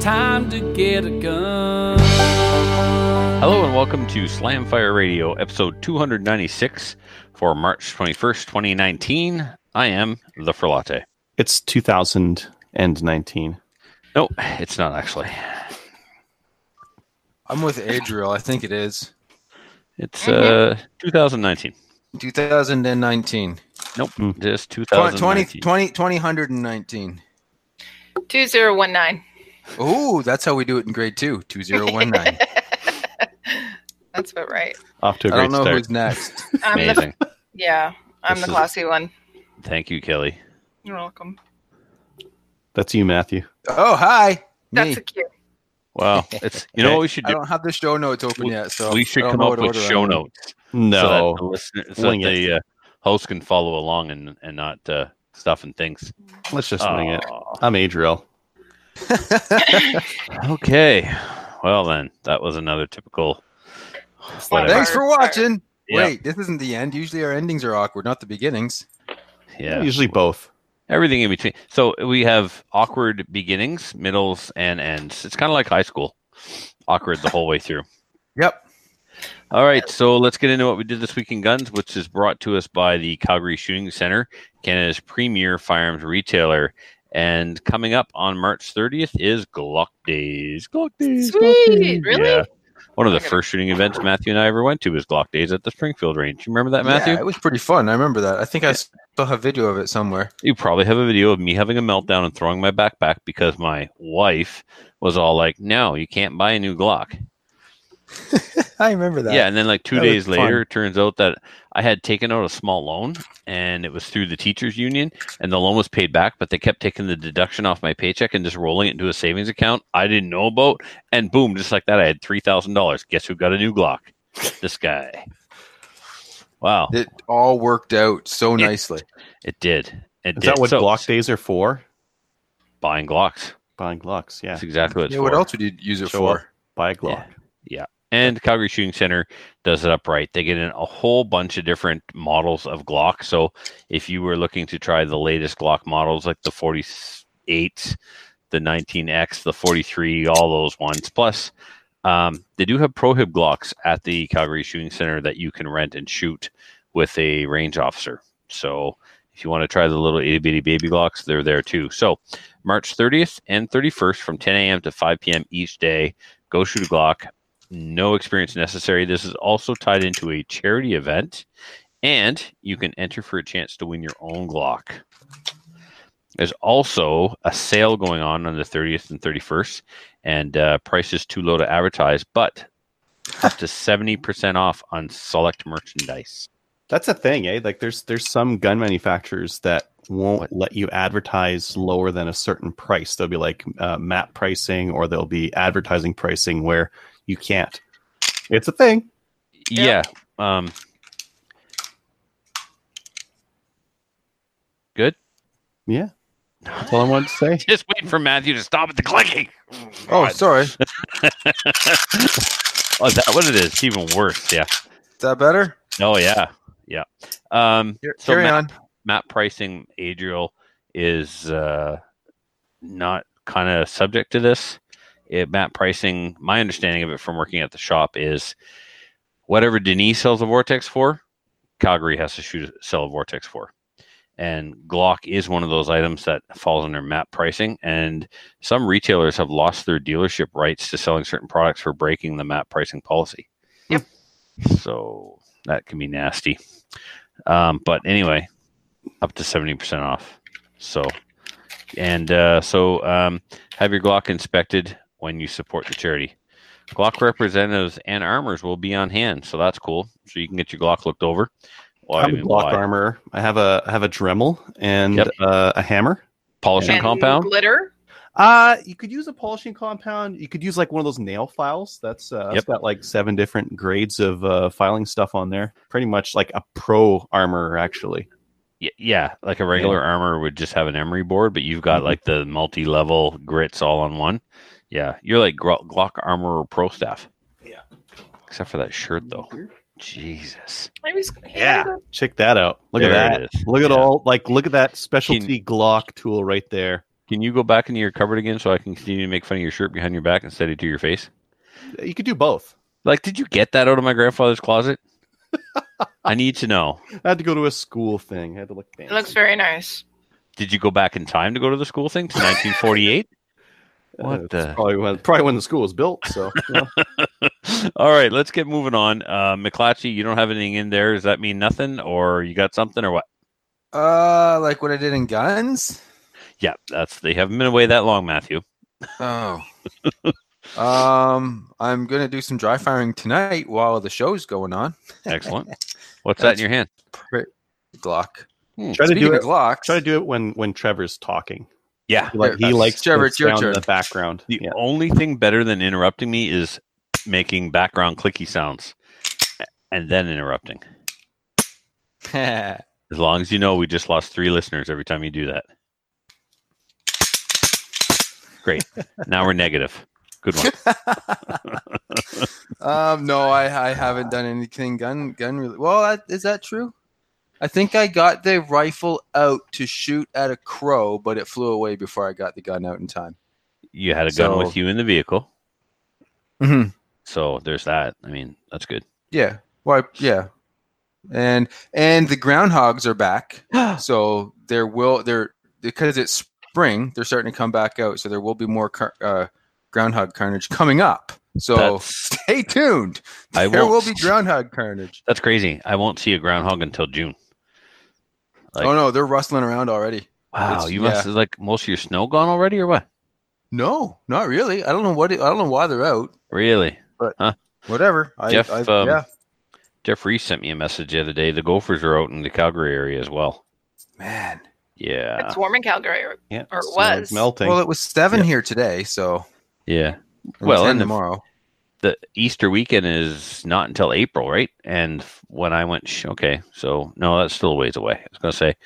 Time to get a gun. Hello and welcome to Slamfire Radio, episode 296 for March 21st, 2019. I am the Frelate. It's 2019. No, it's not actually. I'm with Adriel. I think it is. It's 2019. 2019. Nope, just 2019. 2019. 2019. Oh, that's how we do it in grade 2, 2019. That's about right. Off to a great start. I don't know who's next. Amazing. I'm the classy one. Thank you, Kelly. You're welcome. That's you, Matthew. Oh, hi. That's cute. Wow. You know what we should do? I don't have the show notes open yet, so we should come up with show notes. No. So that the host can follow along and not stuffing things. Let's just wing it. I'm Adriel. Okay, well then, that was another typical. Whatever. Thanks for watching. Yeah. Wait, this isn't the end. Usually our endings are awkward, not the beginnings. Yeah, usually both. Everything in between. So we have awkward beginnings, middles, and ends. It's kind of like high school. Awkward the whole way through. Yep. All right, so let's get into what we did this week in guns, which is brought to us by the Calgary Shooting Center, Canada's premier firearms retailer. And coming up on March 30th is Glock Days. Glock Days. Sweet. Glock Days. Really? Yeah. One of the first shooting events Matthew and I ever went to was Glock Days at the Springfield Range. You remember that, Matthew? Yeah, it was pretty fun. I remember that. I think I still have video of it somewhere. You probably have a video of me having a meltdown and throwing my backpack because my wife was all like, no, you can't buy a new Glock. I remember that. Yeah, and then like two days later, it turns out that I had taken out a small loan, and it was through the teachers union, and the loan was paid back, but they kept taking the deduction off my paycheck and just rolling it into a savings account I didn't know about, and boom, just like that, I had $3,000. Guess who got a new Glock? This guy. Wow. It all worked out so nicely. It did. Is that what Glock Days are for? Buying Glocks. Buying Glocks, yeah. That's exactly what it's for. What else would you use it for? Buy a Glock. Yeah. And Calgary Shooting Center does it up right. They get in a whole bunch of different models of Glock. So if you were looking to try the latest Glock models, like the 48, the 19X, the 43, all those ones. Plus, they do have Prohib Glocks at the Calgary Shooting Center that you can rent and shoot with a range officer. So if you want to try the little itty bitty baby Glocks, they're there too. So March 30th and 31st from 10 a.m. to 5 p.m. each day, go shoot a Glock. No experience necessary. This is also tied into a charity event, and you can enter for a chance to win your own Glock. There's also a sale going on the 30th and 31st, and price is too low to advertise, but up to 70% off on select merchandise. That's a thing, eh? Like there's some gun manufacturers that won't let you advertise lower than a certain price. They'll be like map pricing, or they'll be advertising pricing where you can't. It's a thing. Yeah. Good? Yeah. That's all I wanted to say. Just waiting for Matthew to stop at the clicking. Oh, sorry. Oh, is that what it is? It's even worse. Yeah. Is that better? Oh, yeah. Yeah. Carry on. Map pricing, Adriel, is not kind of subject to this. Map pricing, my understanding of it from working at the shop is whatever Denise sells a Vortex for, Calgary has to sell a Vortex for. And Glock is one of those items that falls under map pricing. And some retailers have lost their dealership rights to selling certain products for breaking the map pricing policy. Yep. So that can be nasty. But anyway, up to 70% off. So, and have your Glock inspected when you support the charity. Glock representatives and armors will be on hand, so that's cool. So you can get your Glock looked over Why? I have a Glock armor. I have a Dremel and a hammer. Polishing compound? Glitter? You could use a polishing compound. You could use like one of those nail files. That's got like 7 different grades of filing stuff on there. Pretty much like a pro armor, actually. Yeah, like a regular armor would just have an emery board, but you've got like the multi-level grits all on one. Yeah, you're like Glock armor or pro staff. Yeah. Except for that shirt, though. Jesus. Check that out. Look at that. Look at that specialty Glock tool right there. Can you go back into your cupboard again so I can continue to make fun of your shirt behind your back instead of to your face? You could do both. Like, did you get that out of my grandfather's closet? I need to know. I had to go to a school thing. I had to look fancy. It looks very nice. Did you go back in time to go to the school thing to 1948? Probably when the school was built. So, all right, let's get moving on. McClatchy, you don't have anything in there. Does that mean nothing, or you got something, or what? Like what I did in guns. Yeah, they haven't been away that long, Matthew. Oh, I'm gonna do some dry firing tonight while the show's going on. Excellent. What's that in your hand? Glock. Try to do it when Trevor's talking. Yeah, like he likes Trevor, it's your turn. The background. The only thing better than interrupting me is making background clicky sounds and then interrupting. As long as you know, we just lost 3 listeners every time you do that. Great. Now we're negative. Good one. No, I haven't done anything gun really. Well, is that true? I think I got the rifle out to shoot at a crow, but it flew away before I got the gun out in time. You had a gun with you in the vehicle. Mm-hmm. So there's that. I mean, that's good. Yeah. Well, yeah. And the groundhogs are back. So because it's spring, they're starting to come back out. So there will be more groundhog carnage coming up. So stay tuned. There will be groundhog carnage. That's crazy. I won't see a groundhog until June. Like, oh no, they're rustling around already. Wow, you must have like most of your snow gone already, or what? No, not really. I don't know why they're out. Really? But whatever. Jeff Reese sent me a message the other day. The gophers are out in the Calgary area as well. Man. Yeah. It's warm in Calgary, or it was melting. Well, it was 7 here today, so yeah. Well, and tomorrow, the Easter weekend is not until April, right? And when I went, that's still a ways away. I was going to say,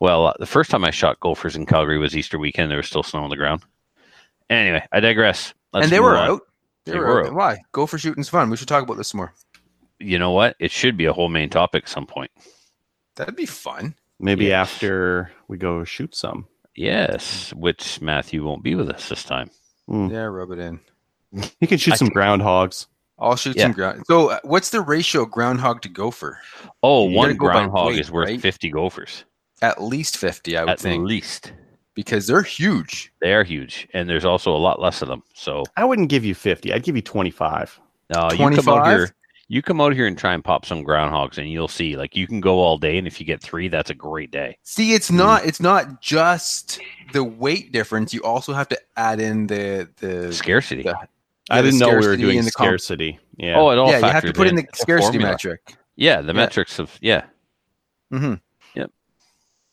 the first time I shot gophers in Calgary was Easter weekend. There was still snow on the ground. Anyway, I digress. And they were out. They were out. Why? Gopher shooting's fun. We should talk about this more. You know what? It should be a whole main topic at some point. That'd be fun. Maybe after we go shoot some. Yes, which Matthew won't be with us this time. Mm. Yeah, rub it in. He can shoot some groundhogs. I'll shoot some ground. So, what's the ratio groundhog to gopher? Oh, one groundhog is worth 50 gophers. At least 50, I would think. At least. Because they're huge. They are huge. And there's also a lot less of them. So I wouldn't give you 50. I'd give you 25. No, 25? You come out here and try and pop some groundhogs and you'll see. Like, you can go all day. And if you get 3, that's a great day. See, it's not just the weight difference. You also have to add in the scarcity. I didn't know we were doing scarcity. Yeah, you have to put in the scarcity metric. Yeah, the metrics of, Mm-hmm. Yep.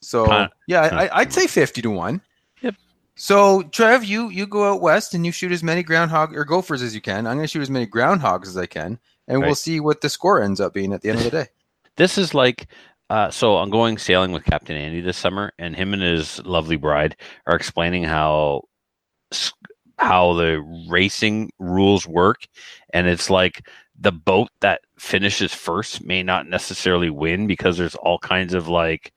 So, I'd say 50 to 1. Yep. So, Trev, you go out west and you shoot as many groundhog or gophers as you can. I'm going to shoot as many groundhogs as I can. And we'll see what the score ends up being at the end of the day. This is like... So I'm going sailing with Captain Andy this summer, and him and his lovely bride are explaining how the racing rules work, and it's like the boat that finishes first may not necessarily win because there's all kinds of like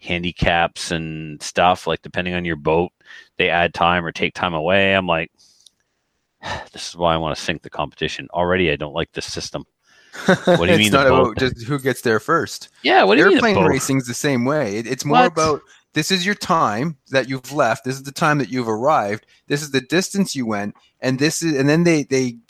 handicaps and stuff. Like depending on your boat, they add time or take time away. I'm like, this is why I want to sink the competition already. I don't like this system. What do you mean? It's not about just who gets there first. Yeah, what do you mean? Airplane racing's the same way. It's more about this is your time that you've left. This is the time that you've arrived. This is the distance you went, and then they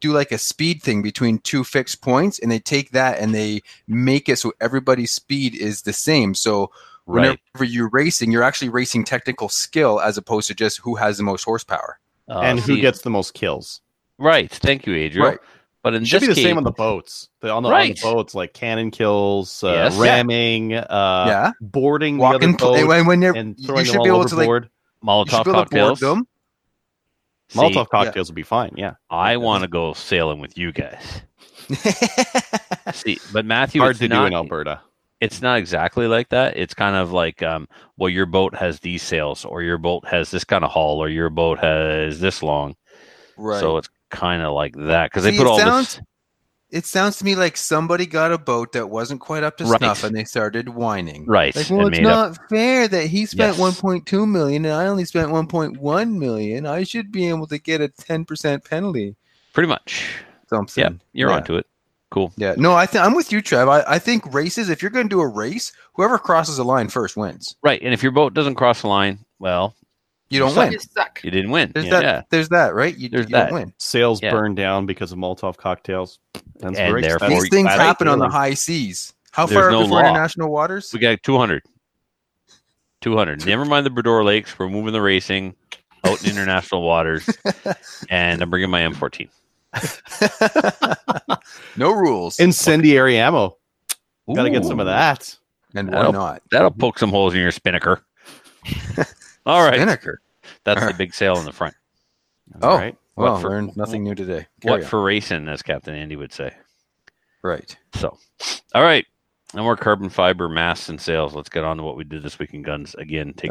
do like a speed thing between 2 fixed points, and they take that and they make it so everybody's speed is the same. So whenever you're racing, you're actually racing technical skill as opposed to just who has the most horsepower and who gets the most kills. Right. Thank you, Adriel. Right. But in should this be the case, same on the boats. On the boats, like cannon kills, ramming, boarding walking the other boat, and throwing them all overboard. Like, Molotov cocktails. Molotov cocktails will be fine. Yeah, I want to go sailing with you guys. See, but Matthew, hard to do in Alberta. It's not exactly like that. It's kind of like, well, your boat has these sails, or your boat has this kind of hull, or your boat has this long. Right. So it's kind of like that because they put all this. It sounds to me like somebody got a boat that wasn't quite up to snuff, and they started whining. Right. Like, well, it's not fair that he spent $1.2 million and I only spent $1.1 million. I should be able to get a 10% penalty. Pretty much. Something. Yeah, you're onto it. Cool. Yeah. No, I'm with you, Trev. I think races, if you're going to do a race, whoever crosses the line first wins. Right. And if your boat doesn't cross the line, well... You don't win. You suck. You didn't win. There's that, right? You don't win. Sails burn down because of Molotov cocktails. These things happen on the high seas. How far before international waters? We got 200. Never mind the Bredor Lakes. We're moving the racing out in international waters. And I'm bringing my M14. No rules. Incendiary ammo. Got to get some of that. And why not? That'll poke some holes in your spinnaker. All right. Spinnaker. That's the big sail in the front. All right. Well, learned nothing new today. What for racing, as Captain Andy would say. Right. So, all right. No more carbon fiber masts and sails. Let's get on to what we did this week in guns. Again, take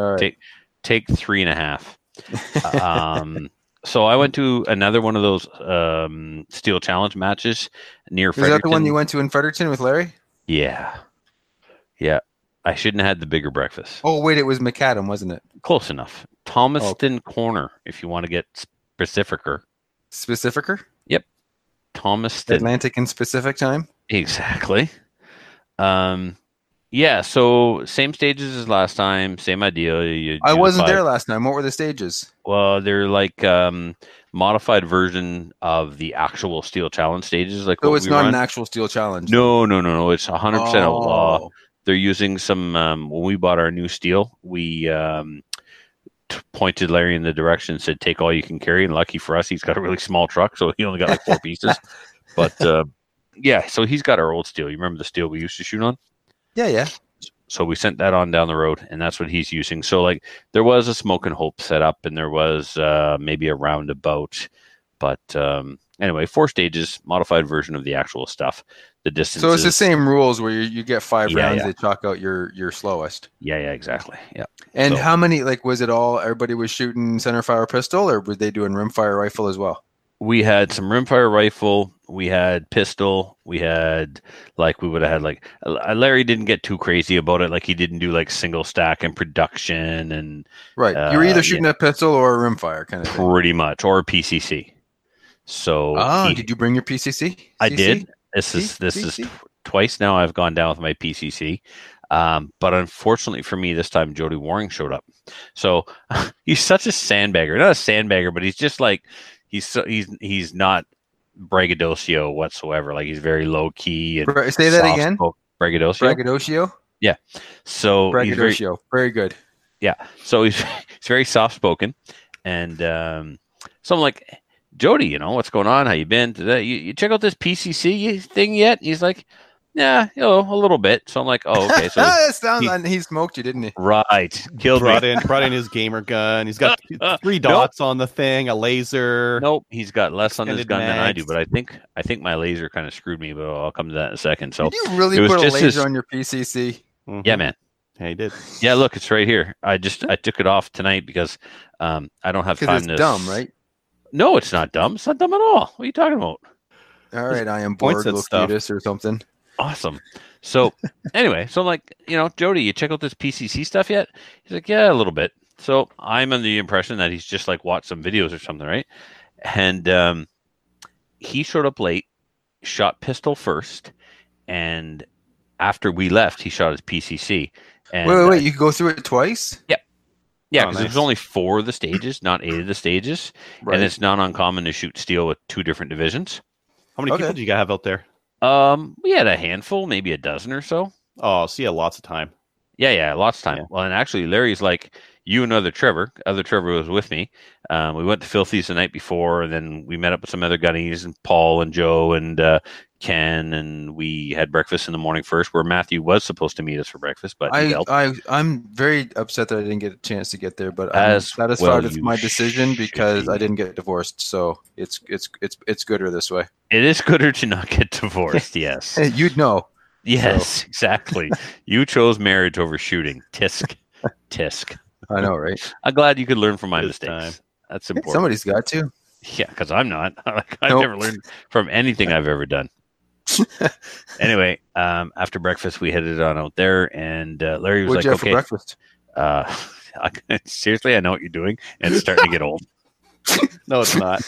3.5. So I went to another one of those Steel Challenge matches near Fredericton. Is that the one you went to in Fredericton with Larry? Yeah. Yeah. I shouldn't have had the bigger breakfast. Oh, wait, it was McAdam, wasn't it? Close enough. Thomaston Corner, if you want to get specificer. Specificer? Yep. Thomaston. Atlantic and Pacific time? Exactly. Yeah, so same stages as last time, same idea. I wasn't there last time. What were the stages? Well, they're like modified version of the actual Steel Challenge stages. Like so it's not an actual Steel Challenge? No. It's 100% outlaw. They're using some, when we bought our new steel, we pointed Larry in the direction and said, take all you can carry. And lucky for us, he's got a really small truck, so he only got like 4 pieces. But so he's got our old steel. You remember the steel we used to shoot on? Yeah. So we sent that on down the road, and that's what he's using. So like there was a smoke and hope set up, and there was maybe a roundabout. But anyway, 4 stages, modified version of the actual stuff. The distance. So it's the same rules where you get 5 rounds. Yeah. They chalk out your slowest. Yeah, exactly. Yeah. And how many? Like, was it all? Everybody was shooting centerfire pistol, or were they doing rimfire rifle as well? We had some rimfire rifle. We had pistol. We had Larry didn't get too crazy about it. Like he didn't do like single stack and production and right. You were either shooting a pistol or a rimfire kind of thing. Pretty much, or a PCC. So did you bring your PCC? I did. This is twice now I've gone down with my PCC. But unfortunately for me, this time Jody Waring showed up. So he's such a sandbagger. Not a sandbagger, but he's just like, he's not braggadocio whatsoever. Like he's very low key. And say that again? Braggadocio? Yeah. So braggadocio. Very good. Yeah. So he's very soft-spoken. And so I'm like... Jody, what's going on? How you been today? You check out this PCC thing yet? He's like, yeah, a little bit. So I'm like, oh, okay. So that sounds he smoked you, didn't he? Right, brought in his gamer gun. He's got 3 dots on the thing, a laser. Nope, he's got less on his gun than I do. But I think my laser kind of screwed me. But I'll come to that in a second. So did you really put a laser on your PCC? Mm-hmm. Yeah, man. Yeah, he did. Yeah, look, it's right here. I took it off tonight because I don't have time. It's dumb, right? No, it's not dumb. It's not dumb at all. What are you talking about? All right, I am bored. Little fetus or something. Awesome. So anyway, so I'm like, Jody, you check out this PCC stuff yet? He's like, yeah, a little bit. So I'm under the impression that he's just like watched some videos or something, right? And he showed up late, shot pistol first, and after we left, he shot his PCC. And, wait, you go through it twice? Yep. Yeah, because there's only 4 of the stages, not 8 of the stages. Right. And it's not uncommon to shoot steel with 2 different divisions. How many people do you have out there? We had a handful, maybe a dozen or so. Oh, so you had lots of time. Yeah, lots of time. Yeah. Well, and actually, Larry's like you and other Trevor was with me. We went to Filthy's the night before, and then we met up with some other gunnies and Paul and Joe and Ken, and we had breakfast in the morning first, where Matthew was supposed to meet us for breakfast. But I'm very upset that I didn't get a chance to get there, but I'm satisfied with my decision because I didn't get divorced. So it's gooder this way. It is gooder to not get divorced. Yes, you'd know. Yes, so. Exactly. You chose marriage over shooting. Tisk. I know, right? I'm glad you could learn from my mistakes. That's important. Somebody's got to. Yeah, because I'm not. I've never learned from anything I've ever done. Anyway, after breakfast, we headed on out there, and Larry was like, "Okay, for breakfast?" Seriously, I know what you're doing, and it's starting to get old. No, it's not.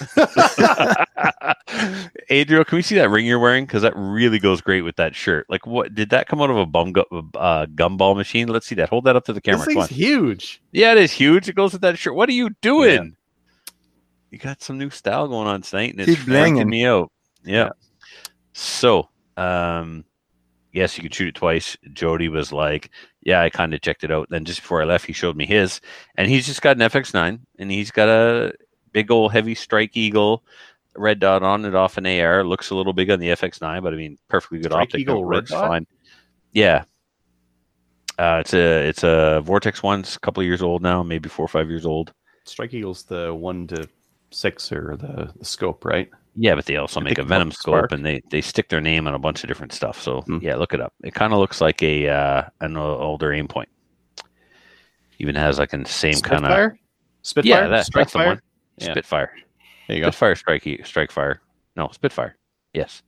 Adriel, can we see that ring you're wearing? Because that really goes great with that shirt. Like, what did that come out of a gumball machine? Let's see that. Hold that up to the camera. This thing's huge. Yeah, it is huge. It goes with that shirt. What are you doing? Yeah. You got some new style going on tonight, and it's freaking me out. Yeah. So, yes, you could shoot it twice. Jody was like, yeah, I kind of checked it out. Then just before I left, he showed me his. And he's just got an FX9. And he's got a big old heavy Strike Eagle red dot on and off an AR. Looks a little big on the FX9, but I mean, perfectly good optic. Strike Eagle red dot? Fine. Yeah. It's a Vortex one. It's a couple of years old now, maybe 4 or 5 years old. Strike Eagle's the 1 to 6 or the scope, right? Yeah, but they also make a Venom scope, and they stick their name on a bunch of different stuff. So, yeah, look it up. It kind of looks like a an older aim point. Even has like the same kind of... Spitfire? Yeah, that's the one. Yeah. Spitfire. There you go. Spitfire, Strikefire. No, Spitfire. Yes.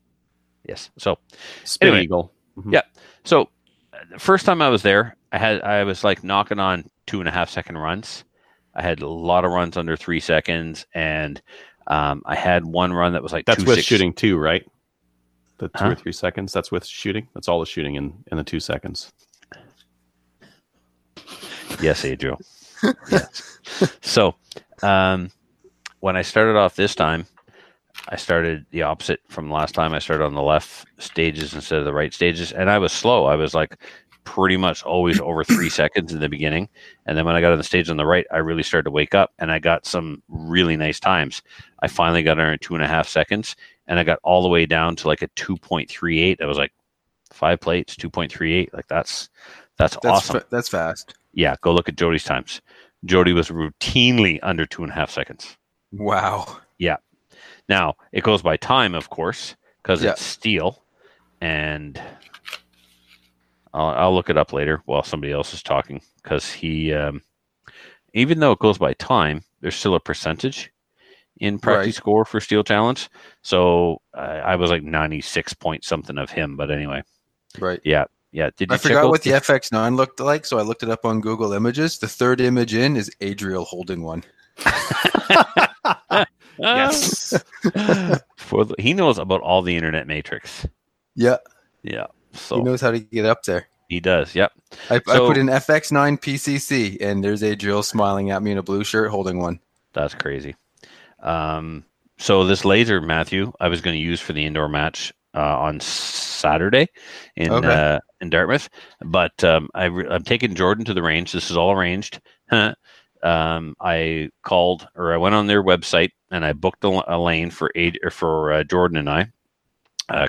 So, anyway. Eagle. Mm-hmm. Yeah. So, the first time I was there, I was like knocking on 2.5 second runs. I had a lot of runs under 3 seconds, and... I had one run that was like that's 2-6. With shooting too, right? The 2 or 3 seconds. That's with shooting. That's all the shooting in the 2 seconds. Yes, Adriel. Yes. So when I started off this time, I started the opposite from last time. I started on the left stages instead of the right stages, and I was slow. I was like pretty much always over 3 seconds in the beginning. And then when I got on the stage on the right, I really started to wake up, and I got some really nice times. I finally got under 2.5 seconds, and I got all the way down to like a 2.38. I was like 5 plates, 2.38. Like that's awesome. That's fast. Yeah. Go look at Jody's times. Jody was routinely under 2.5 seconds. Wow. Yeah. Now it goes by time, of course, because it's steel, and I'll look it up later while somebody else is talking, because he, even though it goes by time, there's still a percentage in practice score for Steel Challenge. So I was like 96 point something of him, but anyway. Right. Yeah. Yeah. Did you I forgot what the FX9 looked like, so I looked it up on Google Images. The third image in is Adriel holding one. Yes. He knows about all the internet matrix. Yeah. Yeah. So he knows how to get up there. He does. Yep. I put in FX9 PCC, and there's Adriel smiling at me in a blue shirt holding one. That's crazy. So this laser, Matthew, I was going to use for the indoor match on Saturday in Dartmouth, but I'm taking Jordan to the range. This is all arranged. I went on their website and I booked a lane for Jordan and I.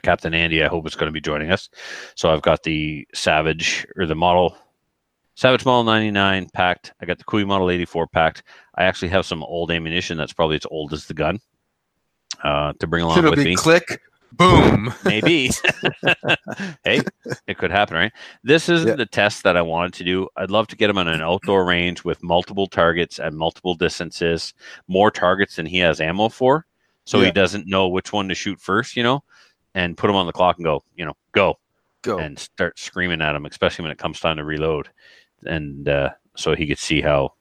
Captain Andy, I hope, is going to be joining us. So I've got the Savage Model 99 packed. I got the Kui Model 84 packed. I actually have some old ammunition that's probably as old as the gun to bring along with me. Click, boom. Maybe. Hey, it could happen, right? This isn't the test that I wanted to do. I'd love to get him on an outdoor range with multiple targets and multiple distances, more targets than he has ammo for, so he doesn't know which one to shoot first, you know? And put them on the clock and go, go, and start screaming at him, especially when it comes time to reload. And so he could see how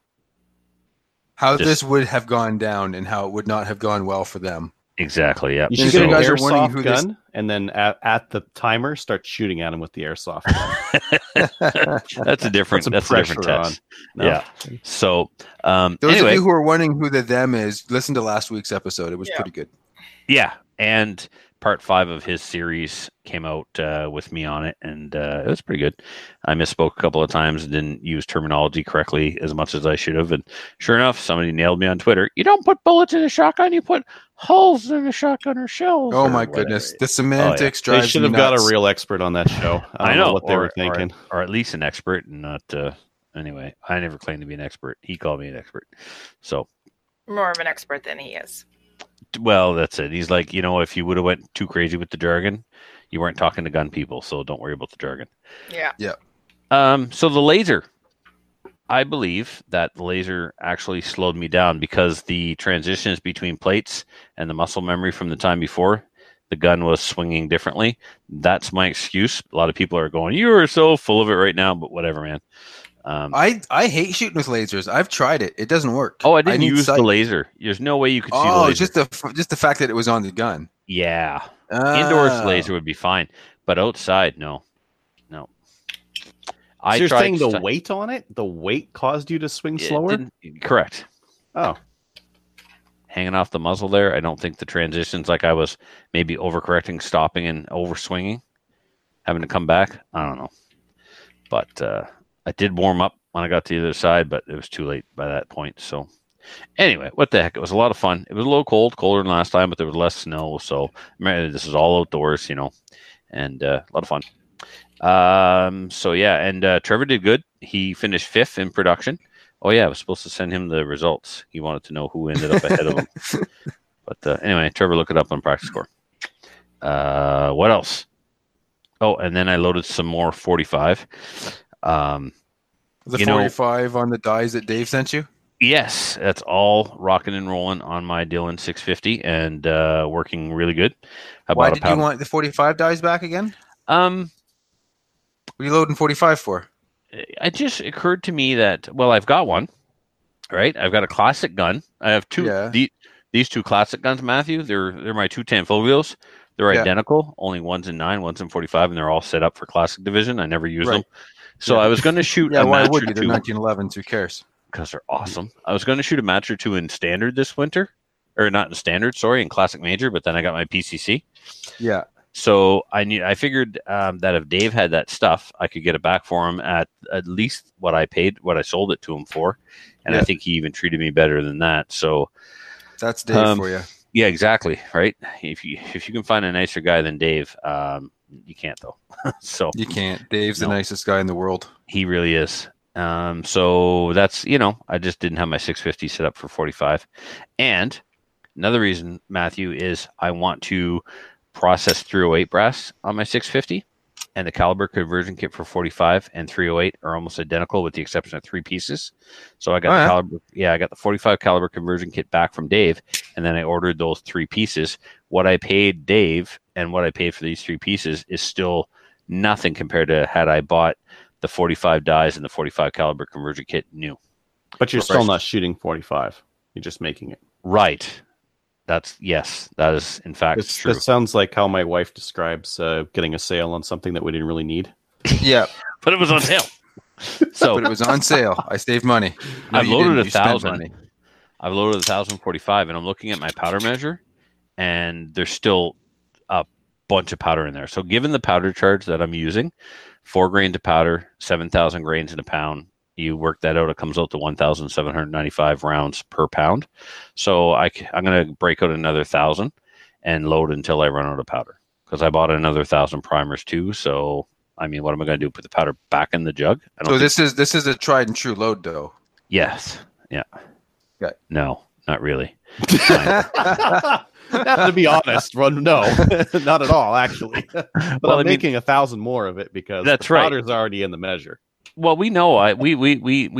this would have gone down and how it would not have gone well for them. Exactly. Yeah. You should get an airsoft gun, and then at the timer, start shooting at him with the airsoft gun. that's a different test. No. Yeah. So those of you who are wondering who the them is, listen to last week's episode. It was pretty good. Yeah. And part 5 of his series came out with me on it, and it was pretty good. I misspoke a couple of times and didn't use terminology correctly as much as I should have. And sure enough, somebody nailed me on Twitter. You don't put bullets in a shotgun. You put holes in a shotgun or shells. Oh, my goodness. The semantics drives me nuts. They should have got a real expert on that show. I know what they were thinking. Or at least an expert, and not... anyway, I never claimed to be an expert. He called me an expert. So more of an expert than he is. Well, that's it. He's like, you know, if you would have went too crazy with the jargon, you weren't talking to gun people, so don't worry about the jargon. Yeah. Yeah. So the laser, I believe that the laser actually slowed me down because the transitions between plates and the muscle memory from the time before, the gun was swinging differently. That's my excuse. A lot of people are going, you are so full of it right now, but whatever, man. I hate shooting with lasers. I've tried it. It doesn't work. Oh, I didn't use sight. The laser. There's no way you could see the laser. Just the fact that it was on the gun. Yeah. Indoors laser would be fine, but outside, no. So you're saying the weight on it? The weight caused you to swing slower? Correct. Oh. Hanging off the muzzle there. I don't think the transitions, like I was maybe overcorrecting, stopping, and overswinging, having to come back. I don't know. But... I did warm up when I got to the other side, but it was too late by that point. So anyway, what the heck? It was a lot of fun. It was a little cold, colder than last time, but there was less snow. So this is all outdoors, and a lot of fun. So yeah, and Trevor did good. He finished 5th in production. Oh yeah, I was supposed to send him the results. He wanted to know who ended up ahead of him. But anyway, Trevor, look it up on Practice Score. What else? Oh, and then I loaded some more 45. The 45 on the dies that Dave sent you? Yes, that's all rocking and rolling on my Dillon 650 and working really good. Why did you want the 45 dies back again? What are you loading 45 for? It just occurred to me that, well, I've got one, right? I've got a classic gun. I have two. Yeah. These two classic guns, Matthew, they're my two Tanfoglios. They're identical. Only one's in 9, one's in 45, and they're all set up for classic division. I never use them. So I was going to shoot a match or two. They're 1911s. Who cares? Because they're awesome. I was going to shoot a match or two in standard this winter. Or not in standard, sorry, in classic major. But then I got my PCC. Yeah. So I figured that if Dave had that stuff, I could get it back for him at least what I paid, what I sold it to him for. And I think he even treated me better than that. So that's Dave for you. Yeah, exactly. Right. If you can find a nicer guy than Dave, you can't though. So you can't. Dave's the nicest guy in the world. He really is. So that's I just didn't have my 650 set up for 45. And another reason, Matthew, is I want to process 308 brass on my 650, and the caliber conversion kit for 45 and 308 are almost identical with the exception of 3 pieces. So I got I got the 45 caliber conversion kit back from Dave, and then I ordered those 3 pieces. What I paid Dave and what I paid for these 3 pieces is still nothing compared to had I bought the 45 dies and the 45 caliber conversion kit new. But you're still not shooting 45. You're just making it. Right. That is in fact true. That sounds like how my wife describes getting a sale on something that we didn't really need. Yeah. But it was on sale. But it was on sale. I saved money. No, I've loaded 1,000. I've loaded 1,045, and I'm looking at my powder measure, and there's still a bunch of powder in there. So given the powder charge that I'm using, 4 grains of powder, 7,000 grains in a pound, you work that out, it comes out to 1,795 rounds per pound. So I'm going to break out another 1,000 and load until I run out of powder, because I bought another 1,000 primers too. So, I mean, what am I going to do? Put the powder back in the jug? This is a tried and true load though. Yes. Yeah. Okay. No, not really. To be honest, no, not at all, actually. But I'm making 1,000 more of it because the powder's already in the measure. Well, we know we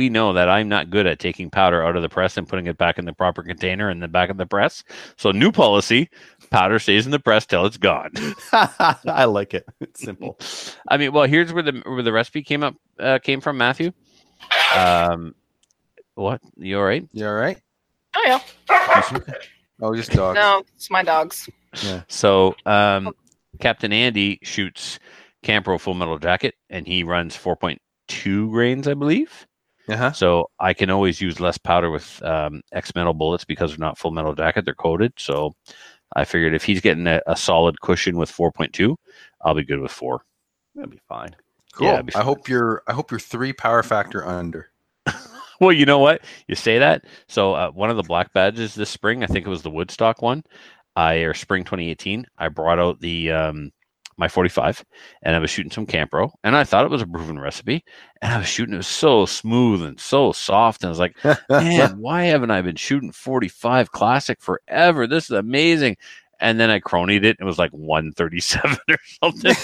know that I'm not good at taking powder out of the press and putting it back in the proper container in the back of the press. So new policy, powder stays in the press till it's gone. I like it. It's simple. I mean, well, here's where the recipe came from, Matthew. What? You all right? You all right? Oh, yeah. Oh, just dogs. No, it's my dogs. Yeah. So Captain Andy shoots Campro Full Metal Jacket, and he runs 4.2 grains, I believe. So I can always use less powder with X Metal bullets because they're not Full Metal Jacket. They're coated. So I figured if he's getting a solid cushion with 4.2, I'll be good with 4. That'd be fine. Cool. Yeah, be fine. I hope you're 3 power factor under. Well, you know what? You say that. So one of the Black Badges this spring, I think it was the Woodstock one, or spring 2018, I brought out the my 45, and I was shooting some Campro, and I thought it was a proven recipe, and I was shooting, it was so smooth and so soft, and I was like, man, why haven't I been shooting 45 classic forever? This is amazing. And then I cronied it, and it was like 137 or something.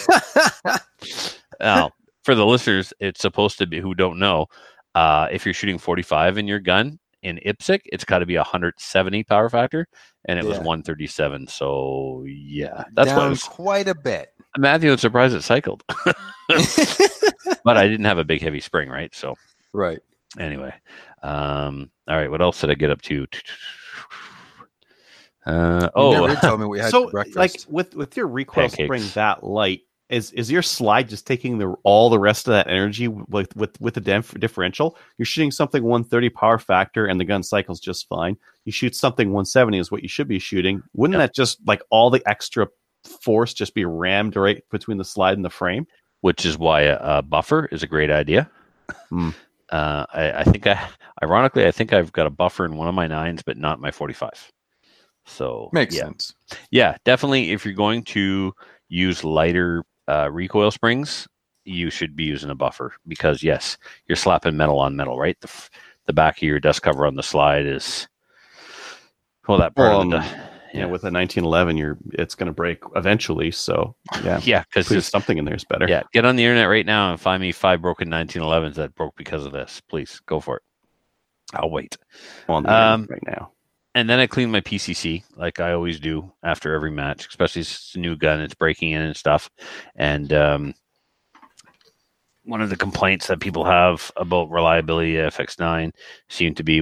Now, for the listeners, it's supposed to be, who don't know, if you're shooting 45 in your gun in IPSC, it's got to be 170 power factor, and it was 137. So yeah, that's down quite a bit. Matthew was surprised it cycled, but I didn't have a big heavy spring, right? So right. Anyway, all right. What else did I get up to? You never tell me we had breakfast. Like with your recoil spring that light. Is your slide just taking all the rest of that energy with the differential? You're shooting something 130 power factor and the gun cycles just fine. You shoot something 170 is what you should be shooting. Wouldn't that just like all the extra force just be rammed right between the slide and the frame? Which is why a buffer is a great idea. I think I've got a buffer in one of my 9s, but not my 45. So makes sense. Yeah, definitely. If you're going to use lighter recoil springs, you should be using a buffer, because yes, you're slapping metal on metal, right? The back of your dust cover on the slide is that part of the with a 1911, it's going to break eventually, so because there's something in there is better. Yeah, get on the internet right now and find me 5 broken 1911s that broke because of this. Please go for it. I'll wait on the right now. And then I clean my PCC like I always do after every match, especially if it's a new gun, it's breaking in and stuff. And one of the complaints that people have about reliability at FX9 seem to be,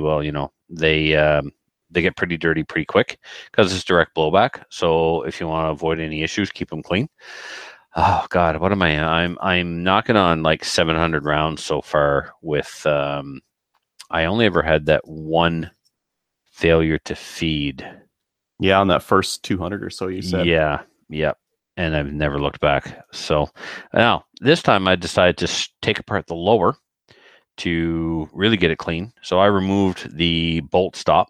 they get pretty dirty pretty quick because it's direct blowback. So if you want to avoid any issues, keep them clean. Oh God, what am I? I'm knocking on like 700 rounds so far with. I only ever had that one failure to feed. Yeah, on that first 200 or so you said. Yeah. And I've never looked back. So now this time I decided to take apart the lower to really get it clean. So I removed the bolt stop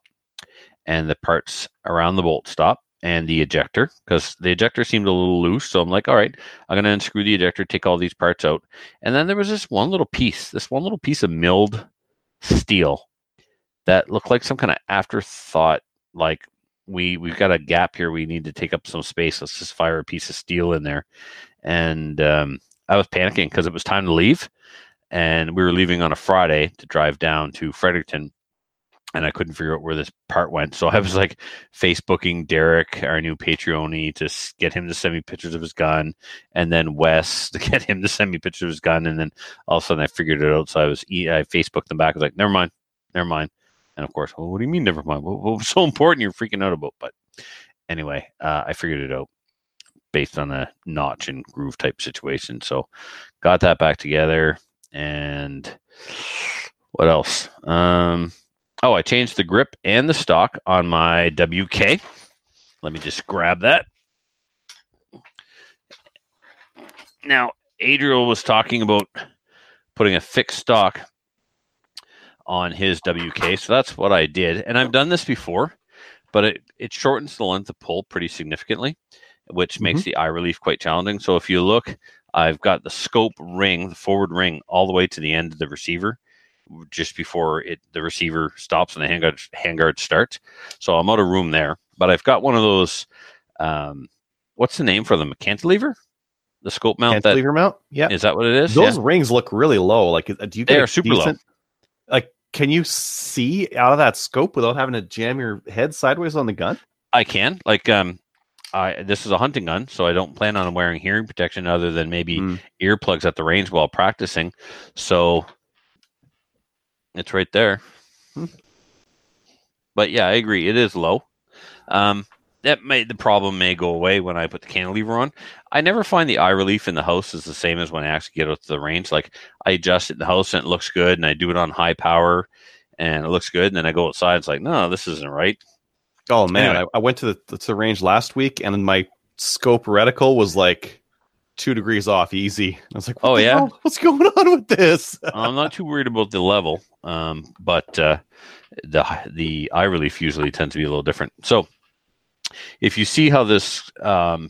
and the parts around the bolt stop and the ejector, because the ejector seemed a little loose. So I'm like, all right, I'm going to unscrew the ejector, take all these parts out. And then there was this one little piece of milled steel that looked like some kind of afterthought, like we've got a gap here. We need to take up some space. Let's just fire a piece of steel in there. And I was panicking because it was time to leave. And we were leaving on a Friday to drive down to Fredericton. And I couldn't figure out where this part went. So I was like Facebooking Derek, our new Patreon, to get him to send me pictures of his gun. And then Wes to get him to send me pictures of his gun. And then all of a sudden I figured it out. So I Facebooked them back. I was like, never mind. And of course, well, what do you mean, never mind? What was so important you're freaking out about? But anyway, I figured it out based on a notch and groove type situation. So got that back together. And what else? I changed the grip and the stock on my WK. Let me just grab that. Now, Adriel was talking about putting a fixed stock on his WK. So that's what I did. And I've done this before, but it shortens the length of pull pretty significantly, which makes the eye relief quite challenging. So if you look, I've got the scope ring, the forward ring, all the way to the end of the receiver, just before the receiver stops and the handguard starts. So I'm out of room there, but I've got one of those, what's the name for them? A cantilever? The scope mount? Cantilever mount? Yeah. Is that what it is? Those rings look really low. Like, do you get low. Like, can you see out of that scope without having to jam your head sideways on the gun? I can. Like, this is a hunting gun, so I don't plan on wearing hearing protection other than maybe earplugs at the range while practicing. So it's right there. But yeah, I agree. It is low. The problem may go away when I put the cantilever on. I never find the eye relief in the house is the same as when I actually get out to the range. Like, I adjust it in the house and it looks good, and I do it on high power and it looks good, and then I go outside. It's like, no, this isn't right. Oh man, anyway. I went to the range last week, and then my scope reticle was like 2 degrees off, easy. I was like, what hell? What's going on with this? I'm not too worried about the level, but the eye relief usually tends to be a little different. So, if you see how this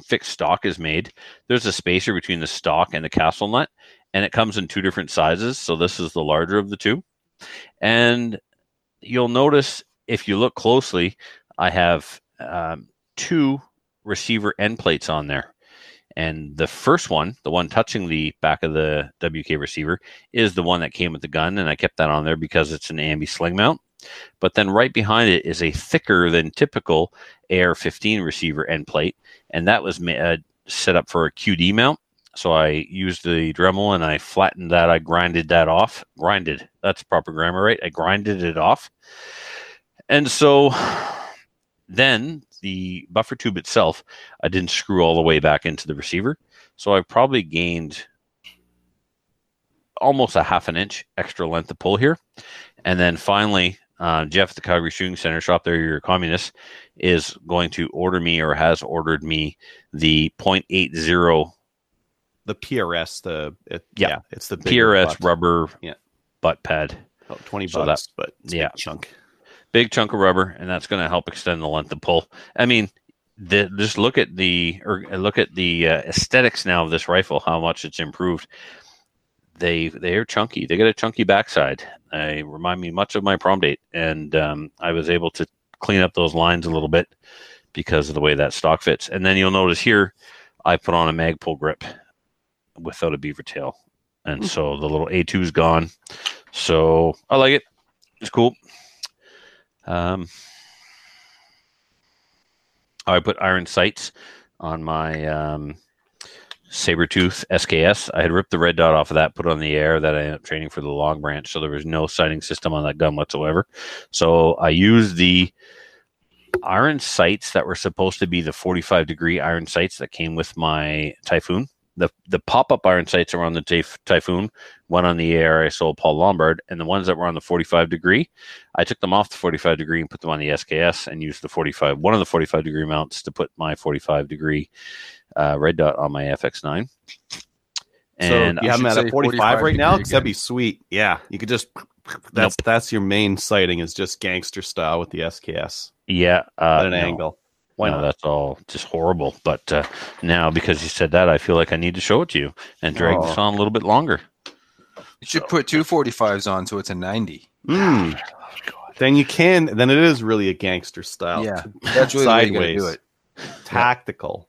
fixed stock is made, there's a spacer between the stock and the castle nut, and it comes in two different sizes. So this is the larger of the two, and you'll notice if you look closely, I have two receiver end plates on there. And the first one, the one touching the back of the WK receiver, is the one that came with the gun. And I kept that on there because it's an ambi sling mount. But then right behind it is a thicker than typical AR-15 receiver end plate. And that was set up for a QD mount. So I used the Dremel and I flattened that. I grinded that off. Grinded. That's proper grammar, right? I grinded it off. And so then the buffer tube itself, I didn't screw all the way back into the receiver. So I probably gained almost a half an inch extra length of pull here. And then finally, Jeff at the Calgary Shooting Center shop there, your communist, is going to order me or has ordered me the .80. The PRS, it's the PRS butt. Rubber butt pad. Oh, $20, but it's a big chunk. Big chunk of rubber, and that's going to help extend the length of pull. I mean, just look at the aesthetics now of this rifle, how much it's improved. They are chunky. They got a chunky backside. They remind me much of my prom date, and I was able to clean up those lines a little bit because of the way that stock fits. And then you'll notice here, I put on a Magpul grip without a beaver tail, and so the little A2 is gone. So I like it. It's cool. I put iron sights on my Sabretooth SKS. I had ripped the red dot off of that, put on the air that I ended up training for the long branch. So there was no sighting system on that gun whatsoever. So I used the iron sights that were supposed to be the 45 degree iron sights that came with my Typhoon. The pop-up iron sights around the Typhoon, one on the air I sold Paul Lombard, and the ones that were on the 45 degree, I took them off the 45 degree and put them on the SKS and used one of the 45 degree mounts to put my 45 degree red dot on my FX9. And so you have them at a 45 right now? Because that'd be sweet. Yeah, you could just... That's your main sighting is just gangster style with the SKS. Yeah. At an angle. Why not? That's all just horrible. But now, because you said that, I feel like I need to show it to you and drag this on a little bit longer. You should put two 45s on so it's a 90. Mm. Oh, God. Then it is really a gangster style. Yeah, that's really sideways. Do it. Tactical.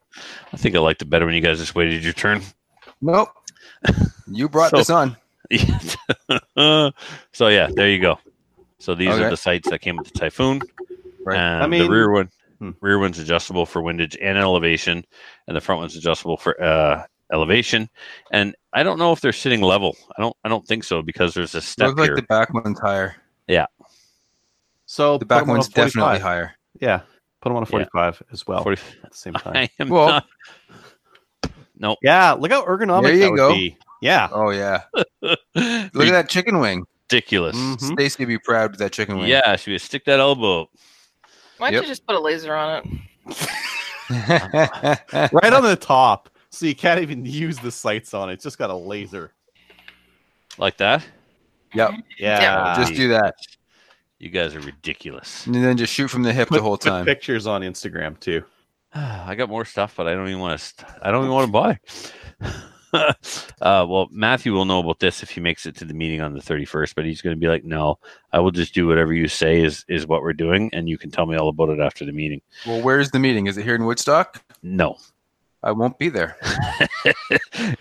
I think I liked it better when you guys just waited your turn. Nope. You brought this on. So, yeah, there you go. So these are the sights that came with the Typhoon. Right. And the rear one. Rear one's adjustable for windage and elevation, and the front one's adjustable for elevation. And I don't know if they're sitting level. I don't think so because there's a step here. Looks like the back one's higher. Yeah. So the back one's definitely higher. Yeah. Put them on a 45 as well 40, at the same time. No. Yeah. Look how ergonomic that would be. Yeah. Oh yeah. Look at that chicken wing. Ridiculous. Mm-hmm. Stacey be proud of that chicken wing. Yeah. She would stick that elbow up. Why don't you just put a laser on it? Right on the top. So you can't even use the sights on it. It's just got a laser. Like that? Yep. Yeah. Just do that. You guys are ridiculous. And then just shoot from the hip the whole time. Pictures on Instagram too. I got more stuff, but I don't even want to. I don't even want to buy. Well, Matthew will know about this if he makes it to the meeting on the 31st, but he's going to be like, no, I will just do whatever you say is what we're doing, and you can tell me all about it after the meeting. Well, where's the meeting? Is it here in Woodstock? No. I won't be there.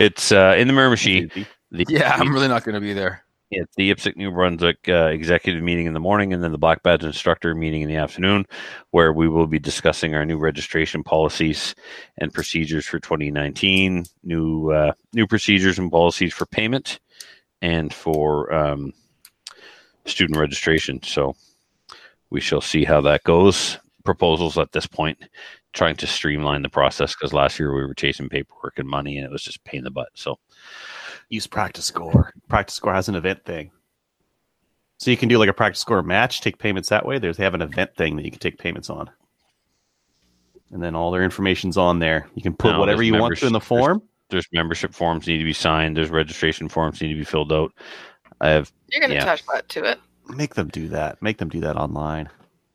It's in the Miramichi. I'm really not going to be there. It's the IPSC New Brunswick executive meeting in the morning and then the Black Badge instructor meeting in the afternoon, where we will be discussing our new registration policies and procedures for 2019, new procedures and policies for payment and for student registration. So we shall see how that goes. Proposals at this point, trying to streamline the process because last year we were chasing paperwork and money and it was just a pain in the butt. So use Practice Score. Practice Score has an event thing. So you can do like a Practice Score match, take payments that way. They have an event thing that you can take payments on. and then all their information's on there. You can put whatever you want to in the form. There's membership forms need to be signed. There's registration forms need to be filled out. You're going to touch that to it. Make them do that. Make them do that online.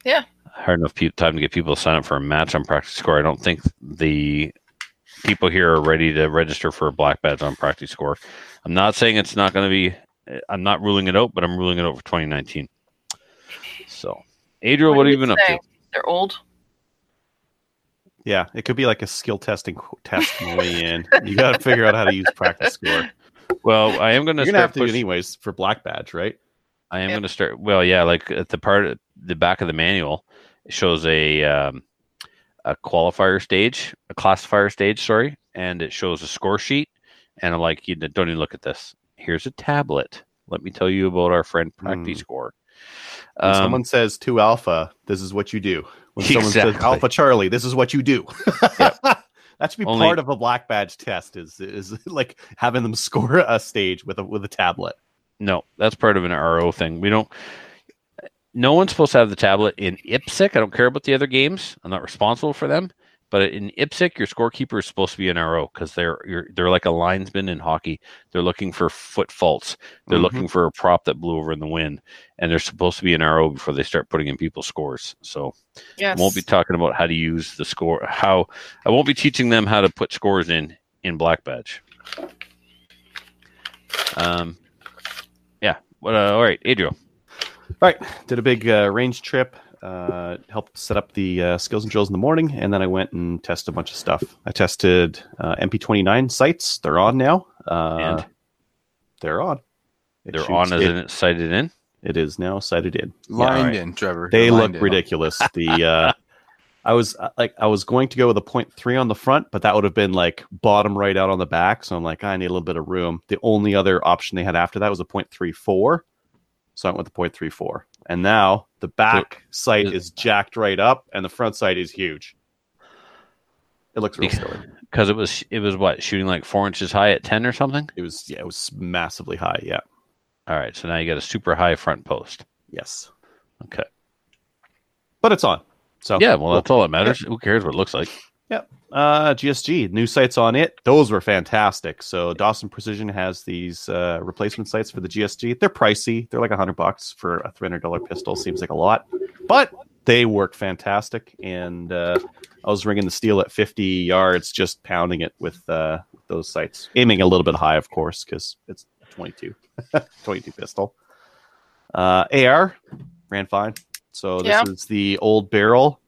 Yeah. Hard enough time to get people to sign up for a match on Practice Score. I don't think the people here are ready to register for a Black Badge on Practice Score. I'm not saying it's not going to be. I'm not ruling it out, but I'm ruling it out for 2019. So, Adriel, what have you been up to? They're old. Yeah, it could be like a skill testing test way in. You got to figure out how to use Practice Score. Well, I am going to have to anyways for Black Badge, right? I am going to start. Well, yeah, like at the part at the back of the manual, it shows a qualifier stage, a classifier stage, sorry, and it shows a score sheet. And I'm like, you don't even look at this. Here's a tablet. Let me tell you about our friend Practice Score. When someone says 2 Alpha, this is what you do. When someone says Alpha Charlie, this is what you do. Yep. That should be part of a Black Badge test. Is like having them score a stage with a tablet. No, that's part of an RO thing. We don't. No one's supposed to have the tablet in IPSC. I don't care about the other games. I'm not responsible for them. But in IPSC, your scorekeeper is supposed to be an RO because they're like a linesman in hockey. They're looking for foot faults. They're looking for a prop that blew over in the wind, and they're supposed to be an RO before they start putting in people's scores. So I won't be talking about how to use the score. I won't be teaching them how to put scores in Black Badge. Yeah. All right, Adriel. All right. Did a big range trip. Helped set up the skills and drills in the morning, and then I went and tested a bunch of stuff. I tested MP29 sights. They're on now. And they're on. They're on, isn't it? Sighted in? It is now sighted in. Lined in, Trevor. They look ridiculous. The I was going to go with a 0.3 on the front, but that would have been like bottom right out on the back. So I'm like, I need a little bit of room. The only other option they had after that was a 0.34. So I went with the 0.34. And now the back sight is jacked right up, and the front sight is huge. It looks real silly because it was what, shooting like 4 inches high at 10 or something. It was massively high. Yeah. All right, so now you got a super high front post. Yes. Okay. But it's on. So yeah, well that's all that matters. Who cares what it looks like? Yep. GSG new sights on it. Those were fantastic. So Dawson Precision has these replacement sights for the GSG. They're pricey. They're like $100 for a $300 pistol. Seems like a lot, but they work fantastic. And I was ringing the steel at 50 yards, just pounding it with those sights, aiming a little bit high, of course, because it's 22 pistol. AR ran fine. So this is the old barrel.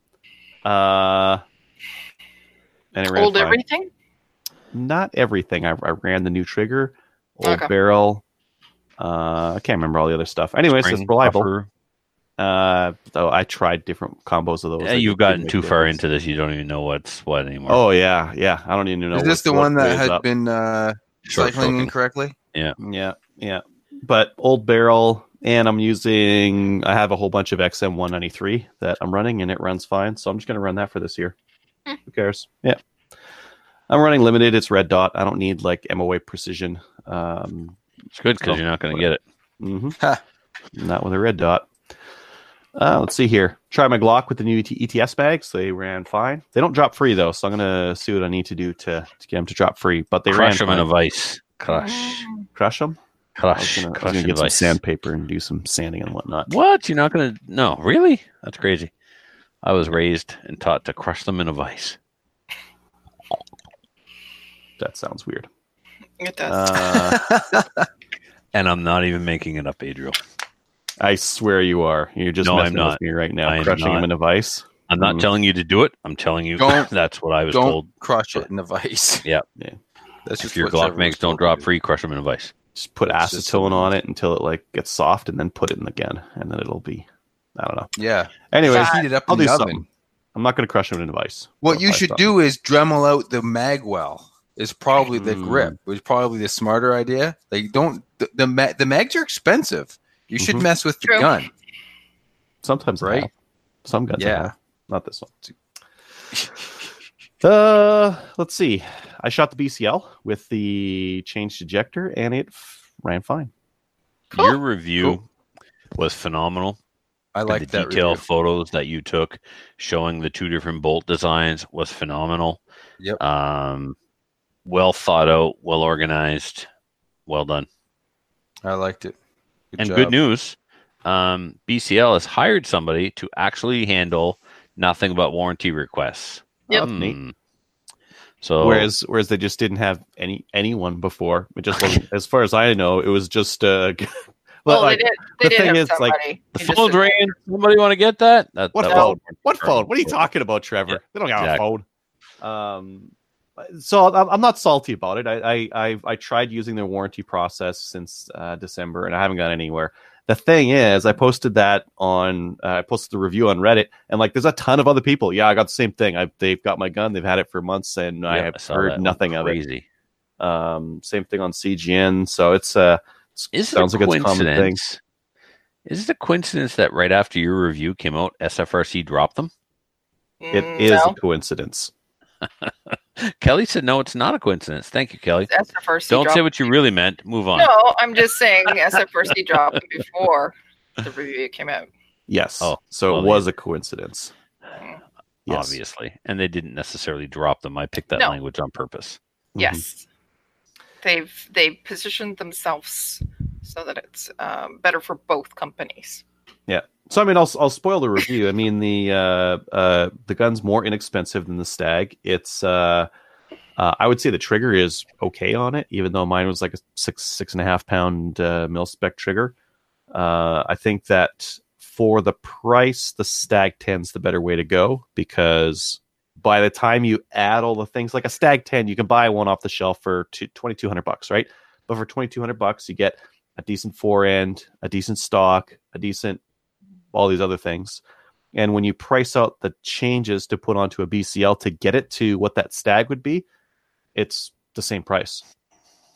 And it ran old fine. Everything? Not everything. I ran the new trigger, barrel. I can't remember all the other stuff. Anyways, it's reliable. Buffer. Though I tried different combos of those. Yeah, you've gotten too far into this. You don't even know what's what anymore. Oh, yeah. Yeah. I don't even know. Is this the one that had been cycling incorrectly? Yeah. Yeah. Yeah. But old barrel, and I have a whole bunch of XM193 that I'm running, and it runs fine. So I'm just going to run that for this year. Who cares? Yeah. I'm running limited. It's red dot. I don't need like MOA precision. It's good because you're not going to get it. Mm-hmm. Not with a red dot. Let's see here. Try my Glock with the new ETS bags. They ran fine. They don't drop free though, so I'm going to see what I need to do to get them to drop free. But they ran fine. Crush them in a vice. Crush them? Crush them. Get some sandpaper and do some sanding and whatnot. What? You're not going to? No, really? That's crazy. I was raised and taught to crush them in a vice. That sounds weird. It does. And I'm not even making it up, Adriel. I swear you are. You're just messing with me right now. Crushing them in a vice. I'm not telling you to do it. I'm telling you that's what I was told. Don't crush it in a vice. Yeah. That's just if your Glock makes don't drop free, crush them in a vice. Just put acetylene on it until it like gets soft and then put it in again. And then it'll be... I don't know. Yeah. Anyways, heat it up in the oven. I'm not going to crush them in a vice. What you should do is Dremel out the mag well. Is probably the grip. Is probably the smarter idea. Like don't the mags are expensive. You should mess with the gun. Sometimes, right? Some guns. Yeah. Not this one. Let's see. I shot the BCL with the changed ejector, and it ran fine. Cool. Your review was phenomenal. I like the detail photos that you took showing the two different bolt designs was phenomenal. Yep. Well thought out, well organized, well done. I liked it. Good news. BCL has hired somebody to actually handle nothing but warranty requests. Yep. So whereas they just didn't have anyone before. It just wasn't, as far as I know, it was just well, like, the phone ringing. Somebody want to get that? What phone? What are you talking about, Trevor? Yeah, they don't have a phone. So I'm not salty about it. I tried using their warranty process since December, and I haven't gone anywhere. The thing is, I posted that on I posted the review on Reddit, and like there's a ton of other people. Yeah, I got the same thing. They've got my gun. They've had it for months, and I have heard nothing of it. Same thing on CGN. So it's sounds like it's common thing. Is it a coincidence that right after your review came out, SFRC dropped them? It is a coincidence. Kelly said, no, it's not a coincidence. Thank you, Kelly. SFRC Don't say what you really meant. Move on. No, I'm just saying SFRC dropped before the review came out. Yes. Oh, so it was a coincidence. Yes. Obviously. And they didn't necessarily drop them. I picked that language on purpose. Yes. Mm-hmm. They've positioned themselves so that it's better for both companies. Yeah. So, I mean, I'll spoil the review. I mean, the gun's more inexpensive than the Stag. It's, I would say the trigger is okay on it, even though mine was like a 6.5 pound mil-spec trigger. I think that for the price, the Stag 10's the better way to go, because by the time you add all the things, like a Stag 10, you can buy one off the shelf for $2,200, right? But for $2,200, you get a decent forend, a decent stock, a decent all these other things. And when you price out the changes to put onto a BCL to get it to what that Stag would be, it's the same price.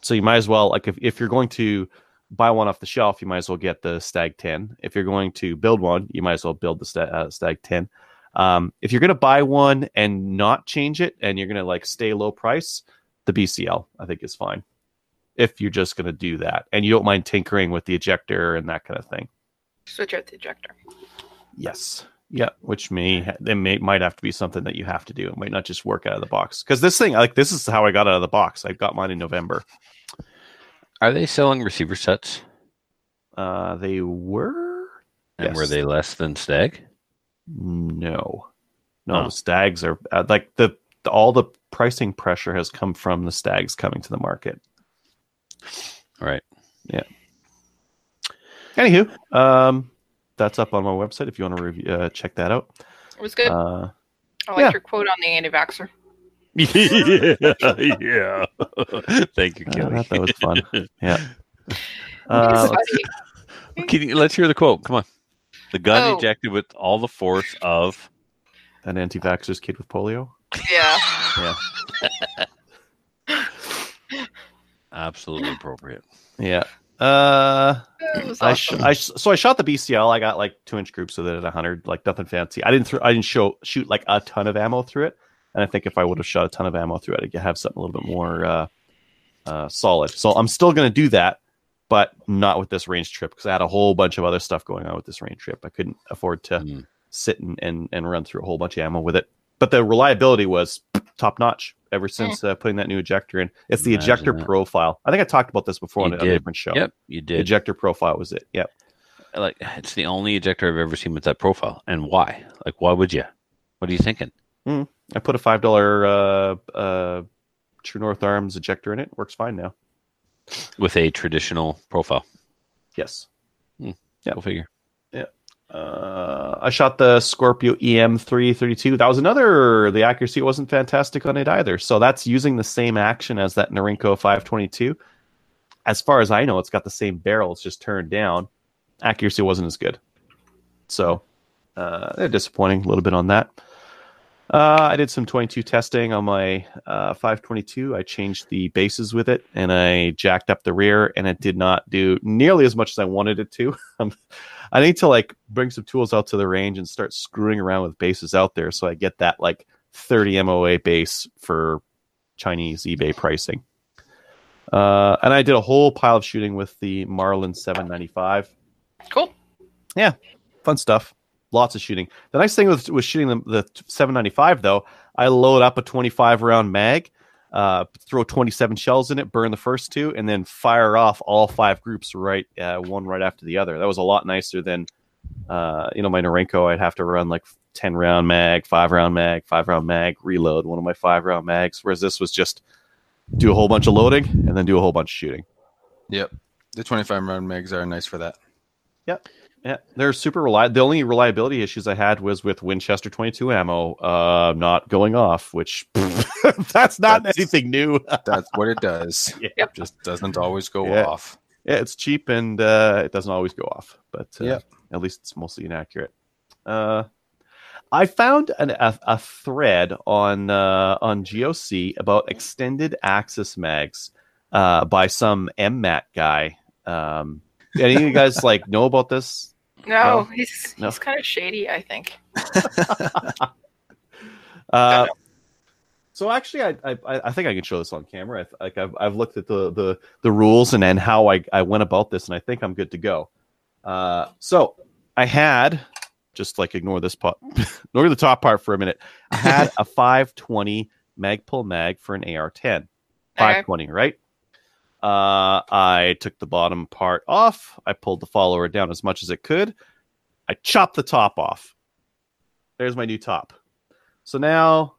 So you might as well, like, if you're going to buy one off the shelf, you might as well get the Stag 10. If you're going to build one, you might as well build the Stag 10. If you're going to buy one and not change it, and you're going to like stay low price, the BCL, I think, is fine. If you're just going to do that and you don't mind tinkering with the ejector and that kind of thing. Switch out the ejector. Yes. Yeah. Which might have to be something that you have to do. It might not just work out of the box. Because this thing, like, this is how I got out of the box. I got mine in November. Are they selling receiver sets? They were. And yes. Were they less than Stag? No. No, the Stags are like all the pricing pressure has come from the Stags coming to the market. All right. Yeah. Anywho, that's up on my website if you want to review, check that out. It was good. I liked your quote on the anti-vaxxer. Yeah. Thank you, Kelly. I thought that was fun. Yeah. Let's hear the quote. Come on. The gun ejected with all the force of an anti-vaxxer's kid with polio. Yeah. Yeah. Absolutely appropriate. Yeah. Awesome. I shot the BCL. I got like 2-inch groups with it at 100, like nothing fancy. I didn't shoot like a ton of ammo through it, and I think if I would have shot a ton of ammo through it, I'd have something a little bit more solid. So I'm still going to do that, but not with this range trip, because I had a whole bunch of other stuff going on with this range trip. I couldn't afford to sit and run through a whole bunch of ammo with it. But the reliability was top notch ever since putting that new ejector in. It's the ejector profile. I think I talked about this before on a different show. Yep, you did. The ejector profile was it. Yep. Like, it's the only ejector I've ever seen with that profile. And why? Like, why would you? What are you thinking? I put a $5 True North Arms ejector in it. Works fine now. With a traditional profile. Yes. Yeah, we'll figure. Yeah. I shot the Scorpio EM332. That was the accuracy wasn't fantastic on it either. So that's using the same action as that Norinco 522. As far as I know, it's got the same barrel. It's just turned down. Accuracy wasn't as good. So disappointing a little bit on that. I did some 22 testing on my 522. I changed the bases with it, and I jacked up the rear, and it did not do nearly as much as I wanted it to. I need to like bring some tools out to the range and start screwing around with bases out there, so I get that like 30 MOA base for Chinese eBay pricing. And I did a whole pile of shooting with the Marlin 795. Cool. Yeah. fun stuff. Lots of shooting. The nice thing was shooting the 795, though, I load up a 25-round mag, throw 27 shells in it, burn the first two, and then fire off all five groups one right after the other. That was a lot nicer than, my Norinco. I'd have to run like 10-round mag, 5-round mag, 5-round mag, reload one of my 5-round mags, whereas this was just do a whole bunch of loading and then do a whole bunch of shooting. Yep. The 25-round mags are nice for that. Yep. Yeah, they're super reliable. The only reliability issues I had was with Winchester 22 ammo not going off, which that's not anything new. That's what it does. Yeah. It just doesn't always go off. Yeah, it's cheap and it doesn't always go off, but at least it's mostly inaccurate. I found a thread on GOC about extended Axis mags by some MMAT guy. Any of you guys know about this? No, he's kind of shady, I think. So actually, I think I can show this on camera. I've looked at the rules and how I went about this, and I think I'm good to go. So I had just ignore this part, ignore the top part for a minute. I had a 520 Magpul mag for an AR-10, 520, right? I took the bottom part off. I pulled the follower down as much as it could. I chopped the top off. There's my new top. So now,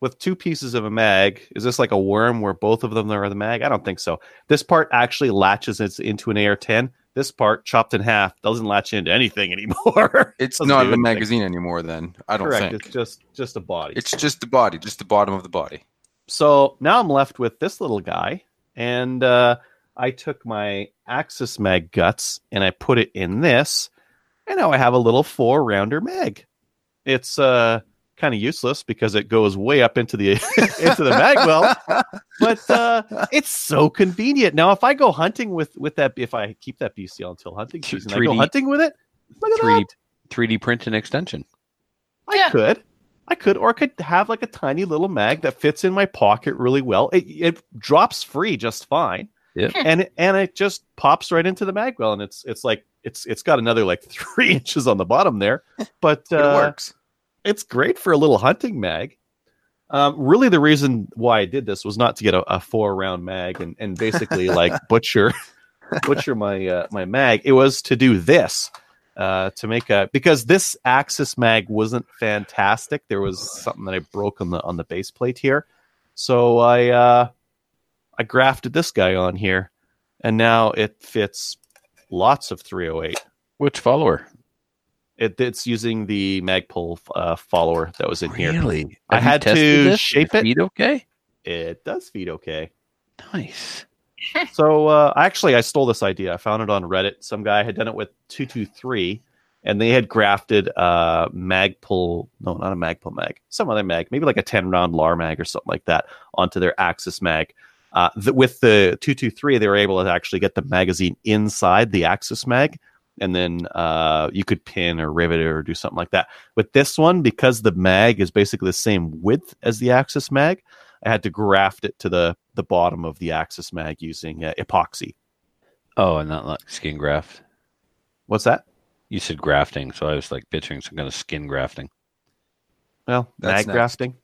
with two pieces of a mag, is this like a worm where both of them are the mag? I don't think so. This part actually latches into an AR-10. This part, chopped in half, doesn't latch into anything anymore. It's not in the magazine anymore then, I don't think. Correct, it's just a body. It's just the body, just the bottom of the body. So now I'm left with this little guy. And I took my Axis mag guts and I put it in this. And now I have a little 4-rounder mag. It's kind of useless because it goes way up into the mag well. But it's so convenient. Now, if I go hunting with that, if I keep that BCL until hunting season, I go hunting with it. Look at 3D, that. 3D print an extension. I could, or I could have a tiny little mag that fits in my pocket really well. It drops free just fine, and it just pops right into the mag well, and it's got another 3 inches on the bottom there, but it works. It's great for a little hunting mag. Really, the reason why I did this was not to get a 4-round mag and basically butcher my mag. It was to do this. To make because this Axis mag wasn't fantastic. There was something that I broke on the base plate here, so I grafted this guy on here, and now it fits lots of 308. Which follower? It's using the Magpul follower that was in here. Really, I had to shape it. Feed okay? It does feed okay. Nice. So actually, I stole this idea. I found it on Reddit. Some guy had done it with 223, and they had grafted some other mag, maybe a 10-round LAR mag or something like that, onto their Axis mag. With the 223, they were able to actually get the magazine inside the Axis mag, and then you could pin or rivet it or do something like that. With this one, because the mag is basically the same width as the Axis mag, I had to graft it to the bottom of the Axis mag using epoxy. Oh, and not skin graft. What's that? You said grafting, so I was picturing some kind of skin grafting. Well, that's mag grafting.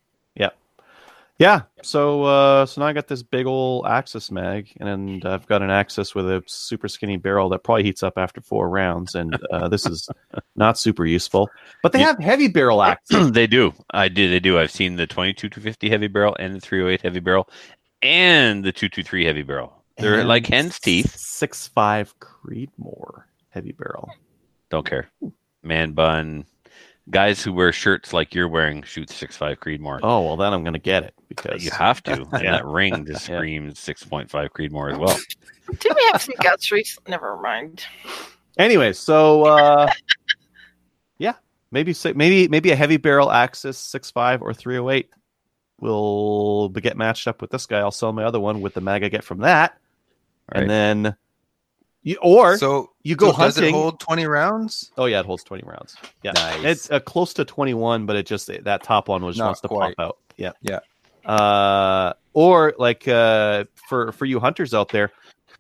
Yeah. So now I got this big old Axis mag, and I've got an Axis with a super skinny barrel that probably heats up after 4 rounds, and this is not super useful. But they have heavy barrel Axis. They do. They do. I've seen the 22-250 heavy barrel and the 308 heavy barrel and the 223 heavy barrel. They're and like hen's teeth. 6.5 Creedmoor heavy barrel. Don't care. Man bun. Guys who wear shirts like you're wearing shoot 6.5 Creedmoor. Oh, well, then I'm going to get it because you have to. And that ring just screams 6.5 Creedmoor as well. Did we have some guts recently? Never mind. Anyway, so maybe a heavy barrel Axis 6.5 or 308 will get matched up with this guy. I'll sell my other one with the mag I get from that, right. And then you go hunting. Does it hold 20 rounds? Oh, yeah, it holds 20 rounds. Yeah, nice. It's close to 21, but it just that top one was wants to pop out. Yeah. For you hunters out there,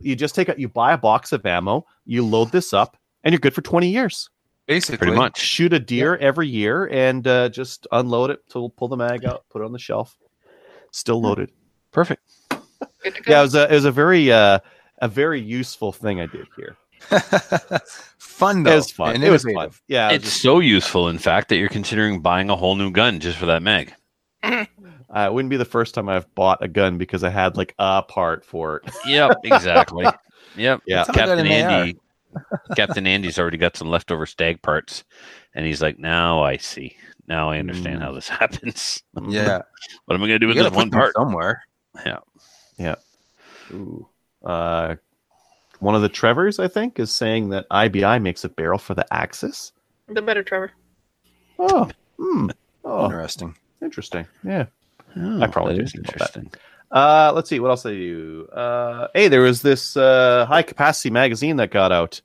you buy a box of ammo, you load this up, and you're good for 20 years. Basically, pretty much shoot a deer every year and just unload it, pull the mag out, put it on the shelf, still loaded. Perfect. Good to go. Yeah, it was a very useful thing I did here. Fun though. It was fun. And it was fun. Yeah, it's so useful, in fact, that you're considering buying a whole new gun just for that mag. It wouldn't be the first time I've bought a gun because I had like a part for it. Yep, exactly. Yep. Yeah. Captain Andy's already got some leftover Stag parts, and he's like, "Now I see. Now I understand how this happens." Yeah. What am I going to do with this one part? Somewhere. Yeah. Yeah. Ooh. One of the Trevors, I think, is saying that IBI makes a barrel for the Axis. The better Trevor. Oh. Oh. Interesting. Interesting. Yeah. Oh, I probably do. Interesting. Let's see. What else I do? Hey, there was this High Capacity magazine that got out.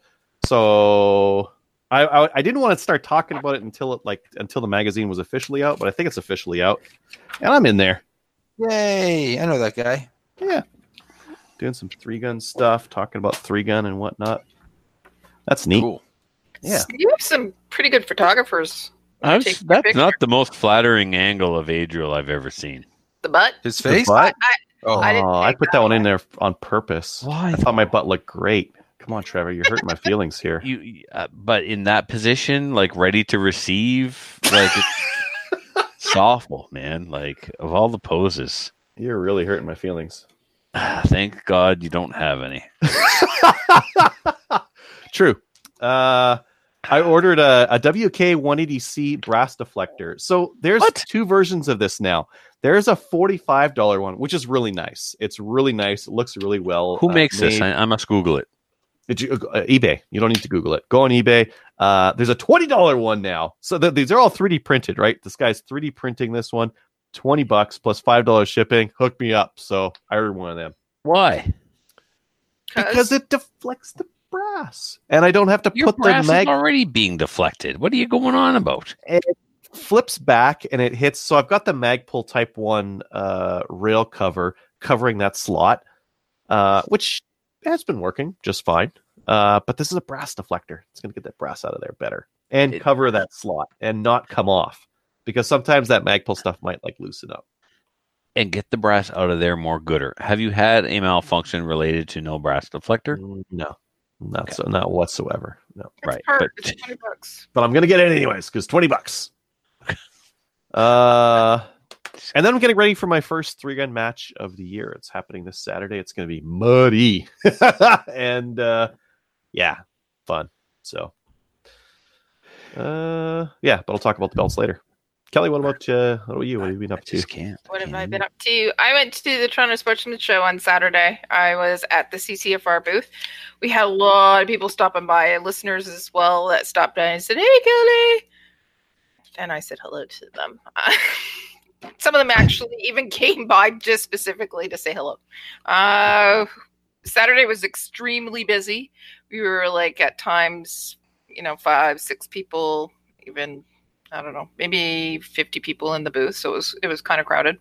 So I didn't want to start talking about it until the magazine was officially out, but I think it's officially out, and I'm in there. Yay! I know that guy. Yeah, doing some 3-gun stuff, talking about 3-gun and whatnot. That's neat. Cool. Yeah, you have some pretty good photographers. That's not the most flattering angle of Adriel I've ever seen. The butt? His face? Butt? I put that one in there on purpose. Why? I thought my butt looked great. Come on, Trevor. You're hurting my feelings here. But in that position, like ready to receive, like it's awful, man. Like of all the poses. You're really hurting my feelings. Thank God you don't have any. True. I ordered a WK 180C brass deflector. So there's two versions of this now. There's a $45 one, which is really nice. It's really nice. It looks really well. Who makes this? I must Google it. Did you eBay? You don't need to Google it. Go on eBay. There's a $20 one now. So these are all 3D printed, right? This guy's 3D printing this one. $20 plus $5 shipping. Hook me up. So I ordered one of them. Why? Because it deflects the brass, and I don't have to put the mag. Is already being deflected. What are you going on about? It flips back and it hits. So I've got the Magpul Type 1 rail cover covering that slot, which has been working just fine. But this is a brass deflector. It's going to get that brass out of there better and cover that slot and not come off, because sometimes that Magpul stuff might like loosen up. And get the brass out of there more gooder. Have you had a malfunction related to no brass deflector? No. Not whatsoever. No, it's right. It's $20. But I'm gonna get it anyways because $20. And then I'm getting ready for my first 3-gun match of the year. It's happening this Saturday. It's gonna be muddy and fun. So, but I'll talk about the belts later. Kelly, what about you? What have you been up to? What have I been up to? I went to the Toronto Sportsman's Show on Saturday. I was at the CCFR booth. We had a lot of people stopping by, listeners as well, that stopped by and said, "Hey, Kelly." And I said hello to them. Some of them actually even came by just specifically to say hello. Saturday was extremely busy. We were like at times, 5-6 people, even I don't know, maybe 50 people in the booth. So it was kind of crowded.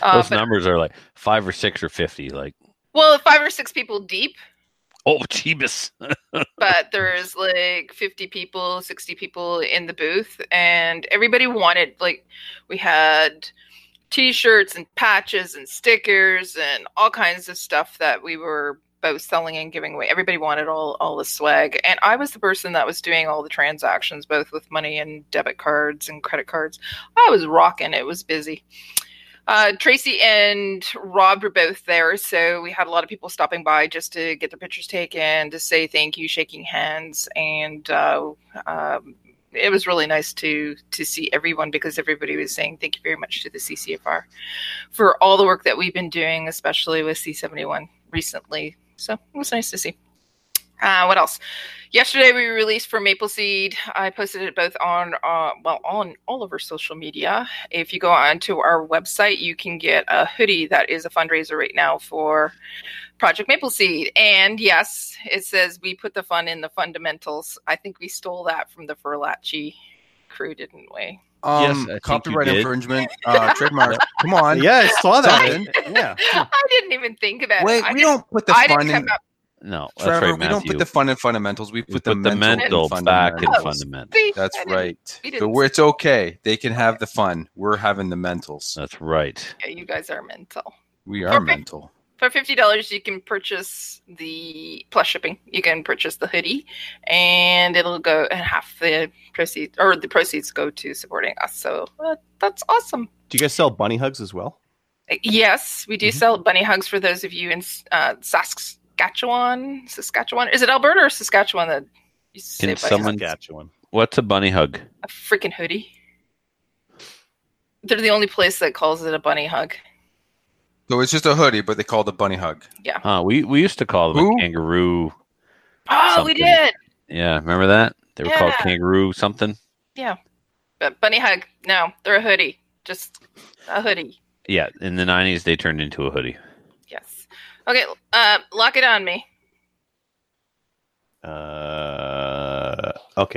Those numbers are like 5 or 6 or 50. Like, well, 5 or 6 people deep. Oh, jeebus. But there's like 50 people, 60 people in the booth, and everybody wanted, like, we had t-shirts and patches and stickers and all kinds of stuff that we were both selling and giving away. Everybody wanted all the swag, and I was the person that was doing all the transactions, both with money and debit cards and credit cards. I was rocking. It was busy. Tracy and Rob were both there, so we had a lot of people stopping by just to get their pictures taken, to say thank you, shaking hands, and it was really nice to see everyone, because everybody was saying thank you very much to the CCFR for all the work that we've been doing, especially with C71 recently. So it was nice to see. What else? Yesterday we released for Maple Seed. I posted it both on all of our social media. If you go onto our website, you can get a hoodie that is a fundraiser right now for Project Maple Seed. And yes, it says we put the fun in the fundamentals. I think we stole that from the Furlachi crew, didn't we? Yes, copyright infringement, trademark. Come on. Yeah, I saw that. I didn't even think about it. Wait, we don't put the fun in. No, Trevor, that's right, Matthew. We don't put the fun in fundamentals. We put the mental back in fundamentals. That's right. But it's okay. They can have the fun. We're having the mentals. That's right. Yeah, you guys are mental. We are mental. For $50, you can purchase the plus shipping. You can purchase the hoodie, and it'll go, and half the proceeds go to supporting us. So that's awesome. Do you guys sell bunny hugs as well? Yes, we do sell bunny hugs for those of you in Saskatchewan. Is it Alberta or Saskatchewan that you say? Can someone, Saskatchewan. What's a bunny hug? A freaking hoodie. They're the only place that calls it a bunny hug. So it's just a hoodie, but they call it a bunny hug. Yeah. We used to call them a kangaroo. Oh, something. We did. Yeah, remember that? They were called kangaroo something. Yeah. But bunny hug, no, they're a hoodie. Just a hoodie. Yeah, in the 90s, they turned into a hoodie. Yes. Okay, lock it on me. Okay,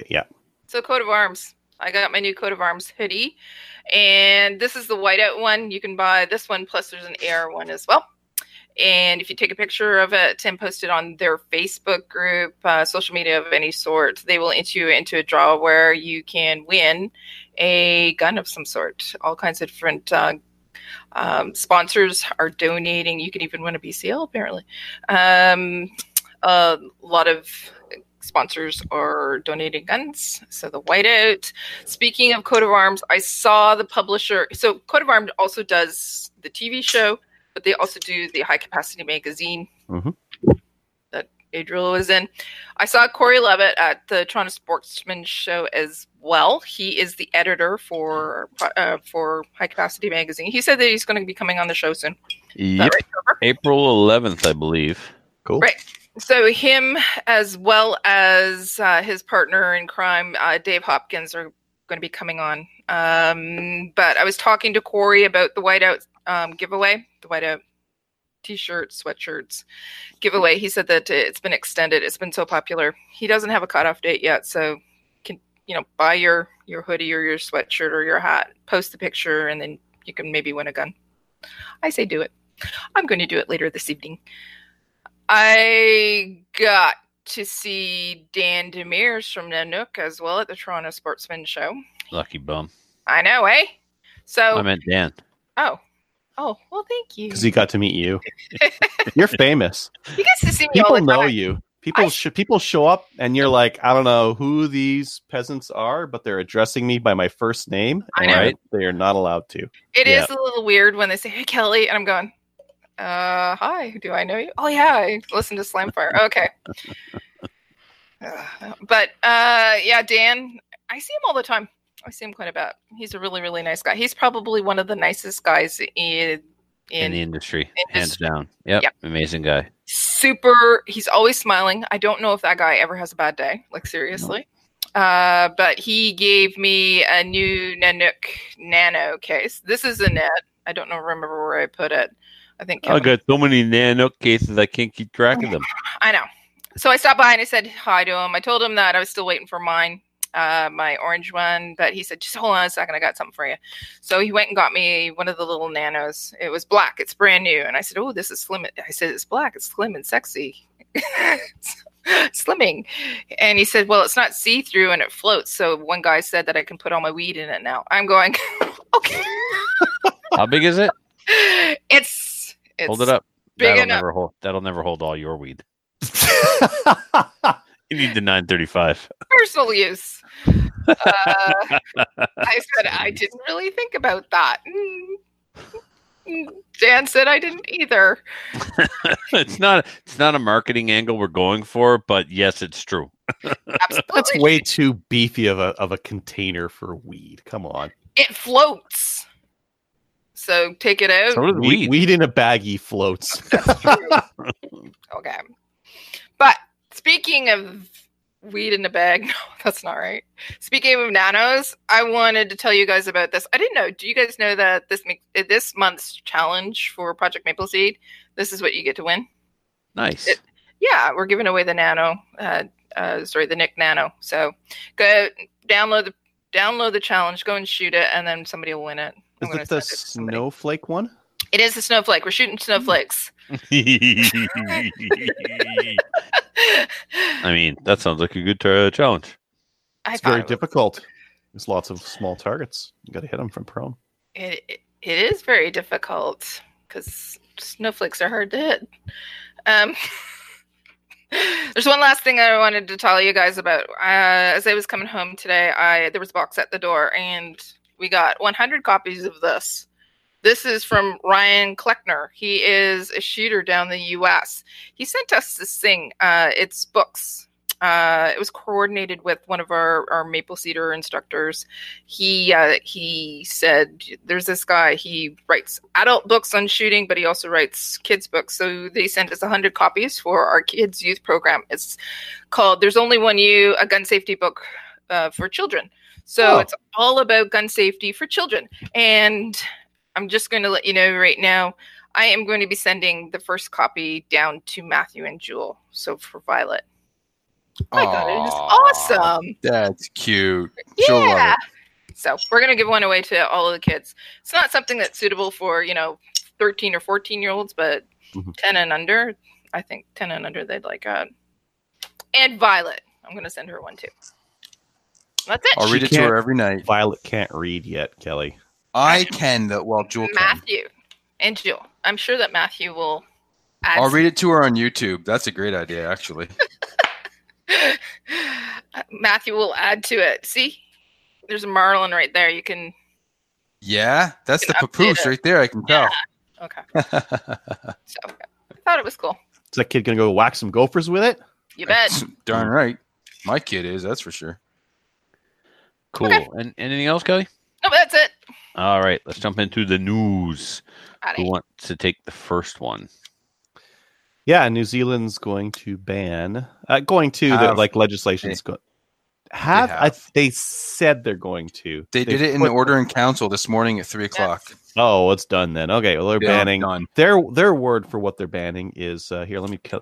yeah. So Coat of Arms. I got my new Coat of Arms hoodie, and this is the whiteout one. You can buy this one, plus there's an AR one as well. And if you take a picture of it and post it on their Facebook group, social media of any sort, they will enter you into a draw where you can win a gun of some sort. All kinds of different sponsors are donating. You can even win a BCL, apparently. A lot of sponsors are donating guns. So the whiteout. Speaking of Coat of Arms, I saw the publisher. So Coat of Arms also does the TV show, but they also do the High Capacity magazine that Adriel was in. I saw Corey Levitt at the Toronto Sportsman Show as well. He is the editor for High Capacity magazine. He said that he's going to be coming on the show soon. Yep. Right, April 11th, I believe. Cool. Right. So him, as well as his partner in crime, Dave Hopkins, are going to be coming on. But I was talking to Corey about the whiteout giveaway, the whiteout t-shirts, sweatshirts giveaway. He said that it's been extended. It's been so popular. He doesn't have a cutoff date yet, so can buy your hoodie or your sweatshirt or your hat, post the picture, and then you can maybe win a gun. I say do it. I'm going to do it later this evening. I got to see Dan Demers from Nanook as well at the Toronto Sportsman Show. Lucky bum. I know, eh? So I meant Dan. Oh, well, thank you. Because he got to meet you. You're famous. He gets to see me. People all the know time. You. People show up, and you're like, I don't know who these peasants are, but they're addressing me by my first name. I know. Right? They are not allowed to. It is a little weird when they say, "Hey, Kelly," and I'm going, hi, do I know you? Oh yeah, I listen to Slamfire. Okay. Dan, I see him all the time. I see him quite a bit. He's a really, really nice guy. He's probably one of the nicest guys in the industry. Hands down. Yep. Amazing guy. Super. He's always smiling. I don't know if that guy ever has a bad day, like seriously. No. But he gave me a new Nanook Nano case. This is a net. I don't remember where I put it. I think I got so many Nanook cases I can't keep track of them. I know. So I stopped by and I said hi to him. I told him that I was still waiting for mine, my orange one, but he said, "Just hold on a second, I got something for you." So he went and got me one of the little Nanos. It was black. It's brand new. And I said, "Oh, this is slim." I said, "It's black. It's slim and sexy." Slimming. And he said, "Well, it's not see-through and it floats." So one guy said that I can put all my weed in it now. I'm going, okay. How big is it? It's hold it up. That'll never hold all your weed. You need the 935. Personal use. I said I didn't really think about that. Dan said I didn't either. It's not a marketing angle we're going for, but yes, it's true. Absolutely. That's way too beefy of a container for weed. Come on. It floats. So take it out. So weed in a baggie floats. That's true. Okay. But speaking of weed in a bag, no, that's not right. Speaking of Nanos, I wanted to tell you guys about this. I didn't know. Do you guys know that this month's challenge for Project Maple Seed, this is what you get to win? Nice. We're giving away the Nano. The Nick Nano. So go download the challenge, go and shoot it, and then somebody will win it. Is it the snowflake one? It is a snowflake. We're shooting snowflakes. I mean, that sounds like a good challenge. It's very difficult. There's lots of small targets. You got to hit them from prone. It is very difficult because snowflakes are hard to hit. There's one last thing I wanted to tell you guys about. As I was coming home today, there was a box at the door, and we got 100 copies of this. This is from Ryan Kleckner. He is a shooter down the U.S. He sent us this thing. It's books. It was coordinated with one of our maple cedar instructors. He said, there's this guy, he writes adult books on shooting, but he also writes kids books. So they sent us 100 copies for our kids youth program. It's called There's Only One You, a gun safety book for children. So it's all about gun safety for children. And I'm just going to let you know right now, I am going to be sending the first copy down to Matthew and Jewel. So for Violet. Oh my God, it is awesome. That's cute. Yeah. So we're going to give one away to all of the kids. It's not something that's suitable for, 13 or 14-year-olds, but 10 and under, I think 10 and under, they'd like it. And Violet, I'm going to send her one too. That's it. I'll read it to her every night. Violet can't read yet, Kelly. I can, well, Jewel can. Matthew and Jewel. I'm sure that Matthew will add. I'll read it to her on YouTube. That's a great idea, actually. Matthew will add to it. See? There's a Marlin right there. You can... Yeah, that's the papoose right there. I can tell. Yeah. Okay. So, I thought it was cool. Is that kid going to go whack some gophers with it? You bet. Darn right. My kid is, that's for sure. Cool. Okay. And anything else, Kelly? No, that's it. All right, let's jump into the news. Who wants to take the first one? Yeah, New Zealand's going to ban. Legislation's going. They said they're going to. They did it in the order in council this morning at 3:00. Yes. Oh, it's done then. Okay, well they're banning. Done. Their word for what they're banning is here. Let me take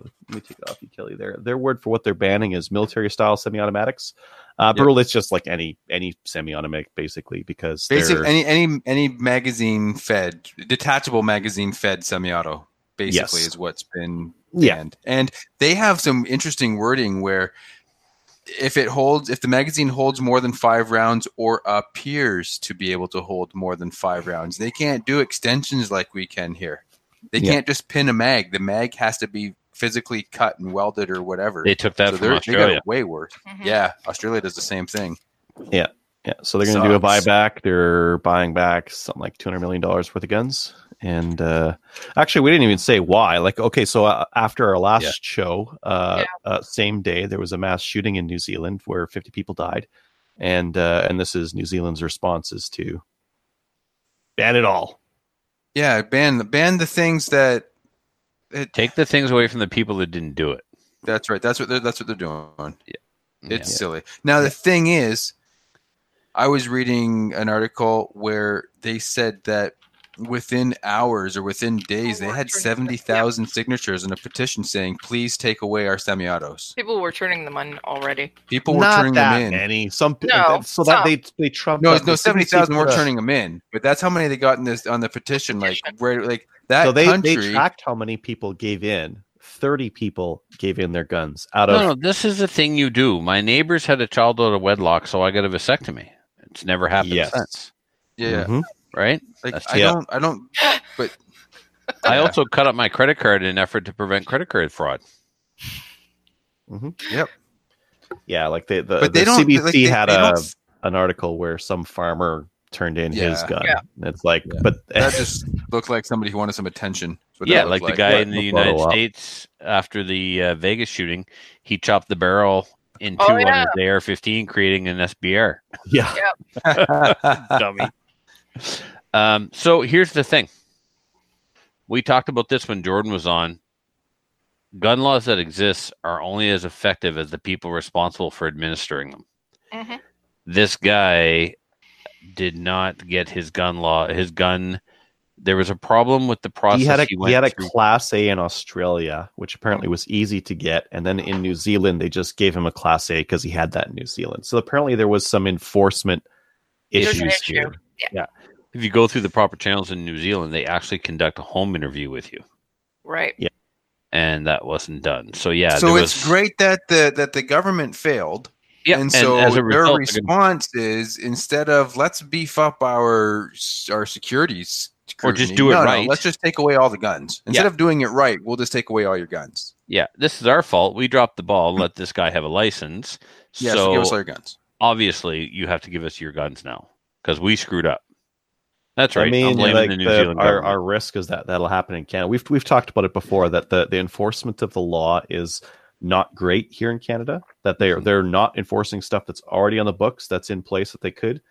it off you, Kelly. There. Their word for what they're banning is military-style semi-automatics. But really, it's just like any semi-automatic, basically, because any magazine-fed, detachable magazine-fed semi-auto, basically, is what's been banned. Yeah. And they have some interesting wording where if the magazine holds more than 5 rounds or appears to be able to hold more than 5 rounds, they can't do extensions like we can here. They can't just pin a mag. The mag has to be physically cut and welded or whatever. They took that from Australia. They got it way worse. Mm-hmm. Yeah, Australia does the same thing. Yeah, yeah. So they're going to do a buyback. They're buying back something like $200 million worth of guns. And actually, we didn't even say why. After our last show, same day, there was a mass shooting in New Zealand where 50 people died. And this is New Zealand's responses to ban it all. Yeah, ban the things that... Take the things away from the people that didn't do it. That's right. That's what they're doing. Yeah. It's silly. Now, the thing is, I was reading an article where they said that within hours or within days, they had 70,000 signatures in a petition saying, please take away our semi-autos. People were turning them in already. People were turning them in. Not that many. They trumped. No, 70,000 were turning them in. But that's how many they got in this on the petition. That so they tracked how many people gave in. 30 people gave in their guns this is the thing you do. My neighbors had a child out of wedlock, so I got a vasectomy. It's never happened since. Yeah. Mm-hmm. Right? I also cut up my credit card in an effort to prevent credit card fraud. Mm-hmm. Yep. Yeah, CBC had an article where some farmer turned in his gun. Yeah. It's like, but that just looked like somebody who wanted some attention. Yeah, like the guy in the United States after the Vegas shooting, he chopped the barrel in two on his AR-15, creating an SBR. Yeah, dummy. So here's the thing: we talked about this when Jordan was on. Gun laws that exist are only as effective as the people responsible for administering them. Mm-hmm. This guy did not get his gun law. There was a problem with the process. He had a Class A in Australia, which apparently was easy to get. And then in New Zealand, they just gave him a Class A because he had that in New Zealand. So apparently there was some enforcement issues here. Yeah. if you go through the proper channels in New Zealand, they actually conduct a home interview with you. Right. Yeah. And that wasn't done. So yeah. So it's great that the government failed. Yeah. And so their response is, instead of let's beef up our securities or just do it right. Let's just take away all the guns. Instead of doing it right, we'll just take away all your guns. Yeah. This is our fault. We dropped the ball. Let this guy have a license. Yeah, so give us all your guns. Obviously, you have to give us your guns now because we screwed up. That's right. I mean, like our risk is that that'll happen in Canada. We've talked about it before that the enforcement of the law is not great here in Canada. That they're not enforcing stuff that's already on the books, that's in place that they could,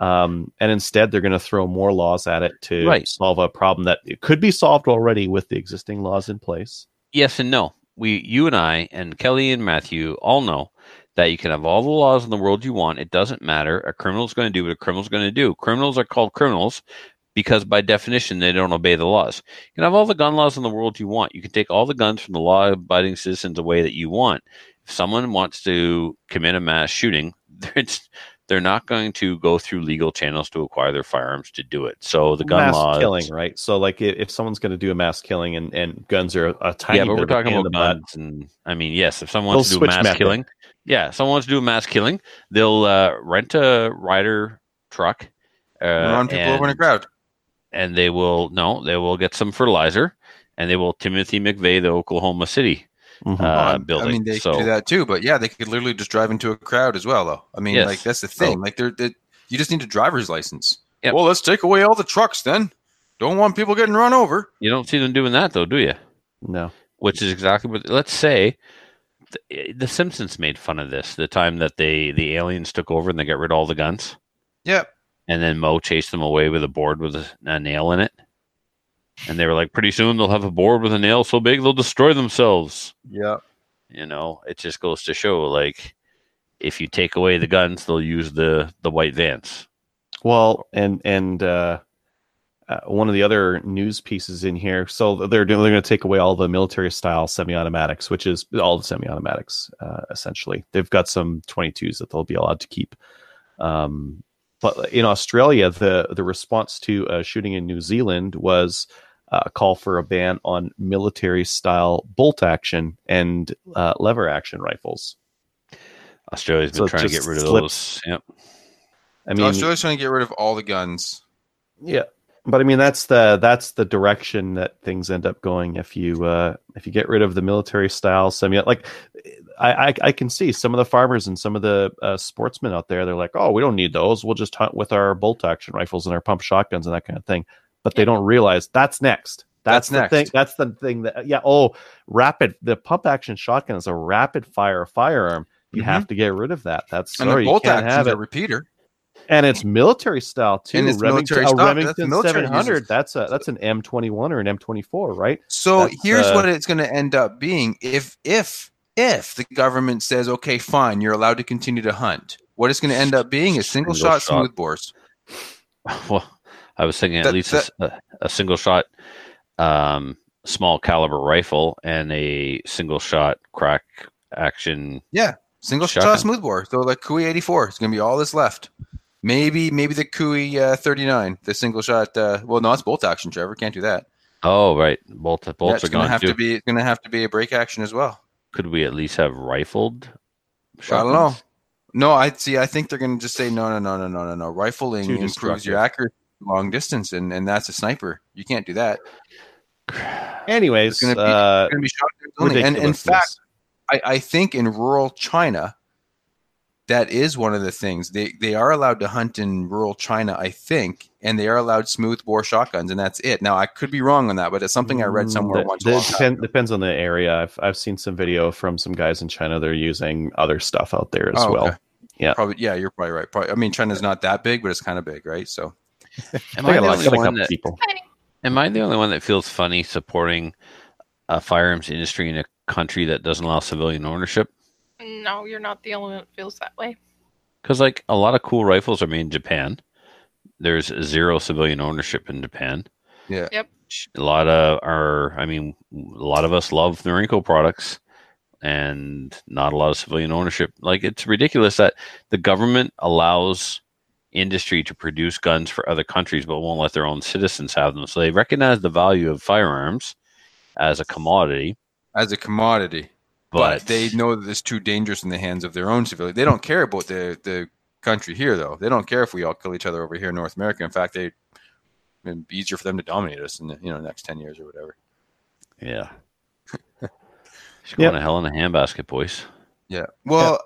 and instead they're going to throw more laws at it to solve a problem that it could be solved already with the existing laws in place. Yes and no. You and I and Kelly and Matthew all know that you can have all the laws in the world you want. It doesn't matter. A criminal's going to do what a criminal's going to do. Criminals are called criminals because by definition, they don't obey the laws. You can have all the gun laws in the world you want. You can take all the guns from the law-abiding citizens away that you want. If someone wants to commit a mass shooting, they're not going to go through legal channels to acquire their firearms to do it. So the gun laws... Mass killing, right? So like if someone's going to do a mass killing and guns are a tiny bit... Yeah, but we're talking about guns and... I mean, yes, if someone wants to do a mass killing... Yeah, someone wants to do a mass killing, they'll rent a rider truck. Run people over in a crowd. And they will get some fertilizer, and they will Timothy McVeigh the Oklahoma City building. I mean, they could do that too, but yeah, they could literally just drive into a crowd as well, though. I mean, yes. Like that's the thing. Like you just need a driver's license. Yep. Well, let's take away all the trucks then. Don't want people getting run over. You don't see them doing that though, do you? No. Which is exactly what. Let's say. The Simpsons made fun of this the time that the aliens took over and they got rid of all the guns. Yep. And then Moe chased them away with a board with a nail in it. And they were like, pretty soon they'll have a board with a nail so big they'll destroy themselves. Yep. You know, it just goes to show, like, if you take away the guns, they'll use the white vans. Well, and one of the other news pieces in here. So they're going to take away all the military-style semi-automatics, which is all the semi-automatics, essentially. They've got some 22s that they'll be allowed to keep. But in Australia, the response to shooting in New Zealand was a call for a ban on military-style bolt-action and lever-action rifles. Australia's been trying to get rid of those. Yep. I mean, Australia's trying to get rid of all the guns. Yeah. But I mean, that's the direction that things end up going if you get rid of the military style semi. Like I can see some of the farmers and some of the sportsmen out there. They're like, oh, we don't need those. We'll just hunt with our bolt action rifles and our pump shotguns and that kind of thing. But they don't realize that's next. That's the next thing. That's the thing that the pump action shotgun is a rapid fire firearm. You have to get rid of that. The bolt action is a repeater. And it's military style too. And it's Remington 700. That's an M21 or an M24, right? So here's what it's going to end up being. If the government says, okay, fine, you're allowed to continue to hunt, what it's going to end up being is single shot smooth bores. Well, I was thinking at least a single shot small caliber rifle and a single shot crack action. Yeah, single shot smooth bore. So like Kui 84, it's going to be all that's left. Maybe the Kui 39, the single shot. It's bolt action, Trevor. Can't do that. Oh, right. Bolts are gone too. It's going to have to be a break action as well. Could we at least have rifled shotguns? I don't know. No, I think they're going to just say, no. Rifling improves your accuracy long distance, and that's a sniper. You can't do that. Anyways. It's going to be shotguns only. And in fact, I think in rural China, that is one of the things. They are allowed to hunt in rural China, I think, and they are allowed smoothbore shotguns, and that's it. Now, I could be wrong on that, but it's something I read somewhere once. It depends on the area. I've seen some video from some guys in China. They're using other stuff out there as well. Okay. Yeah, you're probably right. I mean, China's not that big, but it's kind of big, right? So, am I the only one that feels funny supporting a firearms industry in a country that doesn't allow civilian ownership? No, you're not the only one that feels that way. Because, like, a lot of cool rifles are made in Japan. There's zero civilian ownership in Japan. Yeah. Yep. A lot of us love Norinco products and not a lot of civilian ownership. Like, it's ridiculous that the government allows industry to produce guns for other countries, but won't let their own citizens have them. So they recognize the value of firearms as a commodity. But they know that it's too dangerous in the hands of their own civilians. They don't care about the country here, though. They don't care if we all kill each other over here in North America. In fact, it would be easier for them to dominate us in the, the next 10 years or whatever. Yeah. It's going to hell in a handbasket, boys. Yeah. Well,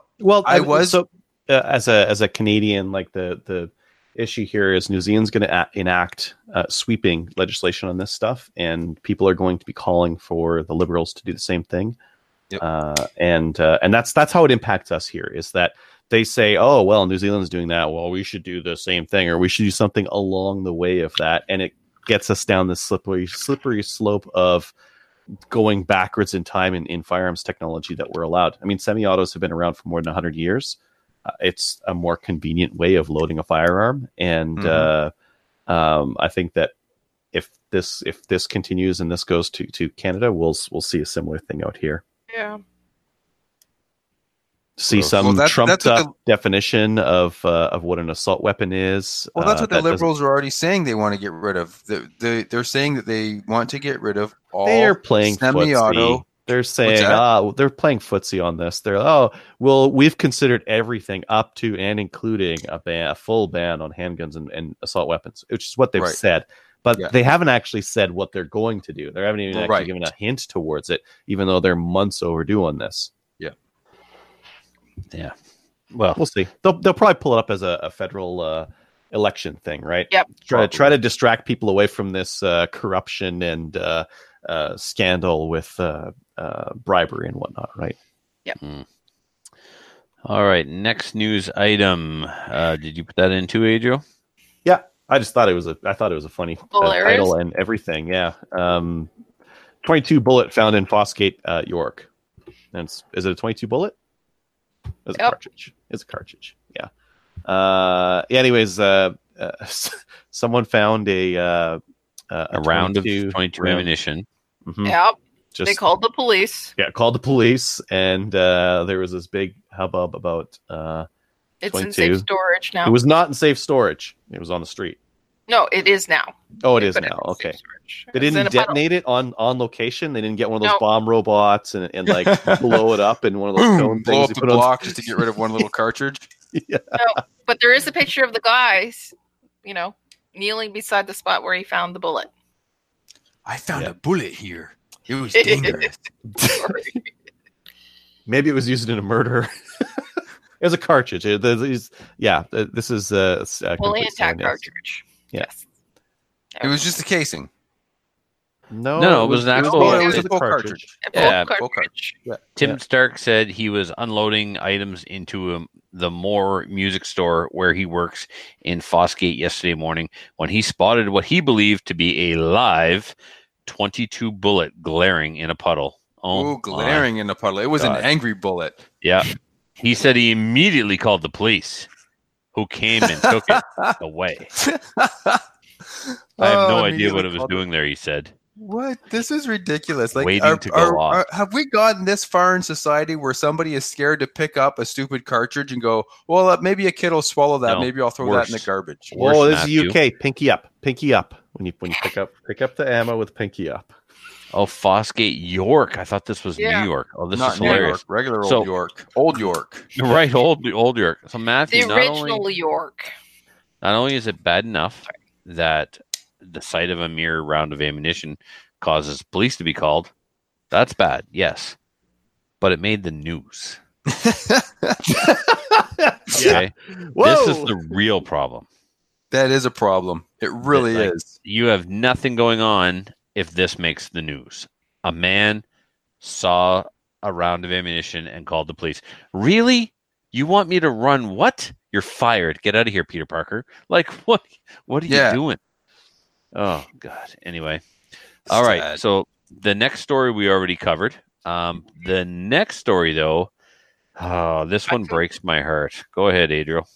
I was... So, as a Canadian, like the issue here is New Zealand's going to enact sweeping legislation on this stuff, and people are going to be calling for the Liberals to do the same thing. Yep. And that's how it impacts us here, is that they say, oh, well, New Zealand's doing that. Well, we should do the same thing, or we should do something along the way of that. And it gets us down this slippery slope of going backwards in time in firearms technology that we're allowed. I mean, semi-autos have been around for more than 100 years. It's a more convenient way of loading a firearm. And I think that if this continues and this goes to Canada, we'll see a similar thing out here. Yeah. See some trumped up definition of what an assault weapon is. Well, that's what the Liberals are already saying they want to get rid of. They're saying that they want to get rid of all semi-auto. They're saying, they're playing footsie on this. They're, we've considered everything up to and including a full ban on handguns and assault weapons, which is what they've said. But they haven't actually said what they're going to do. They haven't even actually given a hint towards it, even though they're months overdue on this. Yeah. Yeah. Well, we'll see. They'll probably pull it up as a federal election thing, right? Yep. Try to distract people away from this corruption and scandal with bribery and whatnot, right? Yep. Mm. All right. Next news item. Did you put that in too, Adriel? Yeah. I just thought it was a funny title and everything. Yeah. 22 bullet found in Fosgate, York. And is it a 22 bullet? It's a cartridge. Yeah. Anyways, someone found a round of 22 ammunition. Mm-hmm. Yeah. They called the police. Yeah. Called the police. And there was this big hubbub about, it's 22. In safe storage now. It was not in safe storage. It was on the street. No, it is now. Oh, it is now. Okay. They didn't detonate it on location. They didn't get one of those bomb robots and like blow it up in one of those cone things. Blow up the Glock just to get rid of one little cartridge. Yeah. No, but there is a picture of the guys, kneeling beside the spot where he found the bullet. I found a bullet here. It was dangerous. Maybe it was used in a murder. It was a cartridge. This is a fully intact cartridge. Yes. It was just a casing. No, it was an actual cartridge. Yeah, cartridge. Tim Stark said he was unloading items into the Moore Music Store where he works in Fosgate yesterday morning when he spotted what he believed to be a live 22 bullet glaring in a puddle. Glaring in a puddle. It was an angry bullet. Yeah. He said he immediately called the police, who came and took it away. I have no idea what it was doing there, he said. What? This is ridiculous. Like, waiting to go off. Have we gotten this far in society where somebody is scared to pick up a stupid cartridge and go, well, maybe a kid will swallow that. No, maybe I'll throw that in the garbage. Oh, this is the UK. Pinky up. When you pick up the ammo with pinky up. Oh, Fosgate, York. I thought this was New York. Oh, this is hilarious. New York, regular old York. Old York. Right, old York. So, Matthew, the original York. Not only is it bad enough that the sight of a mere round of ammunition causes police to be called, that's bad, yes. But it made the news. Okay. Whoa. This is the real problem. That is a problem. It really is. You have nothing going on. If this makes the news, a man saw a round of ammunition and called the police. Really? You want me to run? What? You're fired. Get out of here, Peter Parker. Like, what? What are you doing? Oh, God. Anyway. All right. So the next story we already covered. The next story, though, this one breaks my heart. Go ahead, Adriel.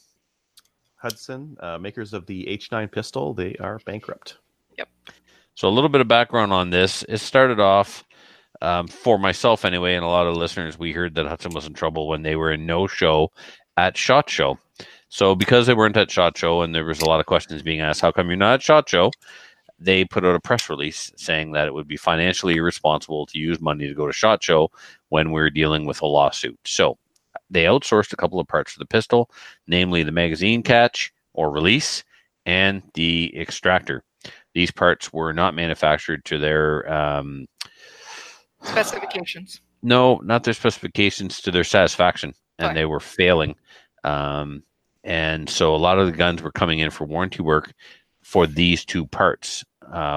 Hudson, makers of the H9 pistol, they are bankrupt. Yep. So a little bit of background on this. It started off, for myself anyway, and a lot of listeners, we heard that Hudson was in trouble when they were in no show at SHOT Show. So because they weren't at SHOT Show and there was a lot of questions being asked, how come you're not at SHOT Show? They put out a press release saying that it would be financially irresponsible to use money to go to SHOT Show when we're dealing with a lawsuit. So they outsourced a couple of parts for the pistol, namely the magazine catch or release and the extractor. These parts were not manufactured to their specifications. No, not their specifications, to their satisfaction. And They were failing. And so a lot of the guns were coming in for warranty work for these two parts.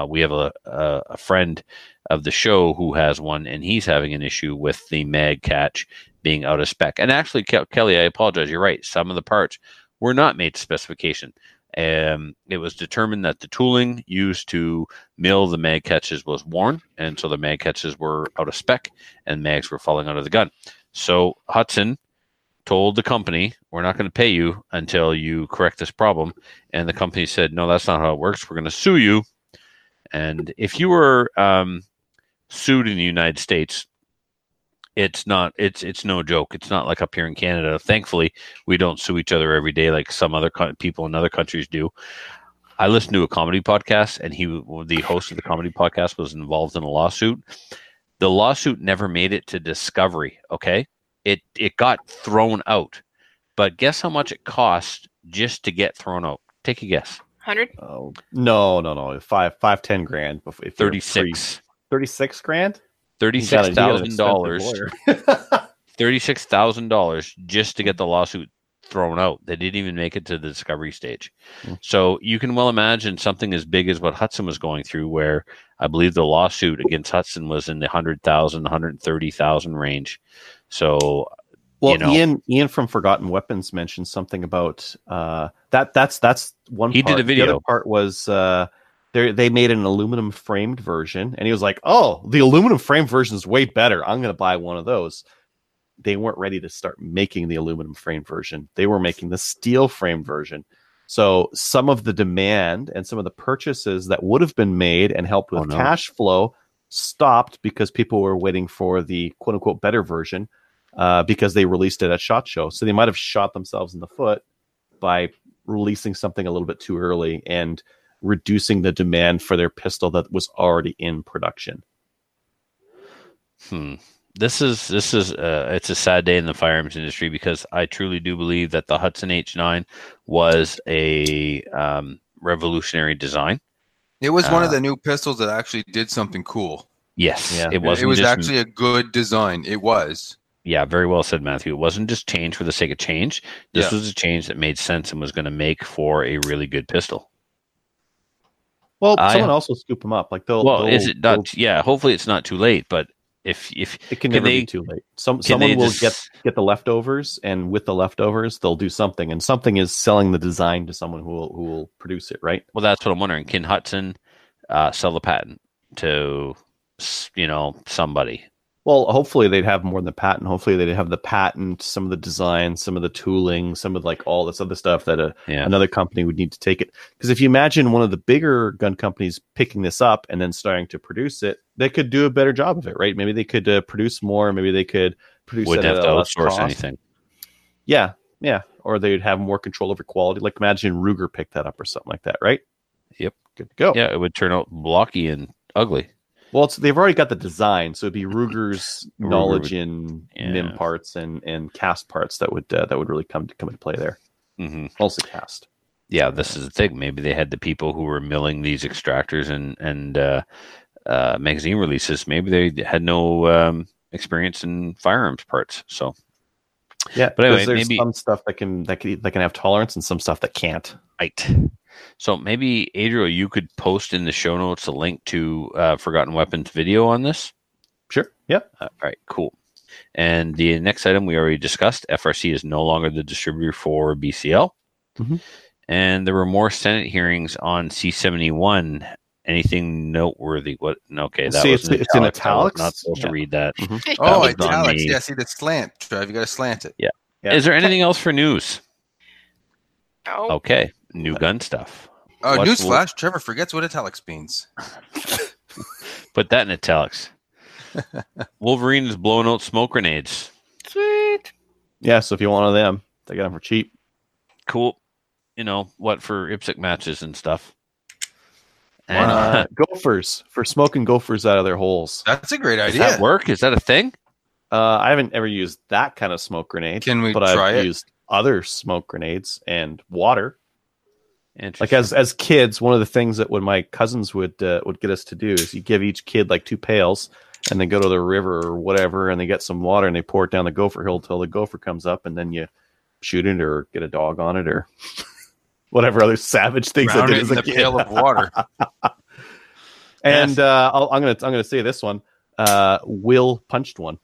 We have a friend of the show who has one, and he's having an issue with the mag catch being out of spec. And actually, Kelly, I apologize. You're right. Some of the parts were not made to specification. It was determined that the tooling used to mill the mag catches was worn, and so the mag catches were out of spec, and mags were falling out of the gun. So Hudson told the company, we're not going to pay you until you correct this problem. And the company said, no, that's not how it works. We're going to sue you. And if you were sued in the United States, it's no joke. It's not like up here in Canada. Thankfully, we don't sue each other every day like some other people in other countries do. I listened to a comedy podcast, and the host of the comedy podcast was involved in a lawsuit. The lawsuit never made it to discovery, okay? It got thrown out. But guess how much it cost just to get thrown out? Take a guess. 100? Oh, no. $10,000. 36. 36 grand? $36,000. $36,000 just to get the lawsuit thrown out. They didn't even make it to the discovery stage. Mm-hmm. So you can well imagine something as big as what Hudson was going through, where I believe the lawsuit against Hudson was in the $100,000, $130,000 range. So, well, you know, Ian from Forgotten Weapons mentioned something about that's one part. He did a video. The other part was they made an aluminum framed version, and he was like, "Oh, the aluminum framed version is way better. I'm going to buy one of those." They weren't ready to start making the aluminum framed version. They were making the steel framed version. So some of the demand and some of the purchases that would have been made and helped with cash flow stopped because people were waiting for the quote unquote better version because they released it at SHOT Show. So they might have shot themselves in the foot by releasing something a little bit too early and reducing the demand for their pistol that was already in production. This is it's a sad day in the firearms industry, because I truly do believe that the Hudson H9 was a revolutionary design. It was one of the new pistols that actually did something cool. Yes, yeah. It was actually a good design. It was. Yeah, very well said, Matthew. It wasn't just change for the sake of change. This was a change that made sense and was going to make for a really good pistol. Well, someone else will scoop them up. Like hopefully it's not too late, but if it can never be too late. Someone will get the leftovers, and with the leftovers, they'll do something. And something is selling the design to someone who will produce it, right? Well, that's what I'm wondering. Can Hudson sell the patent to somebody? Well, hopefully they'd have more than the patent. Hopefully they'd have the patent, some of the design, some of the tooling, some of all this other stuff that another company would need to take it. Because if you imagine one of the bigger gun companies picking this up and then starting to produce it, they could do a better job of it, right? Maybe they could produce more. Maybe they could produce it at a less cost. Wouldn't have to outsource anything. Yeah, yeah. Or they'd have more control over quality. Like imagine Ruger picked that up or something like that, right? Yep. Good to go. Yeah, it would turn out blocky and ugly. Well, they've already got the design, so it'd be Ruger's knowledge in MIM parts and cast parts that would really come into play there. Mm-hmm. Also cast. Yeah, this is the thing. Maybe they had the people who were milling these extractors and magazine releases. Maybe they had no experience in firearms parts. So yeah, but anyway, there's some stuff that can have tolerance and some stuff that can't. Right. So maybe, Adriel, you could post in the show notes a link to Forgotten Weapons video on this? Sure. Yeah. All right, cool. And the next item we already discussed, FRC is no longer the distributor for BCL. Mm-hmm. And there were more Senate hearings on C-71. Anything noteworthy? What? Okay, that was it's in italics. I'm not supposed to read that. Mm-hmm. That italics. Yeah, see the slant, Trev. You got to slant it. Yeah. Is there anything else for news? No. Okay. New gun stuff. Oh, newsflash! Trevor forgets what italics means. Put that in italics. Wolverine is blowing out smoke grenades. Sweet. Yeah, so if you want one of them, they got them for cheap. cool, you know, what for IPSC matches and stuff. And gophers, for smoking gophers out of their holes. That's a great idea. Does that work? Is that a thing? I haven't ever used that kind of smoke grenade. Can we try it? I've used other smoke grenades and water. Like as kids, one of the things that when my cousins would get us to do is you give each kid like 2 pails and then go to the river or whatever and they get some water and they pour it down the gopher hill till the gopher comes up and then you shoot it or get a dog on it or whatever other savage things I did as a kid. Pail of water. And I'm gonna say this one. Will punched one.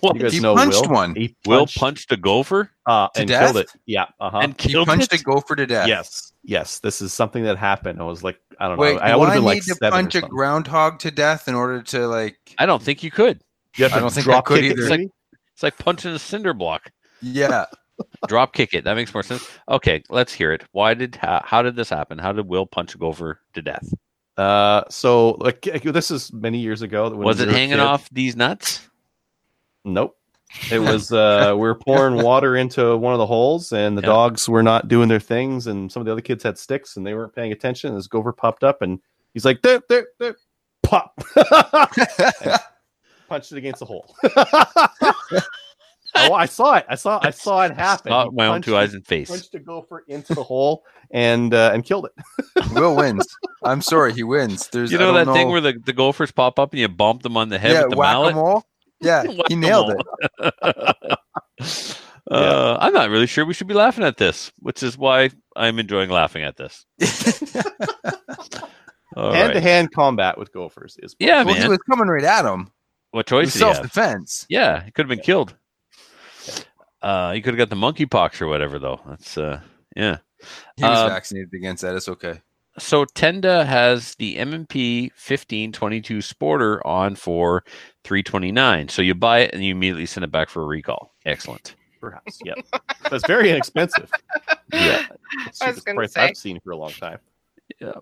What? You guys know punched Will? One. Will punched a gopher and death? Killed it. Yeah, uh-huh. And he punched a gopher to death. Yes. This is something that happened. I was like, I don't know. I would have been like, need to punch a groundhog to death in order to like. I don't think you could. I don't think I could either. It's like punching a cinder block. Yeah. Drop kick it. That makes more sense. Okay, let's hear it. How did this happen? How did Will punch a gopher to death? So like this is many years ago. Was it hanging off these nuts? Nope. It was we were pouring water into one of the holes and the dogs were not doing their things and some of the other kids had sticks and they weren't paying attention and this gopher popped up and he's like there pop punched it against the hole. Oh, I saw it happen. I saw it my own two eyes and face. Punched a gopher into the hole and killed it. Will wins. I'm sorry, he wins. There's I don't know that thing where the gophers pop up and you bump them on the head with the mallet. All? Yeah, he nailed it. I'm not really sure we should be laughing at this, which is why I'm enjoying laughing at this. Hand-to-hand combat with gophers is man. It was coming right at him. What choice? Self-defense. Yeah, he could have been killed. He could have got the monkeypox or whatever, though. That's He was vaccinated against that. It's okay. So Tenda has the M&P 1522 Sporter on for $329. So you buy it and you immediately send it back for a recall. Excellent. Perhaps, yeah. That's very inexpensive. Yeah, that's the cheapest price I've seen for a long time. Yeah,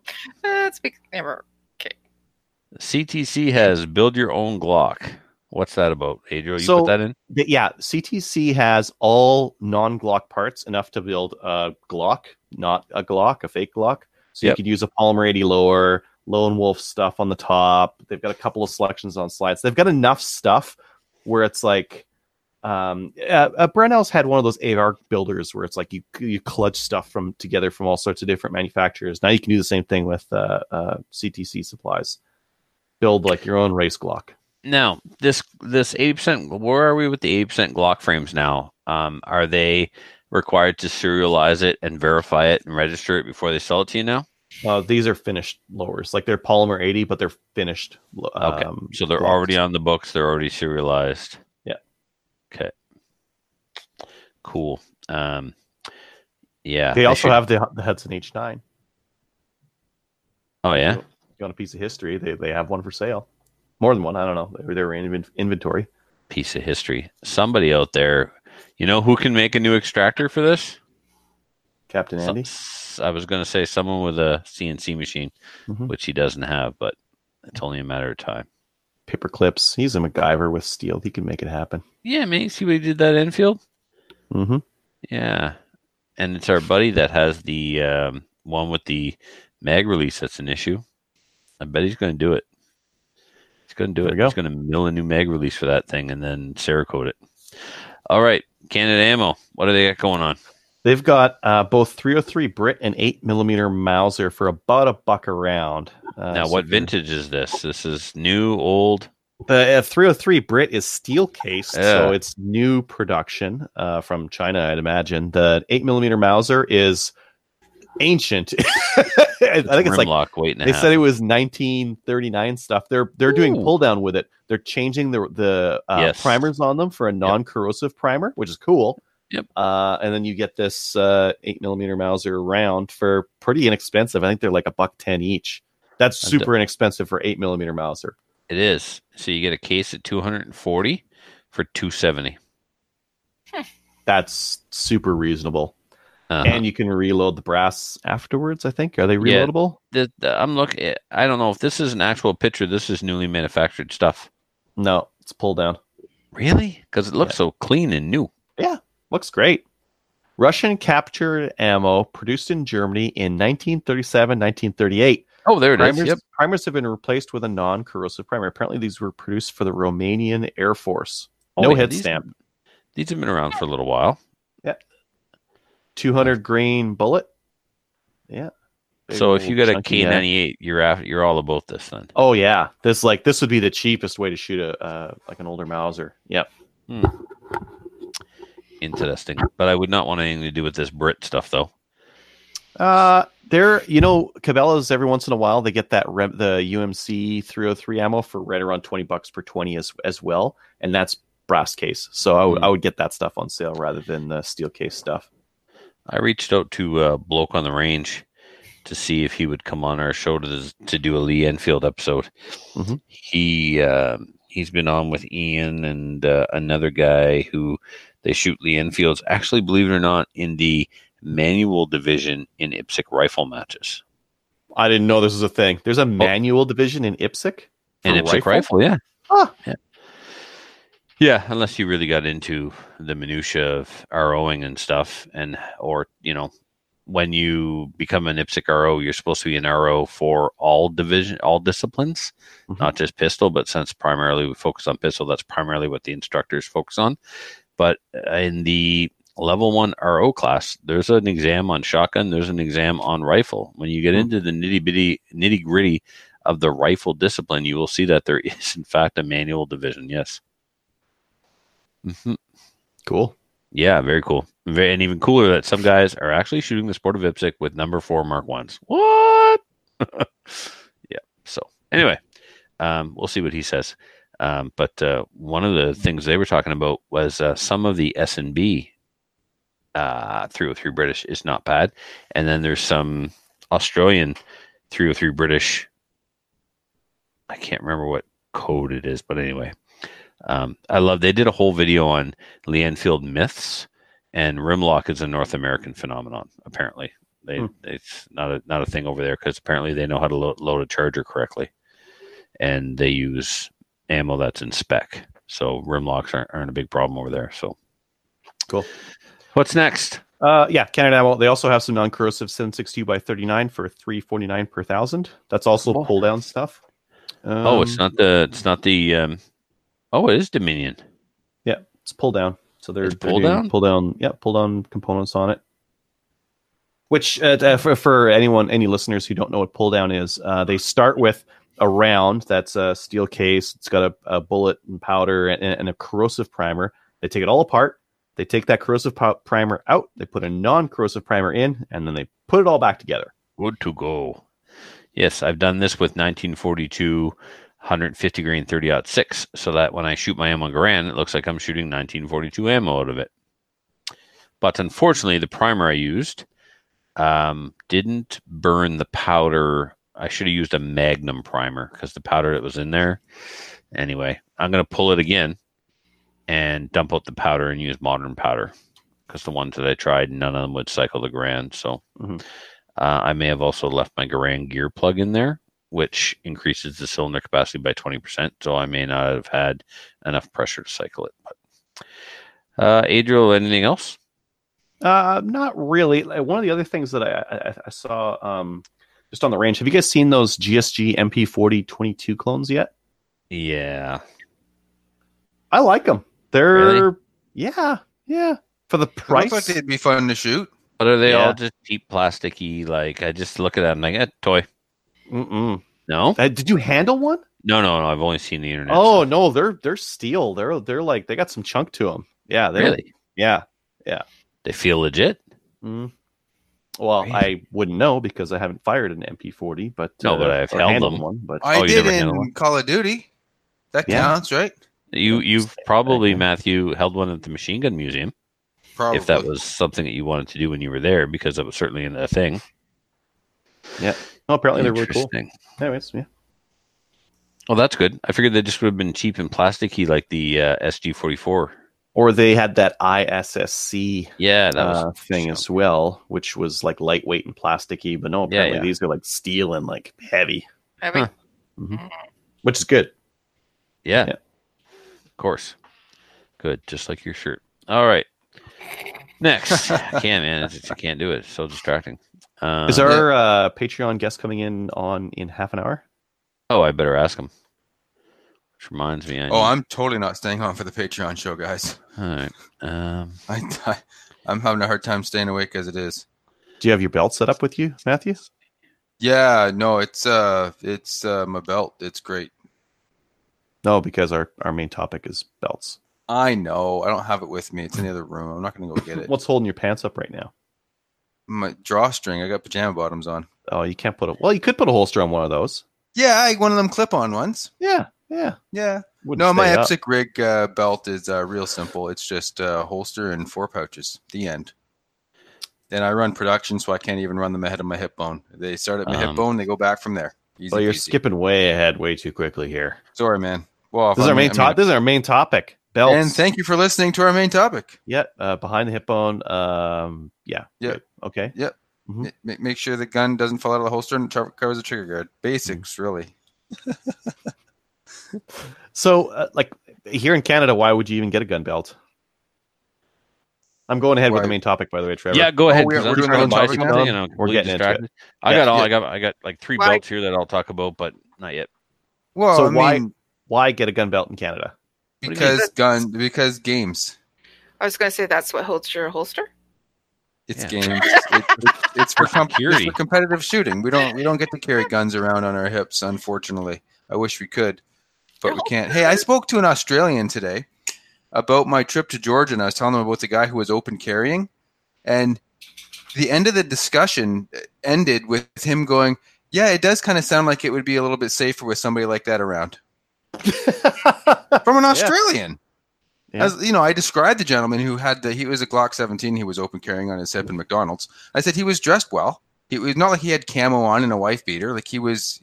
that's because never. Okay. CTC has build your own Glock. What's that about, Adriel? You put that in? CTC has all non-Glock parts enough to build a Glock, not a Glock, a fake Glock. So you could use a polymer 80 lower, Lone Wolf stuff on the top. They've got a couple of selections on slides. They've got enough stuff where it's like, Brennell's had one of those AR builders where it's like you clutch stuff together from all sorts of different manufacturers. Now you can do the same thing with CTC supplies. Build like your own race Glock. Now this 80%. Where are we with the 80% Glock frames now? Are they required to serialize it and verify it and register it before they sell it to you now? These are finished lowers. Like they're polymer 80, but they're finished. Okay. So they're Glocks. Already on the books. They're already serialized. Yeah. Okay. Cool. They also have the Hudson H9. Oh, yeah? If you want a piece of history, they have one for sale. More than one. I don't know. They were in inventory. Piece of history. Somebody out there... You know who can make a new extractor for this? Captain Andy? I was going to say someone with a CNC machine, which he doesn't have, but it's only a matter of time. Paper clips. He's a MacGyver with steel. He can make it happen. Yeah, man. See what he did that Enfield? Mm-hmm. Yeah. And it's our buddy that has the one with the mag release that's an issue. I bet he's going to do it. He's going to do it. He's going to mill a new mag release for that thing and then Cerakote it. All right, Canada Ammo, what do they got going on? They've got both 303 Brit and 8mm Mauser for about $1 a round. Now, what vintage is this? This is new, old? The 303 Brit is steel cased, so it's new production from China, I'd imagine. The 8mm Mauser is ancient. I think it's like they said it was 1939 stuff. They're doing pull down with it. They're changing the primers on them for a non-corrosive primer, which is cool. Yep. And then you get this 8mm Mauser round for pretty inexpensive. I think they're like $1.10 each. That's super inexpensive for 8mm Mauser. It is. So you get a case at 240 for 270. That's super reasonable. Uh-huh. And you can reload the brass afterwards, I think. Are they reloadable? I'm looking. I don't know if this is an actual picture. This is newly manufactured stuff. No, it's pull down. Really? Because it looks so clean and new. Yeah, looks great. Russian captured ammo produced in Germany in 1937, 1938. Oh, there it is. Yep. Primers have been replaced with a non-corrosive primer. Apparently, these were produced for the Romanian Air Force. No head stamp. These have been around for a little while. Yeah. 200 grain bullet. Yeah. So if you got a K98, you're all about this then. Oh yeah, this would be the cheapest way to shoot a like an older Mauser. Yep. Hmm. Interesting, but I would not want anything to do with this Brit stuff though. Cabela's every once in a while they get that the UMC 303 ammo for right around $20 per 20 as well, and that's brass case. So I would get that stuff on sale rather than the steel case stuff. I reached out to a bloke on the range to see if he would come on our show to do a Lee Enfield episode. Mm-hmm. He's been on with Ian and another guy who they shoot Lee Enfields, actually, believe it or not, in the manual division in IPSC rifle matches. I didn't know this was a thing. There's a manual division in IPSC? In IPSC rifle, yeah. Huh. Yeah. Yeah, unless you really got into the minutia of ROing and stuff, and or, you know, when you become an IPSC RO, you're supposed to be an RO for all disciplines, mm-hmm. not just pistol, but since primarily we focus on pistol, that's primarily what the instructors focus on. But in the level 1 RO class, there's an exam on shotgun, there's an exam on rifle. When you get into the nitty-gritty of the rifle discipline, you will see that there is, in fact, a manual division, yes. Mm-hmm. Cool. Yeah, very cool. And even cooler that some guys are actually shooting the sport of IPSC with number 4 Mark 1s. What? Yeah. So anyway, we'll see what he says. But one of the things they were talking about was some of the S&B 303 British is not bad. And then there's some Australian 303 British. I can't remember what code it is, but anyway. They did a whole video on Lee Enfield myths, and rimlock is a North American phenomenon. Apparently, it's not a thing over there because apparently they know how to load a charger correctly, and they use ammo that's in spec. So rimlocks aren't a big problem over there. So cool. What's next? Canada ammo. They also have some non-corrosive 7.62x39 for $349 per thousand. That's also pull down stuff. It is Dominion. Yeah, it's pull down. So they're pull down. Yeah, pull down components on it. Which for anyone, any listeners who don't know what pull down is, they start with a round that's a steel case. It's got a bullet and powder and a corrosive primer. They take it all apart. They take that corrosive primer out. They put a non-corrosive primer in, and then they put it all back together. Good to go. Yes, I've done this with 1942. 150 grain 30-06, so that when I shoot my ammo Garand, it looks like I'm shooting 1942 ammo out of it. But unfortunately, the primer I used didn't burn the powder. I should have used a Magnum primer because the powder that was in there. Anyway, I'm going to pull it again and dump out the powder and use modern powder because the ones that I tried, none of them would cycle the Garand. So I may have also left my Garand gear plug in there, which increases the cylinder capacity by 20%. So I may not have had enough pressure to cycle it. But Adriel, anything else? Not really. One of the other things that I saw just on the range, have you guys seen those GSG MP40 22 clones yet? Yeah. I like them. They're, really? Yeah. For the price. I thought they'd be fun to shoot. But are they all just cheap plasticky? Like, I just look at them like, toy. Mm-mm. No. Did you handle one? No. I've only seen the internet. Oh stuff. No, they're steel. They're like they got some chunk to them. Yeah. Really? Yeah. They feel legit. Mm. Well, really? I wouldn't know because I haven't fired an MP40, but but I've held them. One, but I did in Call of Duty. That counts, right? You've probably, Matthew, held one at the Machine Gun Museum. Probably. If that was something that you wanted to do when you were there, because it was certainly a thing. Yeah. No, apparently they're really cool. Anyways, yeah. Oh, that's good. I figured they just would have been cheap and plasticky like the SG-44. Or they had that ISSC thing as well, which was like lightweight and plasticky. But no, apparently these are like steel and like heavy. Huh. Mm-hmm. Which is good. Yeah. Of course. Good. Just like your shirt. All right. Next. I can't, man. I can't do it. It's so distracting. Is our Patreon guest coming in half an hour? Oh, I better ask him. Which reminds me. I'm totally not staying on for the Patreon show, guys. All right. I'm having a hard time staying awake as it is. Do you have your belt set up with you, Matthew? Yeah, no, it's my belt. It's great. No, because our main topic is belts. I know. I don't have it with me. It's in the other room. I'm not going to go get it. What's holding your pants up right now? My drawstring. I got pajama bottoms on. Oh, you can't put a... Well, you could put a holster on one of those. Yeah, one of them clip-on ones. Yeah. No, my EPSC rig belt is real simple. It's just a holster and 4 pouches. The end. And I run production, so I can't even run them ahead of my hip bone. They start at my hip bone. They go back from there. Easy. Skipping way ahead way too quickly here. Sorry, man. Well, this is our main topic. Belts. And thank you for listening to our main topic. Yeah, behind the hip bone. Yeah. Yeah. Right. Okay. Yep. Mm-hmm. Make sure the gun doesn't fall out of the holster and covers the trigger guard. Basics, really. So, here in Canada, why would you even get a gun belt? I'm going ahead with the main topic, by the way, Trevor. Yeah, go ahead. We're doing our own topic now. We're getting distracted. I got like 3 belts here that I'll talk about, but not yet. Well, so why get a gun belt in Canada? Because games. I was going to say that's what holds your holster. It's games. It's for competitive shooting. We don't get to carry guns around on our hips, unfortunately. I wish we could, but we can't. Hey, I spoke to an Australian today about my trip to Georgia, and I was telling them about the guy who was open carrying, and the end of the discussion ended with him going, yeah, it does kind of sound like it would be a little bit safer with somebody like that around. From an Australian. Yeah. As you know, I described the gentleman who he was a Glock 17. He was open carrying on his hip in McDonald's. I said he was dressed well. It was not like he had camo on and a wife beater. Like he was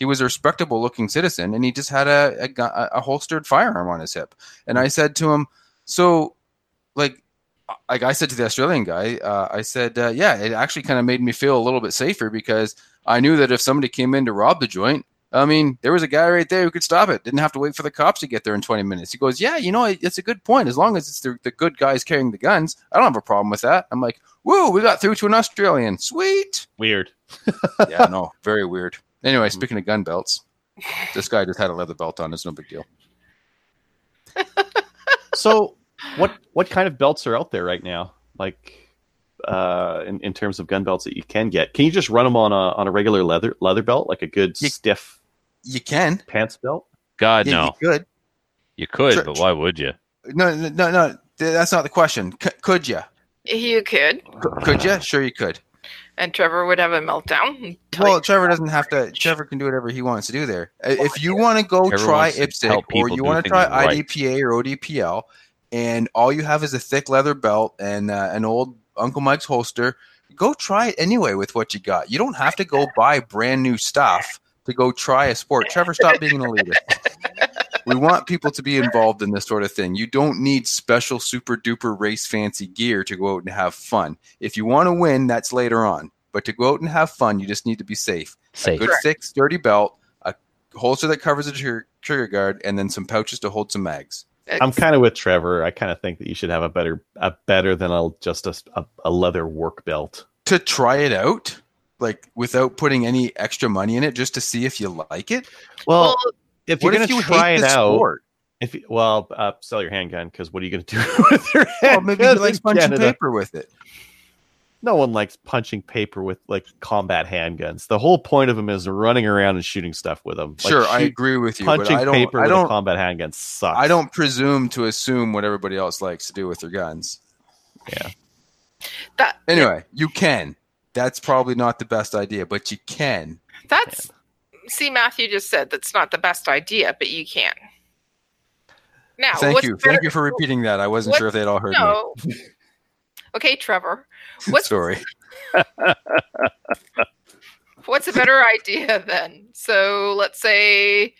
a respectable looking citizen, and he just had a holstered firearm on his hip. And I said to him, I said to the Australian guy, yeah, it actually kind of made me feel a little bit safer because I knew that if somebody came in to rob the joint, I mean, there was a guy right there who could stop it. Didn't have to wait for the cops to get there in 20 minutes. He goes, yeah, it's a good point. As long as it's the good guys carrying the guns, I don't have a problem with that. I'm like, woo, we got through to an Australian. Sweet. Weird. Yeah, no, very weird. Anyway, speaking of gun belts, this guy just had a leather belt on. It's no big deal. So what kind of belts are out there right now? Like in terms of gun belts that you can get, can you just run them on a regular leather belt, like a good stiff? You can pants belt. God, yeah, no. You could, but why would you? No. That's not the question. Could you? You could. Could you? Sure, you could. And Trevor would have a meltdown. Well, Trevor doesn't have to. Trevor can do whatever he wants to do there. If you want to go try IPSC or you want to try IDPA or ODPL, and all you have is a thick leather belt and an old Uncle Mike's holster, go try it anyway with what you got. You don't have to go buy brand new stuff to go try a sport. Trevor, stop being an elitist. We want people to be involved in this sort of thing. You don't need special super duper race fancy gear to go out and have fun. If you want to win, that's later on. But to go out and have fun, you just need to be safe. A good thick, sturdy belt, a holster that covers a trigger guard, and then some pouches to hold some mags. I'm kind of with Trevor. I kind of think that you should have a better than just a leather work belt. To try it out? Like without putting any extra money in it, just to see if you like it. Well, if you're going to try it out, sell your handgun, because what are you going to do with your handgun? Well, maybe you like punching paper with it. No one likes punching paper with like combat handguns. The whole point of them is running around and shooting stuff with them. Sure, I agree with you. Punching paper with a combat handgun sucks. I don't presume to assume what everybody else likes to do with their guns. Yeah. Anyway, you can. That's probably not the best idea, but you can. See, Matthew just said that's not the best idea, but you can. Now, thank you. Thank you for repeating that. I wasn't sure if they'd all heard me. Okay, Trevor. Sorry. What's a better idea then? So let's say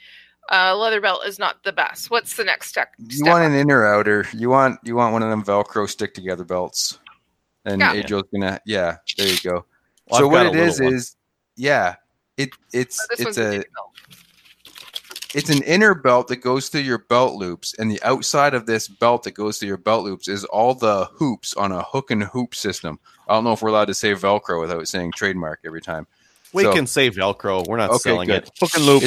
leather belt is not the best. What's the next step? You want an inner outer. You want one of them Velcro stick together belts. And Adriel's gonna, there you go. Well, so what it is, yeah, it's a It's an inner belt that goes through your belt loops, and the outside of this belt that goes through your belt loops is all the hoops on a hook and hoop system. I don't know if we're allowed to say Velcro without saying trademark every time. We can say Velcro. We're not selling it. Hook and loop.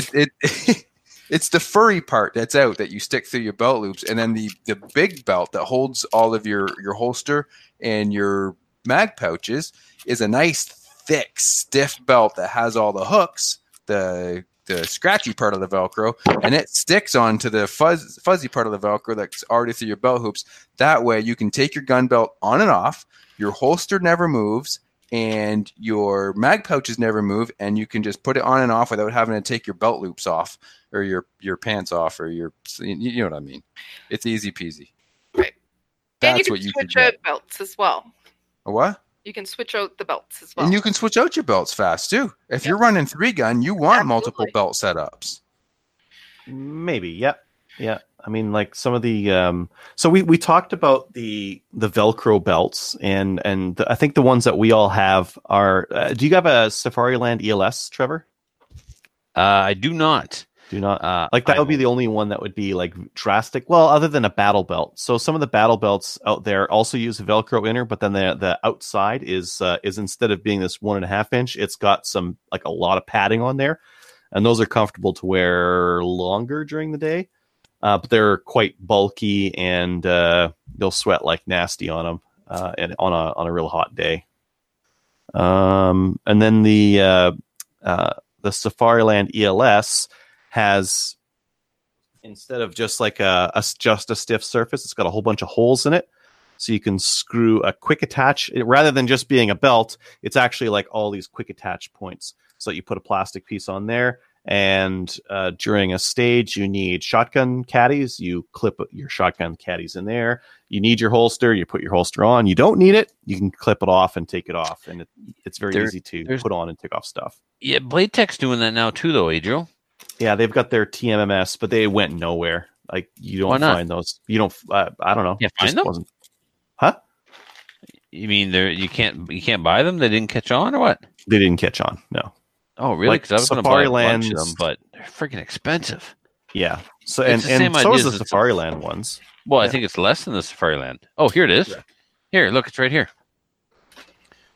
It's the furry part that's out that you stick through your belt loops, and then the big belt that holds all of your holster and your mag pouches is a nice, thick, stiff belt that has all the hooks, the scratchy part of the Velcro, and it sticks onto the fuzzy part of the Velcro that's already through your belt hoops. That way you can take your gun belt on and off, your holster never moves, and your mag pouches never move, and you can just put it on and off without having to take your belt loops off or your pants off or you know what I mean. It's easy peasy. Right. That's and you can switch out belts as well. A what? You can switch out the belts as well. And you can switch out your belts fast too. If you're running 3-gun, you want multiple belt setups. Maybe, yeah. I mean, like some of the so we talked about the Velcro belts, and I think the ones that we all have are. Do you have a Safariland ELS, Trevor? I do not. Like that would be the only one that would be like drastic. Well, other than a battle belt. So some of the battle belts out there also use Velcro inner, but then the outside is instead of being this 1.5 inch, it's got some like a lot of padding on there, and those are comfortable to wear longer during the day. But they're quite bulky, and you'll sweat like nasty on them, and on a real hot day. And then the Safariland ELS has, instead of just like a stiff surface, it's got a whole bunch of holes in it, so you can screw a quick attach rather than just being a belt. It's actually like all these quick attach points. So you put a plastic piece on there. And during a stage, you need shotgun caddies. You clip your shotgun caddies in there. You need your holster. You put your holster on. You don't need it. You can clip it off and take it off. And it's very easy to put on and take off stuff. Yeah, Blade Tech's doing that now too, though, Adriel. Yeah, they've got their TMMS, but they went nowhere. Like you don't find those. You don't. I don't know. You can't find them? Huh? You mean you can't buy them? They didn't catch on, or what? They didn't catch on. No. Oh, really? Because like I was going to buy a bunch of them, but they're freaking expensive. Yeah. So and so is the Safariland ones. Well, yeah. I think it's less than the Safariland. Oh, here it is. Yeah. Here, look, it's right here.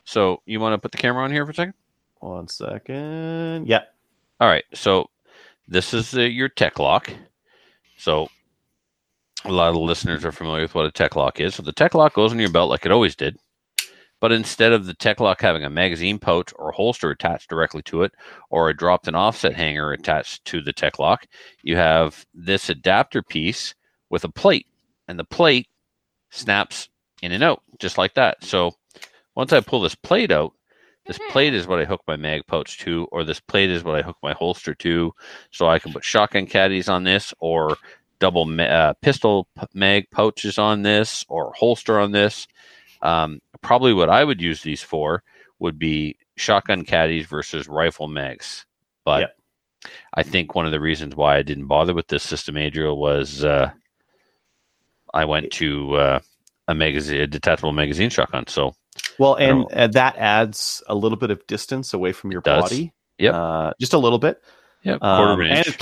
So you want to put the camera on here for a second? 1 second. Yeah. All right. So this is your tech lock. So a lot of the listeners are familiar with what a tech lock is. So the tech lock goes in your belt like it always did. But instead of the tech lock having a magazine pouch or holster attached directly to it, or a dropped and offset hanger attached to the tech lock, you have this adapter piece with a plate, and the plate snaps in and out just like that. So once I pull this plate out, this plate is what I hook my mag pouch to, or this plate is what I hook my holster to, so I can put shotgun caddies on this, or double pistol mag pouches on this, or holster on this. Probably what I would use these for would be shotgun caddies versus rifle mags. But I think one of the reasons why I didn't bother with this system, Adriel, was I went to a detachable magazine shotgun. So, well, and that adds a little bit of distance away from your body. Yeah, just a little bit. Yeah, and it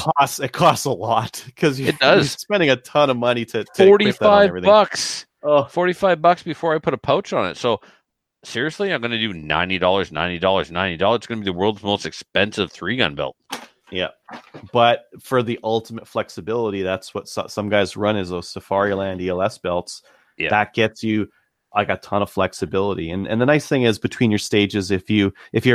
costs a lot because you're spending a ton of money to $45. Oh, $45 before I put a pouch on it. So seriously, I'm going to do $90. It's going to be the world's most expensive 3-gun belt. Yeah. But for the ultimate flexibility, that's what some guys run is those Safariland ELS belts. Yeah. That gets you like a ton of flexibility. And the nice thing is between your stages, if you're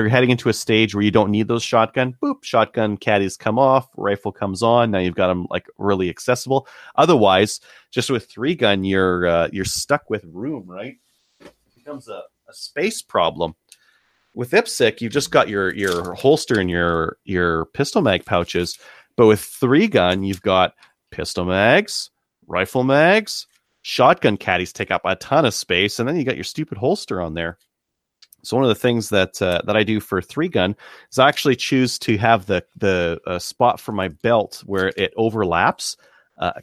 heading into a stage where you don't need those shotgun, shotgun caddies come off, rifle comes on. Now you've got them like really accessible. Otherwise, just with 3-gun, you're stuck with room, right? It becomes a space problem. With IPSC, you've just got your holster and your pistol mag pouches, but with 3-gun, you've got pistol mags, rifle mags, shotgun caddies take up a ton of space, and then you got your stupid holster on there. So one of the things that I do for 3-gun is I actually choose to have the spot for my belt where it overlaps,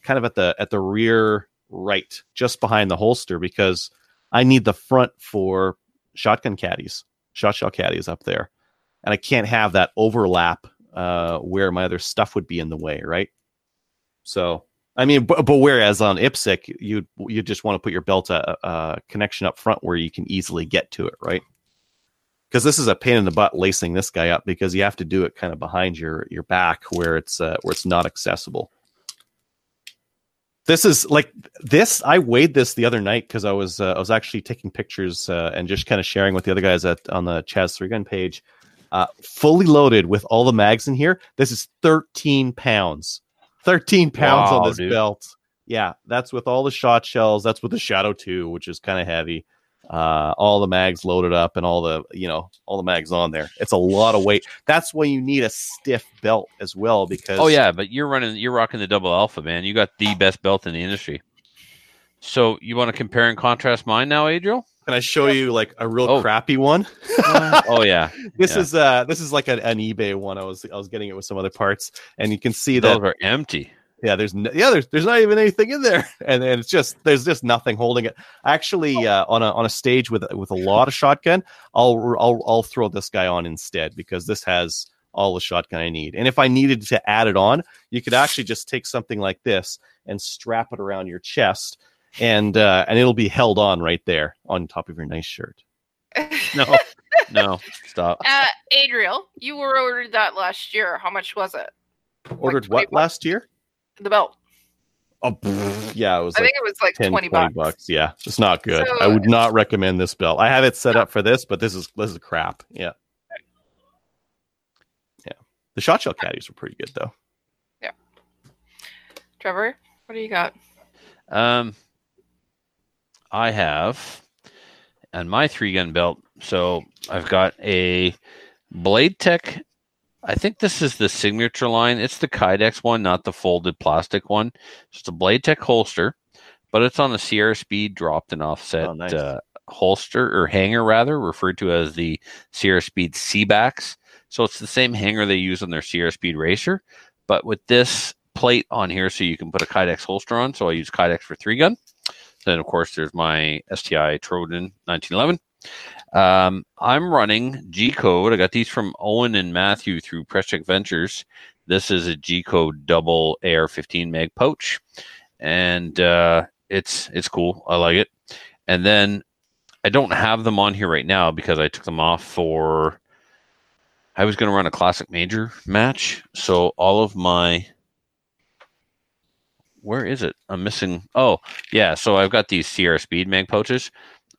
kind of at the rear right, just behind the holster, because I need the front for shotgun caddies, shotshell caddies up there, and I can't have that overlap where my other stuff would be in the way, right? So, I mean, but whereas on IPSC, you just want to put your belt connection up front where you can easily get to it, right? Because this is a pain in the butt lacing this guy up, because you have to do it kind of behind your back where it's not accessible. This is like this. I weighed this the other night because I was actually taking pictures and just kind of sharing with the other guys on the Chaz 3-Gun page. Fully loaded with all the mags in here. This is 13 pounds. 13 pounds on this belt. Yeah, that's with all the shot shells. That's with the Shadow 2, which is kind of heavy. All the mags loaded up and all the mags on there. It's a lot of weight. That's why you need a stiff belt as well, because but you're rocking the double alpha, man. You got the best belt in the industry. So you want to compare and contrast mine now, Adriel? Can I show you like a real crappy one? This is like an eBay one. I was getting it with some other parts, and you can see those are empty. Yeah, there's not even anything in there, and it's just there's just nothing holding it. Actually, on a stage with a lot of shotgun, I'll throw this guy on instead, because this has all the shotgun I need. And if I needed to add it on, you could actually just take something like this and strap it around your chest, and it'll be held on right there on top of your nice shirt. No, stop. Adriel, you were ordered that last year. How much was it? Ordered what last year? The belt. Oh, yeah, it was. I think it was like 10, 20 bucks. Yeah, it's not good. So, I would not recommend this belt. I have it set up for this, but this is crap. Yeah, yeah. The shot shell caddies were pretty good though. Yeah. Trevor, what do you got? I have on my 3-gun belt. So I've got a Blade Tech. I think this is the signature line. It's the Kydex one, not the folded plastic one. It's a Blade Tech holster, but it's on the Sierra Speed dropped and offset holster or hanger, rather, referred to as the Sierra Speed C-backs. So it's the same hanger they use on their Sierra Speed Racer, but with this plate on here, so you can put a Kydex holster on. So I use Kydex for 3-gun. Then, of course, there's my STI Trojan 1911. I'm running G-Code. I got these from Owen and Matthew through Press Check Ventures. This is a G-Code double AR-15 mag pouch, and it's cool. I like it. And then I don't have them on here right now because I took them off for... I was going to run a Classic Major match, so all of my... Where is it? I'm missing... Oh, yeah, so I've got these Sierra Speed mag pouches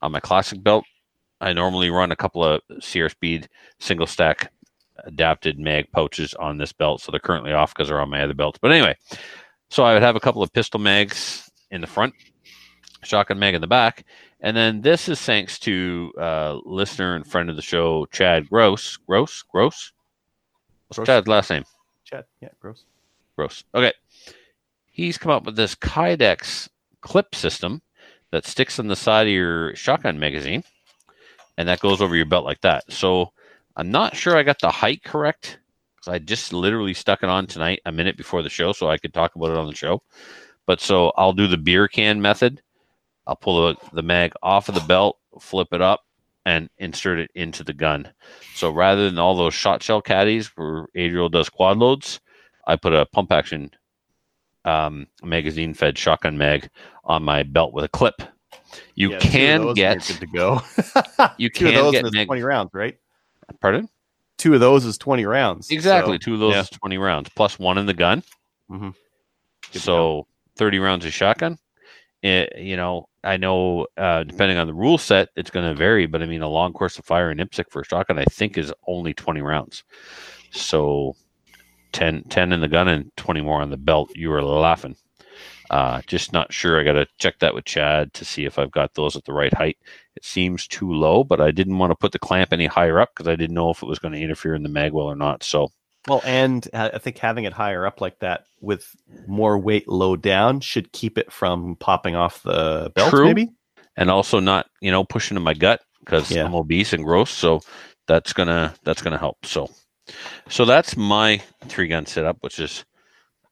on my Classic belt. I normally run a couple of Sierra Speed single stack adapted mag pouches on this belt. So they're currently off because they're on my other belts. But anyway, so I would have a couple of pistol mags in the front, shotgun mag in the back. And then this is thanks to listener and friend of the show, Chad Gross. Gross? What's Chad's last name? Chad, yeah, Gross. Okay. He's come up with this Kydex clip system that sticks on the side of your shotgun magazine. And that goes over your belt like that. So I'm not sure I got the height correct, because I just literally stuck it on tonight, a minute before the show, so I could talk about it on the show. But so I'll do the beer can method. I'll pull the mag off of the belt, flip it up, and insert it into the gun. So rather than all those shot shell caddies where Adriel does quad loads, I put a pump action magazine fed shotgun mag on my belt with a clip. You can get 20 rounds, right? Pardon? Two of those is 20 rounds. Exactly. So, two of those is 20 rounds plus one in the gun. Mm-hmm. So 30 rounds of shotgun. I know, depending on the rule set, it's going to vary, but I mean, a long course of fire in IPSC for a shotgun, I think, is only 20 rounds. So 10 in the gun and 20 more on the belt. You were laughing. Just not sure. I got to check that with Chad to see if I've got those at the right height. It seems too low, but I didn't want to put the clamp any higher up because I didn't know if it was going to interfere in the mag well or not. So, well, and I think having it higher up like that with more weight low down should keep it from popping off the belt. True. Maybe. And also not, pushing to my gut because I'm obese and gross. So that's going to help. So that's my 3-gun setup, which is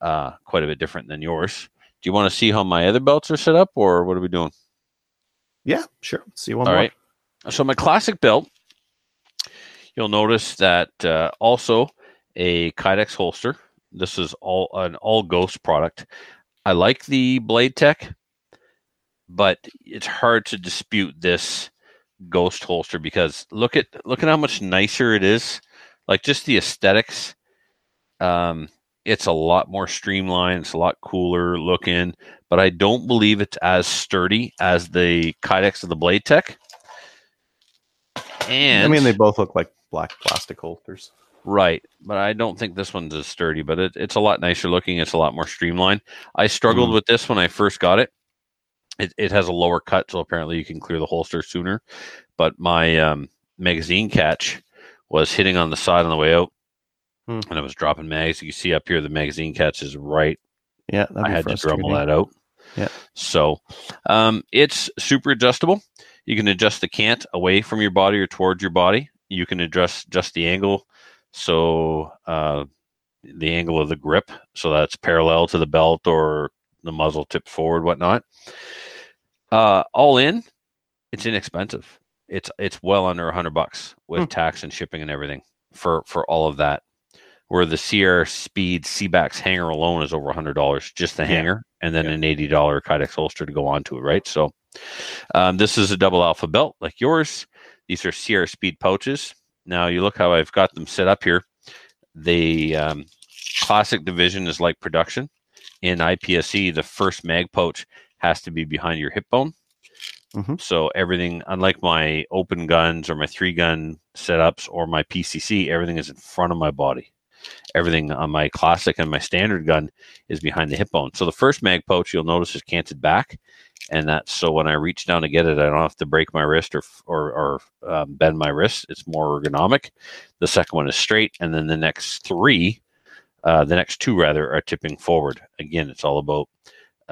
quite a bit different than yours. Do you want to see how my other belts are set up, or what are we doing? Yeah, sure. Let's see one more. All right. So my Classic belt, you'll notice that also a Kydex holster This is all an all ghost product. I like the blade tech, but it's hard to dispute this ghost holster because look at how much nicer it is. Like just the aesthetics. It's a lot more streamlined. It's a lot cooler looking, but I don't believe it's as sturdy as the Kydex of the blade tech. And I mean, they both look like black plastic holsters. Right, but I don't think this one's as sturdy, but it's a lot nicer looking. It's a lot more streamlined. I struggled with this when I first got it. It has a lower cut, so apparently you can clear the holster sooner. But my magazine catch was hitting on the side on the way out, and I was dropping mags. You see up here, the magazine catch is right. Yeah, I had to grumble that out. Yeah. So it's super adjustable. You can adjust the cant away from your body or towards your body. You can adjust just the angle. So the angle of the grip, so that's parallel to the belt or the muzzle tip forward, whatnot. All in, it's inexpensive. It's well under $100 with tax and shipping and everything for all of that. Where the CR Speed C-Bax hanger alone is over $100, just the hanger, and then an $80 Kydex holster to go onto it, right? So this is a double alpha belt like yours. These are CR Speed pouches. Now, you look how I've got them set up here. The classic division is like production. In IPSC, the first mag pouch has to be behind your hip bone. Mm-hmm. So everything, unlike my open guns or my 3-gun setups or my PCC, everything is in front of my body. Everything on my classic and my standard gun is behind the hip bone. So the first mag pouch, you'll notice, is canted back. And that's so when I reach down to get it, I don't have to break my wrist or bend my wrist. It's more ergonomic. The second one is straight. And then the next two are tipping forward. Again, it's all about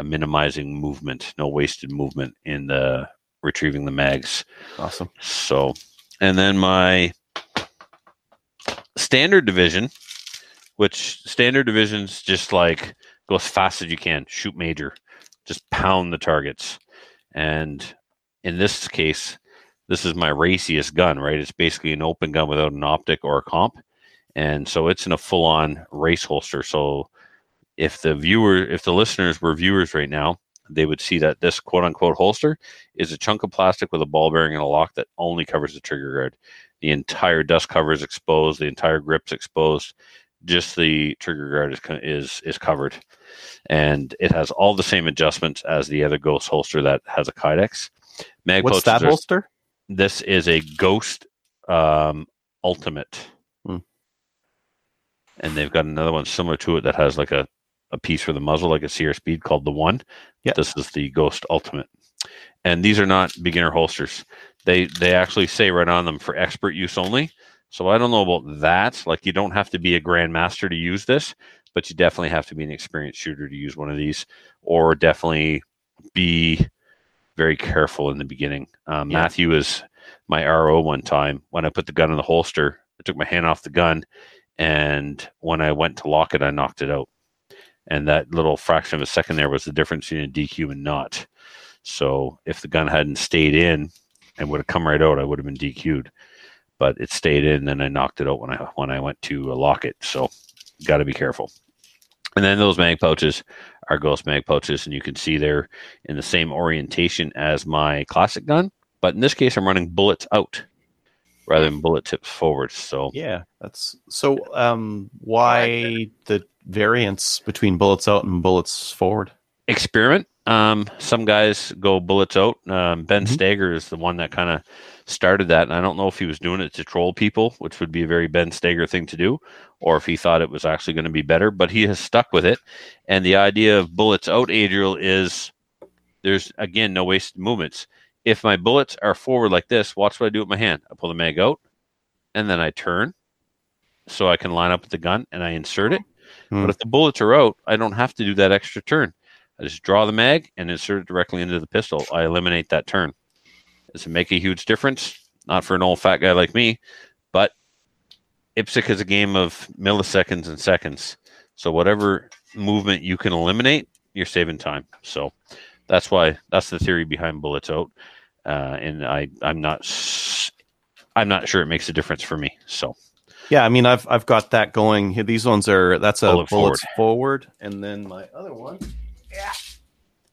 minimizing movement, no wasted movement in the retrieving the mags. Awesome. So, and then my standard division, which standard division's just like go as fast as you can, shoot major. Just pound the targets. And in this case, this is my raciest gun, right? It's basically an open gun without an optic or a comp. And so it's in a full-on race holster. So if the listeners were viewers right now, they would see that this quote-unquote holster is a chunk of plastic with a ball bearing and a lock that only covers the trigger guard. The entire dust cover is exposed. The entire grip's exposed. Just the trigger guard is covered, and it has all the same adjustments as the other ghost holster that has a Kydex. What's that holster? This is a Ghost Ultimate, and they've got another one similar to it that has like a piece for the muzzle, like a CR Speed, called the One. Yeah, this is the Ghost Ultimate, and these are not beginner holsters. They actually say right on them for expert use only. So I don't know about that. Like, you don't have to be a grandmaster to use this, but you definitely have to be an experienced shooter to use one of these, or definitely be very careful in the beginning. Matthew is my RO one time. When I put the gun in the holster, I took my hand off the gun, and when I went to lock it, I knocked it out. And that little fraction of a second there was the difference between a DQ and not. So if the gun hadn't stayed in and would have come right out, I would have been DQ'd. But it stayed in, and I knocked it out when I went to lock it. So, got to be careful. And then those mag pouches are Ghost mag pouches, and you can see they're in the same orientation as my classic gun. But in this case, I'm running bullets out rather than bullet tips forward. So yeah, that's so. Why the variance between bullets out and bullets forward? Experiment. Some guys go bullets out. Ben Stager is the one that kind of started that, and I don't know if he was doing it to troll people, which would be a very Ben Stager thing to do, or if he thought it was actually going to be better, but he has stuck with it. And the idea of bullets out, Adriel, is there's, again, no wasted movements. If my bullets are forward like this, watch what I do with my hand. I pull the mag out, and then I turn so I can line up with the gun, and I insert it. But if the bullets are out, I don't have to do that extra turn. I just draw the mag and insert it directly into the pistol. I eliminate that turn. Does it make a huge difference? Not for an old fat guy like me, but IPSC is a game of milliseconds and seconds. So whatever movement you can eliminate, you're saving time. So that's the theory behind bullets out. And I'm not sure it makes a difference for me. So Yeah, I mean, I've got that going. These ones are, that's a bullets forward, and then my other one. Yeah.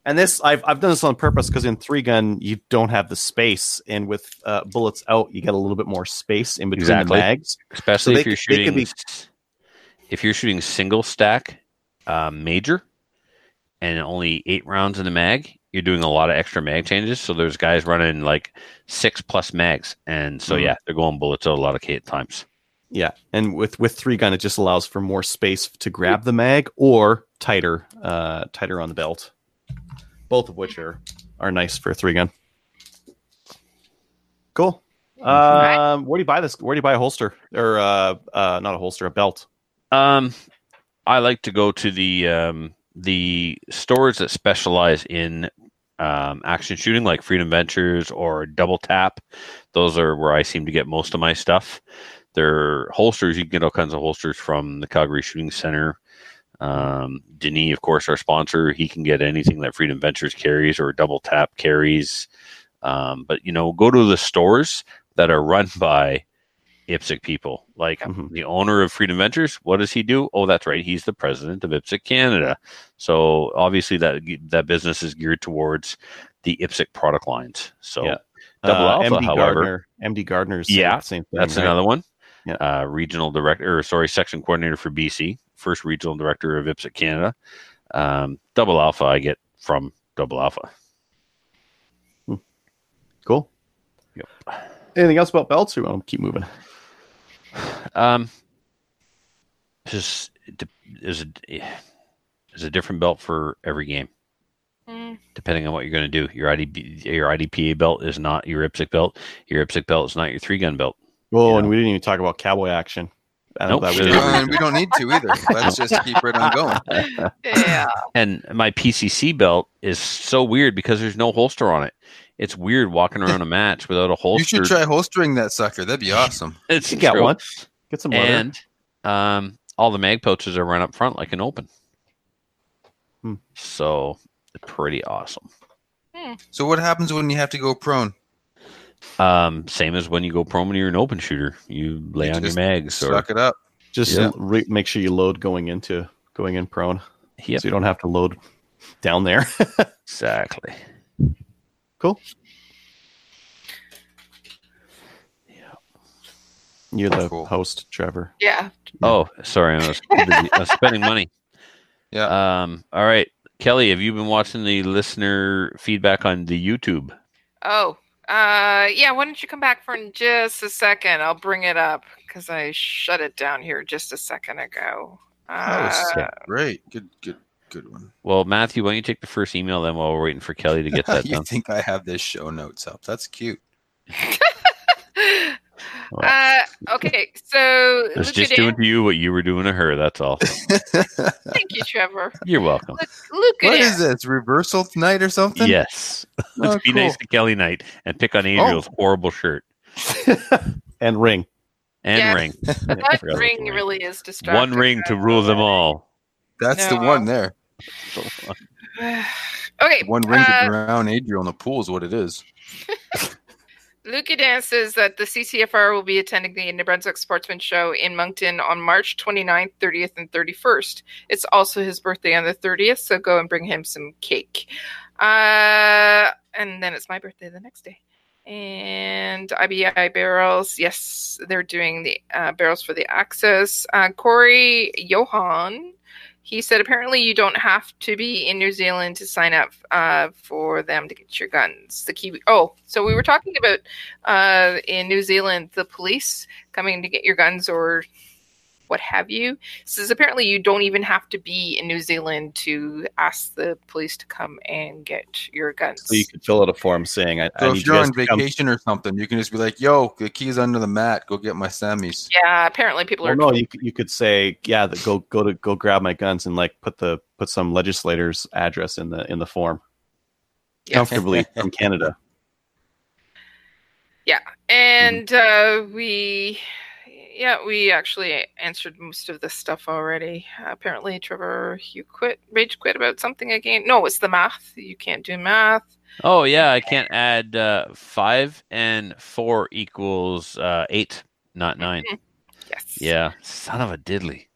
And this, I've done this on purpose because in 3-gun you don't have the space, and with bullets out, you get a little bit more space in between the mags. Especially so if you're shooting single stack major and only 8 rounds in the mag, you're doing a lot of extra mag changes. So there's guys running like 6+ mags, and so yeah, they're going bullets out a lot of times. Yeah, and with 3-gun, it just allows for more space to grab the mag or tighter on the belt. Both of which are nice for a 3-gun. Cool. Where do you buy this? Where do you buy a holster? Or not a holster, a belt? I like to go to the stores that specialize in action shooting, like Freedom Ventures or Double Tap. Those are where I seem to get most of my stuff. They're holsters. You can get all kinds of holsters from the Calgary Shooting Center. Denis, of course, our sponsor, he can get anything that Freedom Ventures carries or Double Tap carries. But, you know, go to the stores that are run by IPSC people. Like the owner of Freedom Ventures, what does he do? Oh, that's right. He's the president of IPSC Canada. So obviously that business is geared towards the IPSC product lines. So yeah. Double Alpha, however. MD Gardner's. Yeah, same thing, that's right? Another one. Yeah. Regional director, section coordinator for BC. First regional director of IPSC Canada. Double Alpha I get from Double Alpha. Cool. Yep. Anything else about belts, or we want to keep moving? There's a different belt for every game, depending on what you're going to do. Your IDPA belt is not your IPSC belt. Your IPSC belt is not your 3-gun belt. Well, and we didn't even talk about cowboy action. We don't need to either. Let's just keep right on going. Yeah. And my PCC belt is so weird because there's no holster on it. It's weird walking around a match without a holster. You should try holstering that sucker. That'd be awesome. You got one. Get some leather. And all the mag pouches are run up front like an open. So pretty awesome. So what happens when you have to go prone? Same as when you go prone when you're an open shooter, you lay on your mags or suck it up. Just make sure you load going in prone, so you don't have to load down there. Exactly. Cool. Yeah. You're the host, Trevor. Yeah. Oh, sorry, I was spending money. Yeah. All right, Kelly, have you been watching the listener feedback on the YouTube? Oh. Yeah, why don't you come back for just a second? I'll bring it up because I shut it down here just a second ago. That was great. Good one. Well, Matthew, why don't you take the first email then while we're waiting for Kelly to get that done? You think I have this show notes up? That's cute. Okay, so it's just doing to you what you were doing to her. That's all. Thank you, Trevor. You're welcome. What is this, reversal night or something? Yes. Let's be nice to Kelly night and pick on Adriel's horrible shirt and ring. And ring. That ring really is distracting. One ring to rule them all. That's the one there. Okay. One ring to drown Adriel in the pool is what it is. Luca Dan says that the CCFR will be attending the New Brunswick Sportsman Show in Moncton on March 29th, 30th, and 31st. It's also his birthday on the 30th, so go and bring him some cake. And then it's my birthday the next day. And IBI barrels, yes, they're doing the barrels for the Axis. Corey Johan, he said apparently you don't have to be in New Zealand to sign up for them to get your guns. The Kiwi. Oh, so we were talking about in New Zealand, the police coming to get your guns or what have you. Says apparently you don't even have to be in New Zealand to ask the police to come and get your guns. So you can fill out a form saying, "I need if you're on vacation or something, you can just be like, yo, the key's under the mat. Go get my semis." Yeah, apparently people are. No, you could say, yeah, go grab my guns and like put some legislator's address in the form. Yeah. Comfortably from Canada. Yeah, and we actually answered most of this stuff already. Apparently, Trevor, you rage quit about something again. No, it's the math. You can't do math. Oh, yeah. I can't add 5 and 4 equals 8, not 9. Yes. Yeah. Son of a diddly.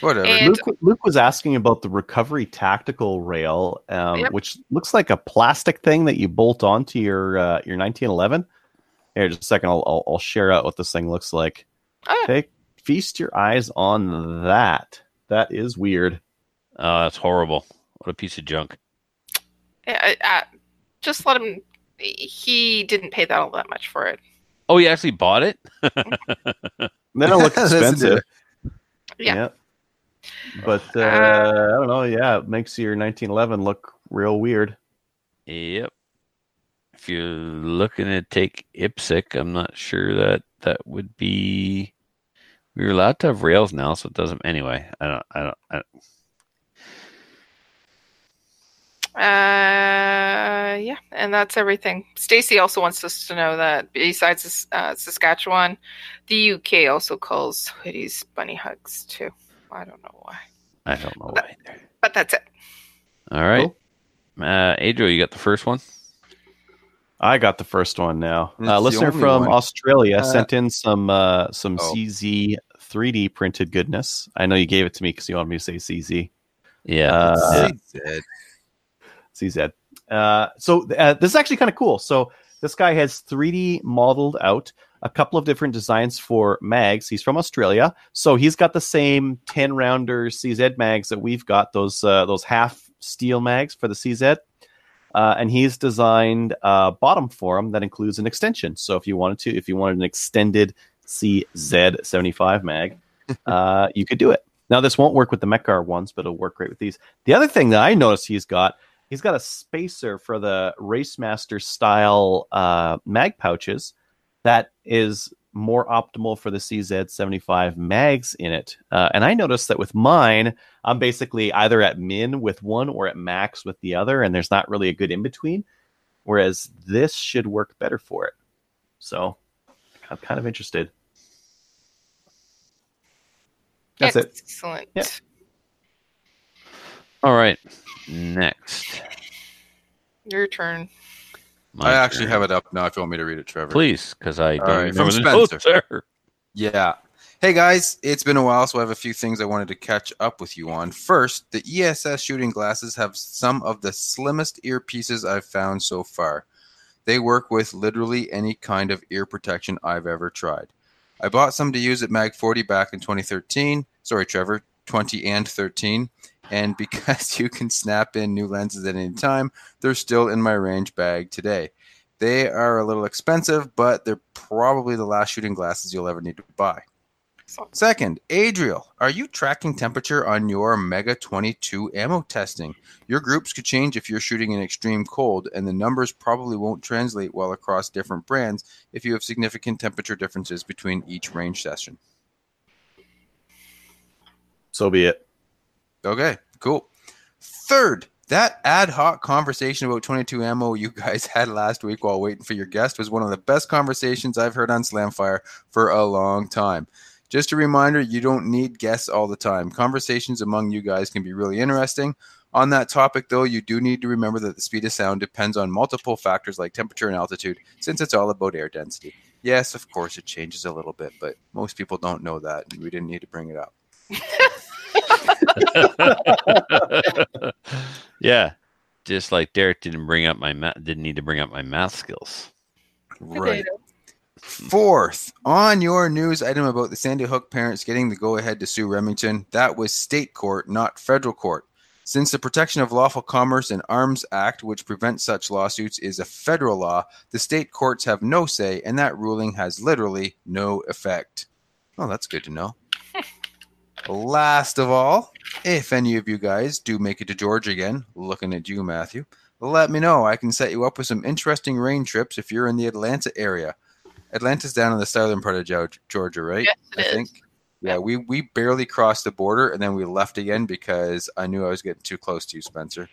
Whatever. And Luke was asking about the recovery tactical rail, yep. which looks like a plastic thing that you bolt onto your 1911. Here, just a second. I'll share out what this thing looks like. Oh, yeah. Feast your eyes on that. That is weird. That's horrible. What a piece of junk. Yeah, I just let him. He didn't pay that much for it. Oh, he actually bought it? That'll look expensive. Yeah. Yeah. But I don't know. Yeah, it makes your 1911 look real weird. Yep. If you're looking to take IPSC, I'm not sure that would be. We're allowed to have rails now, so it doesn't. Anyway, I don't. Yeah, and that's everything. Stacy also wants us to know that besides Saskatchewan, the UK also calls hoodies bunny hugs too. I don't know why. I don't know why either. But that's it. All right. Cool. Adriel, you got the first one? I got the first one now. A listener from Australia sent in some CZ 3D printed goodness. I know you gave it to me because you wanted me to say CZ. Yeah. CZ. So this is actually kind of cool. So this guy has 3D modeled out a couple of different designs for mags. He's from Australia. So he's got the same 10-rounder CZ mags that we've got, those half steel mags for the CZ. And he's designed a bottom form that includes an extension. So if you wanted an extended CZ75 mag, you could do it. Now, this won't work with the Mechgar ones, but it'll work great with these. The other thing that I noticed he's got a spacer for the Racemaster style mag pouches that is more optimal for the CZ75 mags in it. And I noticed that with mine, I'm basically either at min with one or at max with the other, and there's not really a good in-between, whereas this should work better for it. So I'm kind of interested. That's it. Excellent. Yeah. All right. Next. Your turn. I actually have it up now if you want me to read it, Trevor. Please, because I don't remember the notes there. Yeah. Hey, guys. It's been a while, so I have a few things I wanted to catch up with you on. First, the ESS shooting glasses have some of the slimmest earpieces I've found so far. They work with literally any kind of ear protection I've ever tried. I bought some to use at Mag 40 back in 2013. Sorry, Trevor, 20 and 13. And because you can snap in new lenses at any time, they're still in my range bag today. They are a little expensive, but they're probably the last shooting glasses you'll ever need to buy. Second, Adriel, are you tracking temperature on your Mega 22 ammo testing? Your groups could change if you're shooting in extreme cold, and the numbers probably won't translate well across different brands if you have significant temperature differences between each range session. So be it. Okay, cool. Third, that ad hoc conversation about 22 ammo you guys had last week while waiting for your guest was one of the best conversations I've heard on Slamfire for a long time. Just a reminder, you don't need guests all the time. Conversations among you guys can be really interesting. On that topic, though, you do need to remember that the speed of sound depends on multiple factors like temperature and altitude, since it's all about air density. Yes, of course, it changes a little bit, but most people don't know that, and we didn't need to bring it up. Yeah, just like Derek didn't need to bring up my math skills. Right. Fourth, on your news item about the Sandy Hook parents getting the go-ahead to sue Remington, that was state court, not federal court. Since the Protection of Lawful Commerce and Arms Act, which prevents such lawsuits, is a federal law, the state courts have no say, and that ruling has literally no effect. Well, that's good to know. Last of all, if any of you guys do make it to Georgia again, looking at you, Matthew, let me know. I can set you up with some interesting range trips if you're in the Atlanta area. Atlanta's down in the southern part of Georgia, right? Yes, I think. Yeah, we barely crossed the border, and then we left again because I knew I was getting too close to you, Spencer.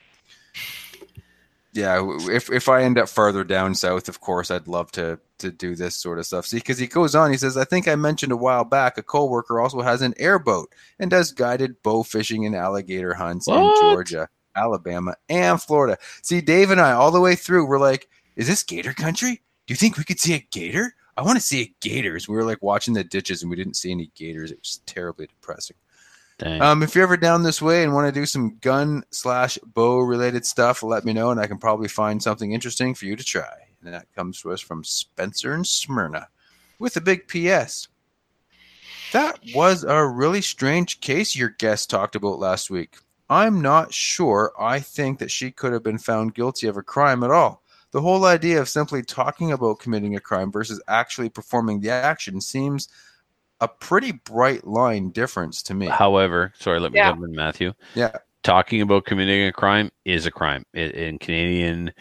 Yeah, if I end up farther down south, of course, I'd love to do this sort of stuff. See, because he goes on, he says, I think I mentioned a while back, a co-worker also has an airboat and does guided bow fishing and alligator hunts in Georgia, Alabama, and Florida. See, Dave and I, all the way through, we're like, is this gator country? Do you think we could see a gator? I want to see gators. We were like watching the ditches and we didn't see any gators. It was terribly depressing. Dang. If you're ever down this way and want to do some gun/bow related stuff, let me know and I can probably find something interesting for you to try. And that comes to us from Spencer in Smyrna with a big PS. That was a really strange case your guest talked about last week. I'm not sure I think that she could have been found guilty of a crime at all. The whole idea of simply talking about committing a crime versus actually performing the action seems a pretty bright line difference to me. However, sorry, let me jump in, Matthew. Yeah. Talking about committing a crime is a crime. In Canadian,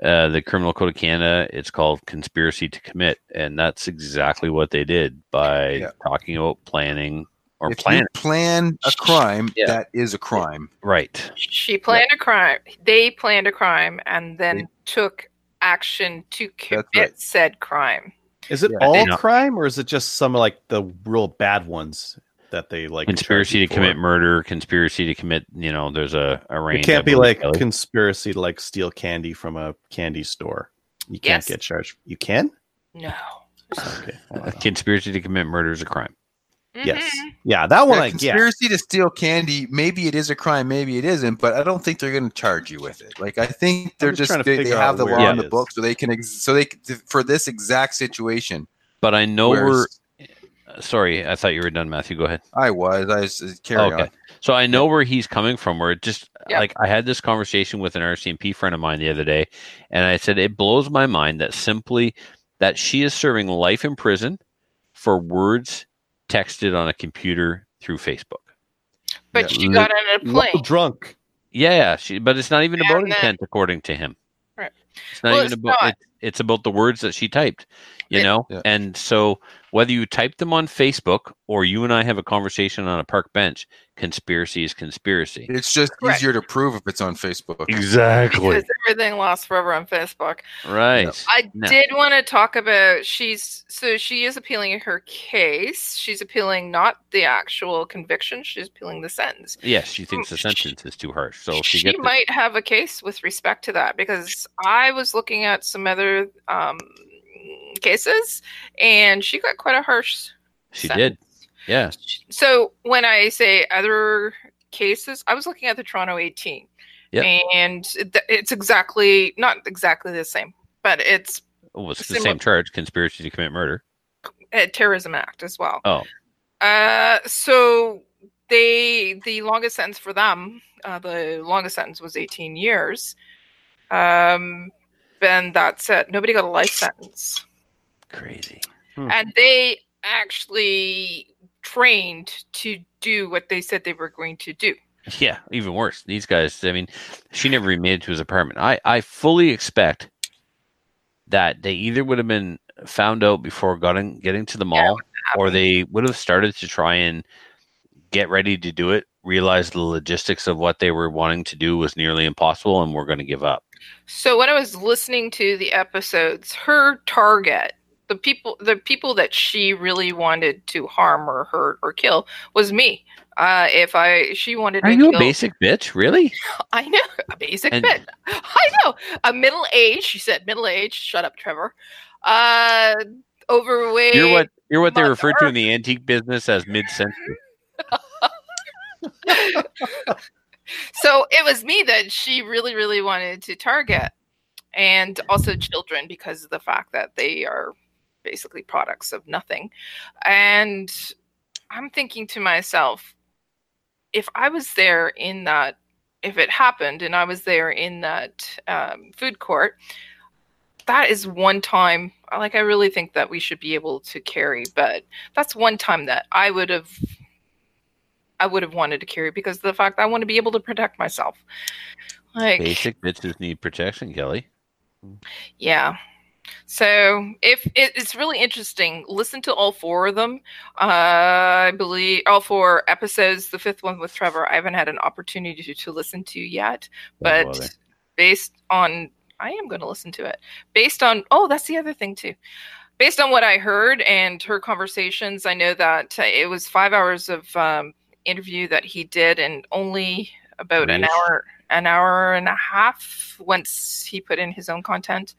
the Criminal Code of Canada, it's called conspiracy to commit. And that's exactly what they did by talking about planning. Or if you plan a crime, that is a crime. Right. She planned a crime. They planned a crime and then took action to commit said crime. Is it all crime, or is it just some like the real bad ones that they like? Conspiracy to commit murder, conspiracy to commit, you know, there's a range. It can't be like conspiracy to like steal candy from a candy store. You can't get charged. You can? No. Okay. Conspiracy to commit murder is a crime. Mm-hmm. Yes. Yeah, that one. Conspiracy to steal candy. Maybe it is a crime. Maybe it isn't. But I don't think they're going to charge you with it. Like I think they're just they have the law on the book, so they can for this exact situation. But I know Sorry, I thought you were done, Matthew. Go ahead. I was carrying on. So I know where he's coming from. Where it just like I had this conversation with an RCMP friend of mine the other day, and I said it blows my mind that simply that she is serving life in prison for words texted on a computer through Facebook. But she got on a plane. Little drunk. Yeah, but it's not even about intent, according to him. Right. It's not even about it. It's about the words that she typed, you know? Yeah. And so whether you type them on Facebook or you and I have a conversation on a park bench, conspiracy is conspiracy. It's just easier to prove if it's on Facebook. Exactly. Because everything lasts forever on Facebook. Right. No. I did want to talk about, she is appealing her case. She's appealing not the actual conviction. She's appealing the sentence. Yes. She thinks the sentence is too harsh. So she might have a case with respect to that, because I was looking at some other cases, and she got quite a harsh sentence. Did. Yeah. So when I say other cases, I was looking at the Toronto 18. Yep. And it's not exactly the same, but it's the same charge, conspiracy to commit murder. Terrorism Act as well. Oh. So the longest sentence for them, the longest sentence was 18 years. And that's it. Nobody got a life sentence. Crazy. Hmm. And they actually trained to do what they said they were going to do. Yeah, even worse. These guys, I mean, she never even made it to his apartment. I fully expect that they either would have been found out before getting to the mall, or they would have started to try and get ready to do it, realized the logistics of what they were wanting to do was nearly impossible, and we're going to give up. So when I was listening to the episodes, her target, the people that she really wanted to harm or hurt or kill was me. She wanted to kill. Are you a basic bitch? Really? I know. A basic bitch. I know. A middle-aged, she said middle-aged. Shut up, Trevor. Overweight. You're what they refer to in the antique business as mid-century. So it was me that she really, really wanted to target, and also children, because of the fact that they are basically products of nothing. And I'm thinking to myself, if I was there in that, if it happened and I was there in that food court, that is one time, like I really think that we should be able to carry, but that's one time that I would have wanted to carry, because of the fact I want to be able to protect myself. Like basic bitches need protection, Kelly. Yeah. So if it's really interesting, listen to all four of them. I believe all four episodes, the fifth one with Trevor, I haven't had an opportunity to listen to yet, but I am going to listen to it that's the other thing too. Based on what I heard and her conversations, I know that it was 5 hours of interview that he did, and only about an hour an hour and a half once he put in his own content,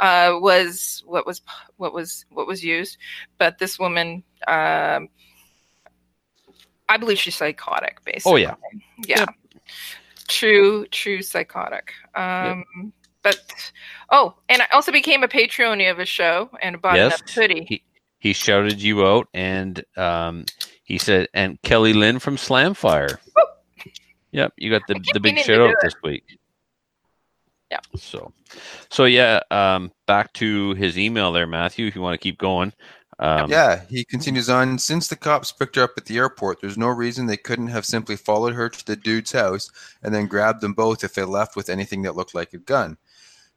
was what was used. But this woman, I believe she's psychotic, basically. Oh yeah, yeah, yep. true psychotic. Yep. But and I also became a Patreon of a show and bought a hoodie. He shouted you out, and he said, and Kelly Lynn from Slamfire. Woo! Yep, you got the big shout out this week. Yeah. So yeah. Back to his email there, Matthew. If you want to keep going. Yeah, he continues on. Since the cops picked her up at the airport, there's no reason they couldn't have simply followed her to the dude's house and then grabbed them both if they left with anything that looked like a gun.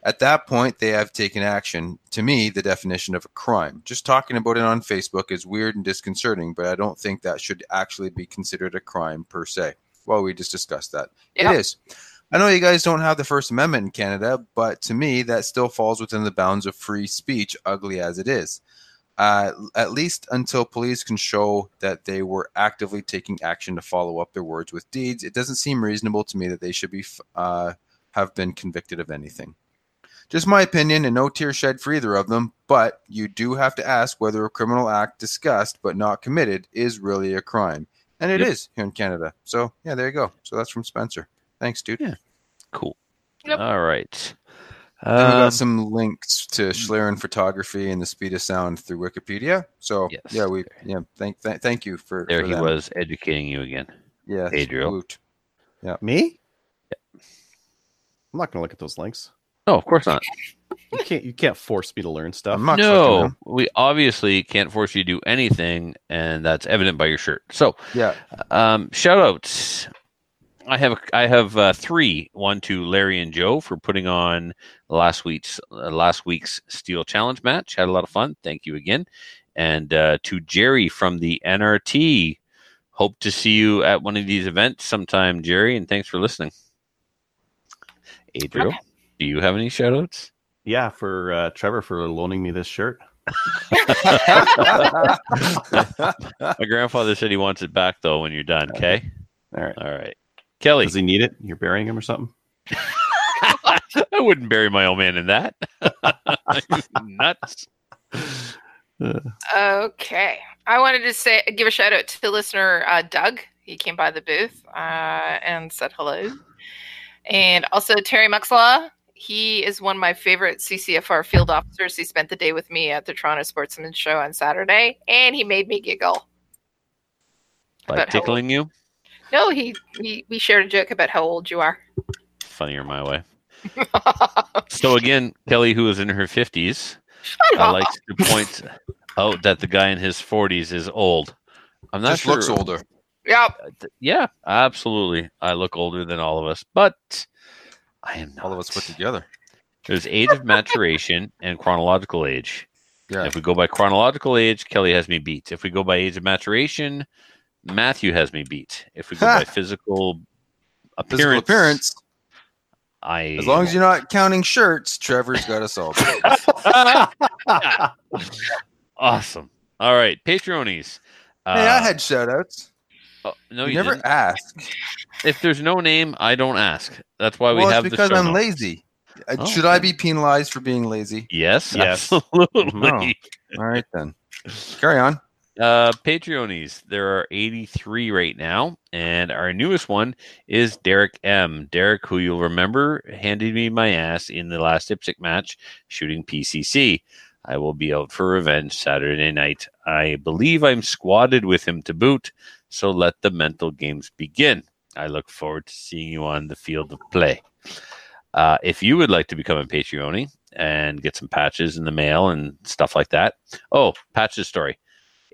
At that point, they have taken action. To me, the definition of a crime. Just talking about it on Facebook is weird and disconcerting, but I don't think that should actually be considered a crime per se. Well, we just discussed that. Yeah. It is. I know you guys don't have the First Amendment in Canada, but to me, that still falls within the bounds of free speech, ugly as it is. At least until police can show that they were actively taking action to follow up their words with deeds, it doesn't seem reasonable to me that they should be have been convicted of anything. Just my opinion, and no tear shed for either of them, but you do have to ask whether a criminal act discussed but not committed is really a crime. And it is here in Canada. So, yeah, there you go. So that's from Spencer. Thanks, dude. Yeah. Cool. Yep. All right. Then we got some links to Schlieren Photography and the Speed of Sound through Wikipedia. So, yes, yeah, thank you for there for he them. Was educating you again. Yeah. Adriel. Yeah. Me? Yeah. I'm not going to look at those links. No, of course not. You can't force me to learn stuff. No, we obviously can't force you to do anything, and that's evident by your shirt. So, yeah. Shout outs. I have three. One to Larry and Joe for putting on last week's Steel Challenge match. Had a lot of fun. Thank you again. And to Jerry from the NRT. Hope to see you at one of these events sometime, Jerry, and thanks for listening. Adriel. Okay. Do you have any shout-outs? Yeah, for Trevor for loaning me this shirt. My grandfather said he wants it back, though, when you're done, okay? All right. Kelly. Does he need it? You're burying him or something? I wouldn't bury my old man in that. Nuts. Okay. I wanted to give a shout-out to the listener, Doug. He came by the booth and said hello. And also Terry Muxlaw. He is one of my favorite CCFR field officers. He spent the day with me at the Toronto Sportsman Show on Saturday, and he made me giggle. By tickling you? No, we shared a joke about how old you are. Funnier my way. So again, Kelly, who is in her 50s, likes to point out that the guy in his 40s is old. I'm not sure. Just looks older. Yep. Yeah, absolutely. I look older than all of us, but I am not. All of us put together. There's age of maturation and chronological age. Yeah. And if we go by chronological age, Kelly has me beat. If we go by age of maturation, Matthew has me beat. If we go by physical appearance, as long as you're not counting shirts, Trevor's got us all. Awesome. All right, Patreonies. Hey, I had shout-outs. Oh, no, you never ask. If there's no name, I don't ask. That's why we have the show notes. Because I'm lazy. Should I be penalized for being lazy? Yes. Absolutely. No. All right, then. Carry on. Patreonies. There are 83 right now, and our newest one is Derek M. Derek, who you'll remember, handed me my ass in the last dipstick match shooting PCC. I will be out for revenge Saturday night. I believe I'm squadded with him to boot. So let the mental games begin. I look forward to seeing you on the field of play. If you would like to become a Patreon and get some patches in the mail and stuff like that. Oh, patches story.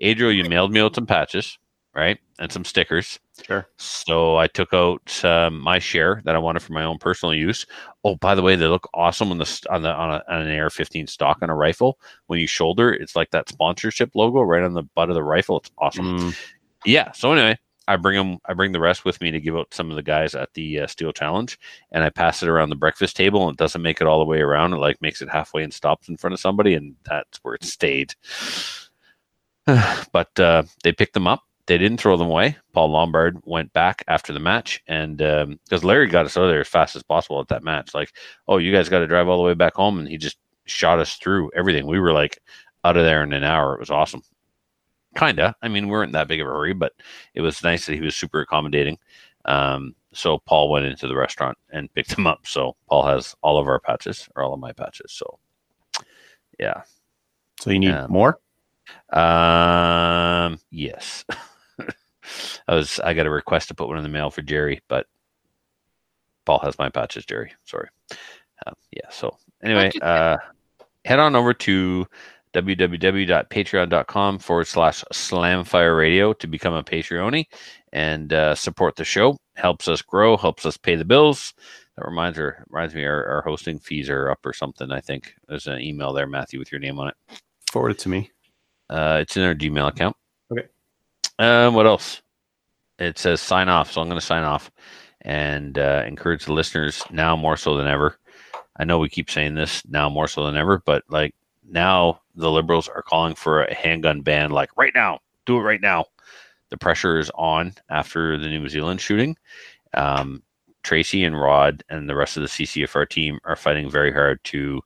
Adriel, you mailed me out some patches, right? And some stickers. Sure. So I took out my share that I wanted for my own personal use. Oh, by the way, they look awesome on an AR-15 stock on a rifle. When you shoulder, it's like that sponsorship logo right on the butt of the rifle. It's awesome. Yeah, so anyway, I bring the rest with me to give out some of the guys at the Steel Challenge, and I pass it around the breakfast table, and it doesn't make it all the way around. It makes it halfway and stops in front of somebody, and that's where it stayed. But they picked them up, They didn't throw them away. Paul Lombard went back after the match, and because Larry got us out of there as fast as possible at that match, like, oh, you guys got to drive all the way back home, and he just shot us through everything. We were like out of there in an hour. It was awesome. Kinda. I mean, we weren't in that big of a hurry, but it was nice that he was super accommodating. So Paul went into the restaurant and picked him up. So Paul has all of our patches, or all of my patches. So yeah. So you need more? Yes. I got a request to put one in the mail for Jerry, but Paul has my patches, Jerry. Sorry. Yeah. So anyway, head on over to www.patreon.com/Slamfire Radio to become a Patreon and support the show. Helps us grow, helps us pay the bills. That reminds me, our hosting fees are up or something, I think. There's an email there, Matthew, with your name on it. Forward it to me. It's in our Gmail account. Okay. What else? It says sign off, so I'm going to sign off and encourage the listeners now more so than ever. I know we keep saying this, now more so than ever, but like now the Liberals are calling for a handgun ban, like right now. Do it right now. The pressure is on after the New Zealand shooting. Tracy and Rod and the rest of the CCFR team are fighting very hard to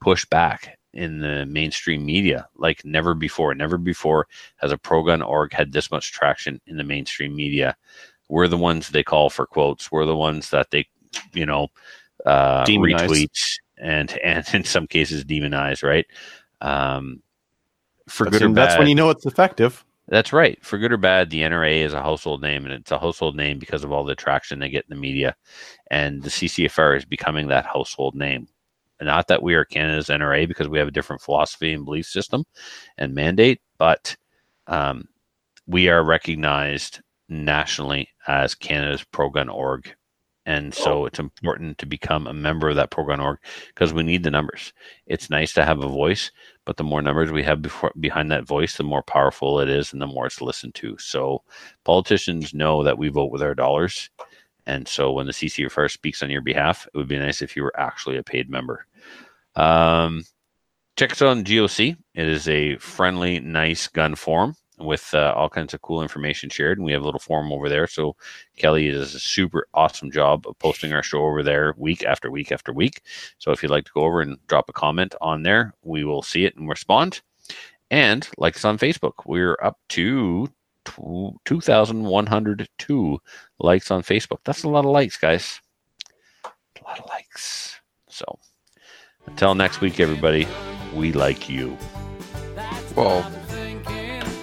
push back in the mainstream media like never before. Never before has a pro-gun org had this much traction in the mainstream media. We're the ones they call for quotes. We're the ones that they, you know, retweets and in some cases demonize, right? For that's good or bad. That's when you know it's effective. That's right. For good or bad, the NRA is a household name, and it's a household name because of all the traction they get in the media. And the CCFR is becoming that household name. Not that we are Canada's NRA, because we have a different philosophy and belief system and mandate, but we are recognized nationally as Canada's pro-gun org. And so it's important to become a member of that pro-gun org because we need the numbers. It's nice to have a voice, but the more numbers we have behind that voice, the more powerful it is and the more it's listened to. So politicians know that we vote with our dollars. And so when the CCFR speaks on your behalf, it would be nice if you were actually a paid member. Check us out on GOC. It is a friendly, nice gun forum with all kinds of cool information shared, and we have a little forum over there. So Kelly does a super awesome job of posting our show over there week after week after week. So if you'd like to go over and drop a comment on there, we will see it and respond. And like us on Facebook. We're up to 2,102 likes on Facebook. That's a lot of likes, guys. A lot of likes. So until next week, everybody, we like you. Well.